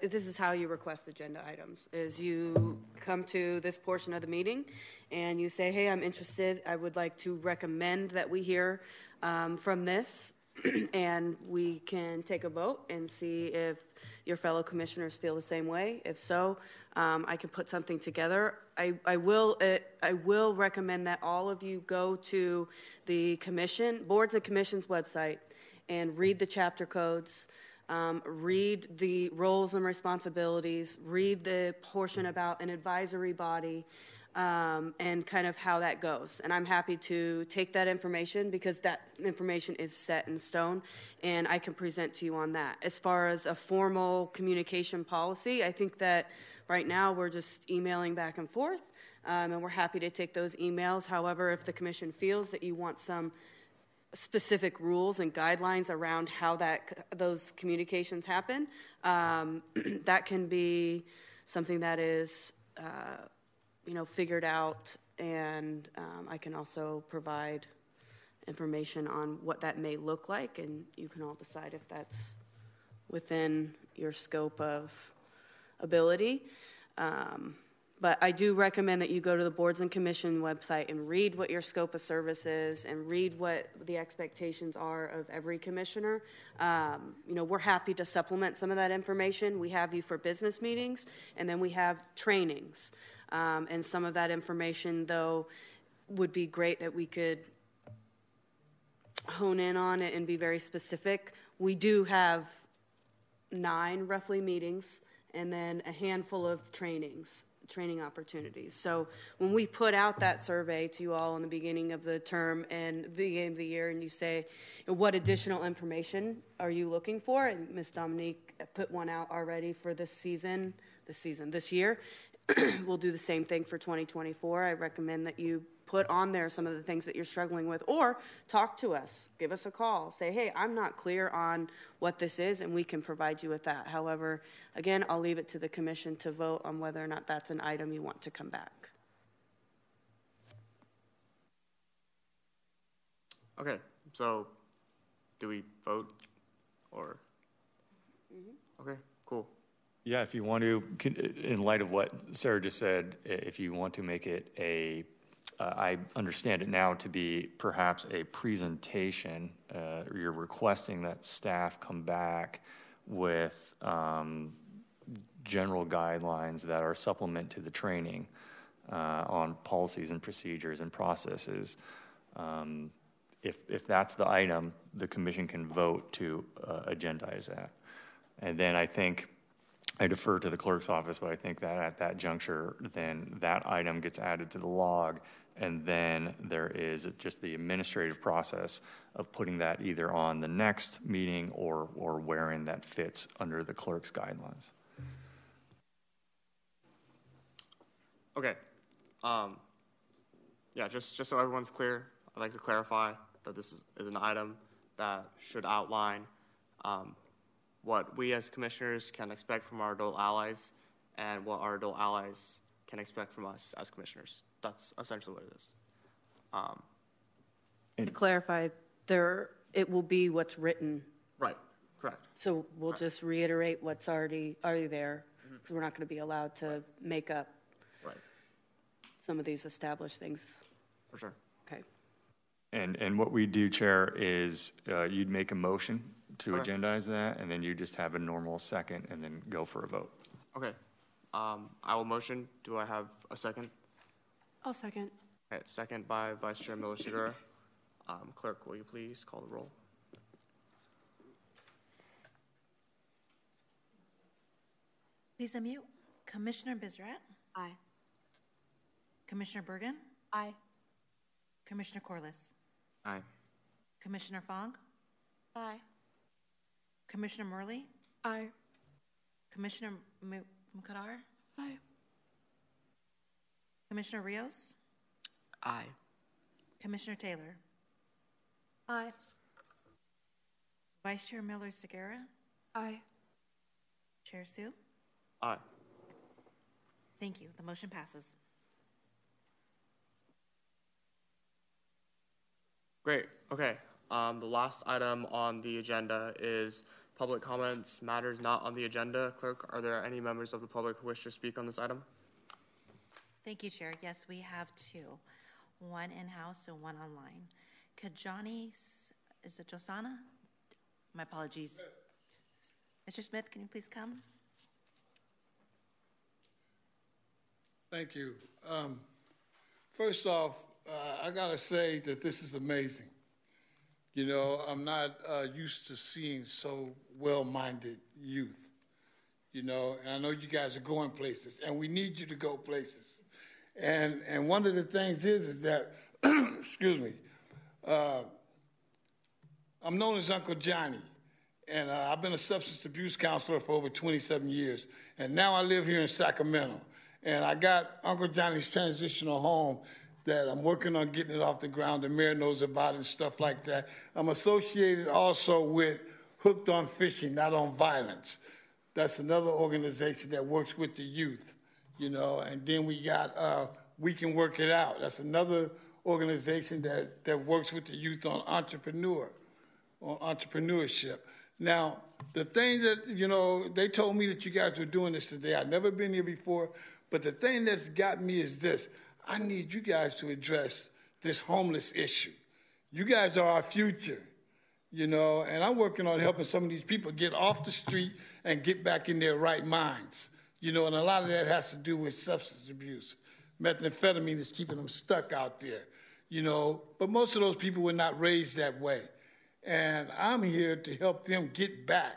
this is how you request agenda items, is you come to this portion of the meeting and you say, hey, I'm interested. I would like to recommend that we hear um, from this and we can take a vote and see if your fellow commissioners feel the same way. If so, um, I can put something together. I, I will uh, I will recommend that all of you go to the commission, boards and commissions website and read the chapter codes, um, read the roles and responsibilities, read the portion about an advisory body, Um, and kind of how that goes. And I'm happy to take that information because that information is set in stone and I can present to you on that. As far as a formal communication policy, I think that right now we're just emailing back and forth um, and we're happy to take those emails. However, if the commission feels that you want some specific rules and guidelines around how that those communications happen, um, that can be something that is uh, you know, figured out, and um, I can also provide information on what that may look like, and you can all decide if that's within your scope of ability. Um, but I do recommend that you go to the boards and commission website and read what your scope of service is and read what the expectations are of every commissioner. Um, you know, we're happy to supplement some of that information. We have you for business meetings, and then we have trainings. Um, and some of that information, though, would be great that we could hone in on it and be very specific. We do have nine, roughly, meetings and then a handful of trainings training opportunities. So when we put out that survey to you all in the beginning of the term and beginning of the year, and you say, what additional information are you looking for? And Miz Dominique put one out already for this season, this season, this year. We'll do the same thing for twenty twenty-four. I recommend that you put on there some of the things that you're struggling with, or talk to us, give us a call, say, hey, I'm not clear on what this is, and we can provide you with that. However, again, I'll leave it to the commission to vote on whether or not that's an item you want to come back. Okay, so do we vote or? Mm-hmm. Okay, cool. Yeah, if you want to, in light of what Sarah just said, if you want to make it a Uh, I understand it now to be perhaps a presentation. Uh, you're requesting that staff come back with um, general guidelines that are supplement to the training uh, on policies and procedures and processes. Um, if if that's the item, the commission can vote to uh, agendize that. And then I think I defer to the clerk's office, but I think that at that juncture, then that item gets added to the log. And then there is just the administrative process of putting that either on the next meeting or or wherein that fits under the clerk's guidelines. Okay. Um, yeah, just, just so everyone's clear, I'd like to clarify that this is, is an item that should outline um, what we as commissioners can expect from our adult allies and what our adult allies can expect from us as commissioners. That's essentially what it is. Um, to clarify, there it will be what's written. Right, correct. So we'll right. just reiterate what's already, already there, because mm-hmm. we're not going to be allowed to right. make up right. some of these established things. For sure. Okay. And, and what we do, Chair, is uh, you'd make a motion to okay. agendize that, and then you just have a normal second and then go for a vote. Okay. Um, I will motion. Do I have a second? I'll second. Okay, second by Vice Chair Miller-Segura. Um, Clerk, will you please call the roll? Please unmute. Commissioner Bizrat? Aye. Commissioner Bergen? Aye. Commissioner Corliss? Aye. Commissioner Fong? Aye. Commissioner Morley? Aye. Commissioner Mukadar? Aye. Commissioner Rios? Aye. Commissioner Taylor? Aye. Vice Chair Miller-Segura? Aye. Chair Hsu? Aye. Thank you. The motion passes. Great. Okay. Um, the last item on the agenda is public comments, matters not on the agenda. Clerk, are there any members of the public who wish to speak on this item? Thank you, Chair. Yes, we have two, one in-house and one online. Kajani, is it Josana? My apologies. Mister Smith, can you please come? Thank you. Um, first off, uh, I gotta say that this is amazing. You know, I'm not uh, used to seeing so well-minded youth, you know, and I know you guys are going places, and we need you to go places. And and one of the things is, is that, excuse me, uh, I'm known as Uncle Johnny, and uh, I've been a substance abuse counselor for over twenty-seven years, and now I live here in Sacramento, and I got Uncle Johnny's transitional home that I'm working on getting it off the ground. The mayor knows about it and stuff like that. I'm associated also with Hooked on Fishing, Not on Violence. That's another organization that works with the youth, you know. And then we got uh, We Can Work It Out. That's another organization that, that works with the youth on entrepreneur, on entrepreneurship. Now, the thing that, you know, they told me that you guys were doing this today. I've never been here before, but the thing that's got me is this. I need you guys to address this homeless issue. You guys are our future, you know, and I'm working on helping some of these people get off the street and get back in their right minds, you know, and a lot of that has to do with substance abuse. Methamphetamine is keeping them stuck out there, you know, but most of those people were not raised that way. And I'm here to help them get back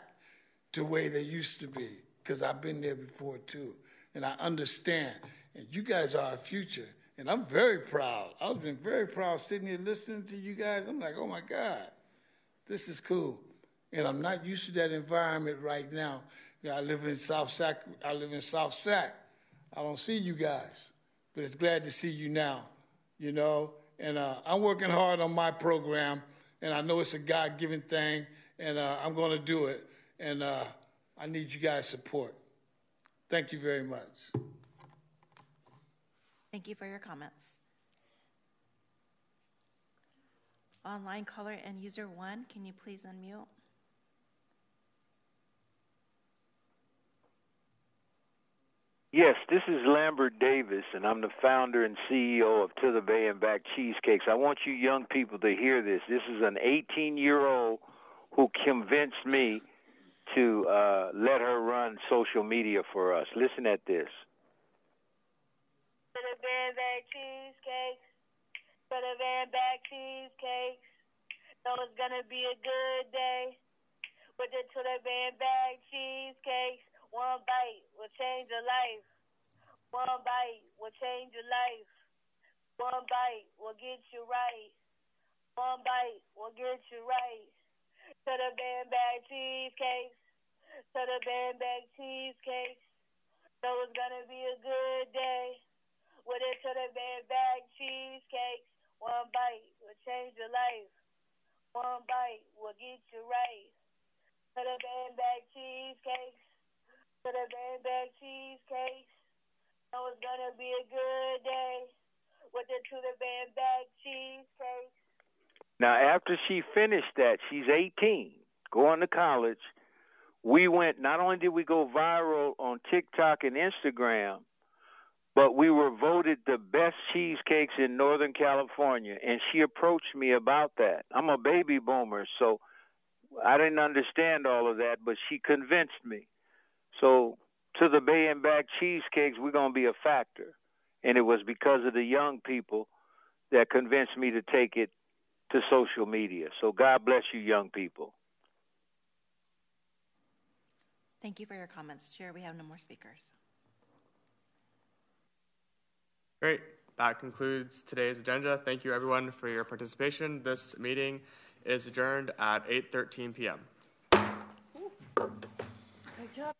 to the way they used to be, because I've been there before too, and I understand. and you guys are our future. And I'm very proud. I've been very proud sitting here listening to you guys. I'm like, oh, my God, this is cool. And I'm not used to that environment right now. You know, I live in South Sac. I live in South Sac. I don't see you guys, but it's glad to see you now, you know. And uh, I'm working hard on my program, and I know it's a God-given thing, and uh, I'm going to do it. And uh, I need you guys' support. Thank you very much. Thank you for your comments. Online caller and user one, can you please unmute? Yes, this is Lambert Davis, and I'm the founder and C E O of To The Bay and Back Cheesecakes. I want you young people to hear this. This is an eighteen-year-old who convinced me to uh, let her run social media for us. Listen at this. To the Van Bag cheesecakes, to the Van Bag cheesecakes. So it's gonna be a good day with the To the Van Bag cheesecakes. One bite will change your life. One bite will change your life. One bite will get you right. One bite will get you right. To the Van Bag cheesecakes, to the Van Bag cheesecakes. So it's gonna be a good day. With it to the Van Bag cheesecakes, one bite will change your life. One bite will get you right. To the Van Bag cheesecakes, to the Van Bag cheesecakes. So it's gonna be a good day. With it to the Van Bag cheesecakes. Now, after she finished that, she's eighteen, going to college. We went. Not only did we go viral on TikTok and Instagram, but we were voted the best cheesecakes in Northern California, and she approached me about that. I'm a baby boomer, so I didn't understand all of that, but she convinced me. So To the Bay and Back cheesecakes, we're going to be a factor, and it was because of the young people that convinced me to take it to social media. So God bless you, young people. Thank you for your comments, Chair. We have no more speakers. Great. That concludes today's agenda. Thank you, everyone, for your participation. This meeting is adjourned at eight thirteen p m Good job.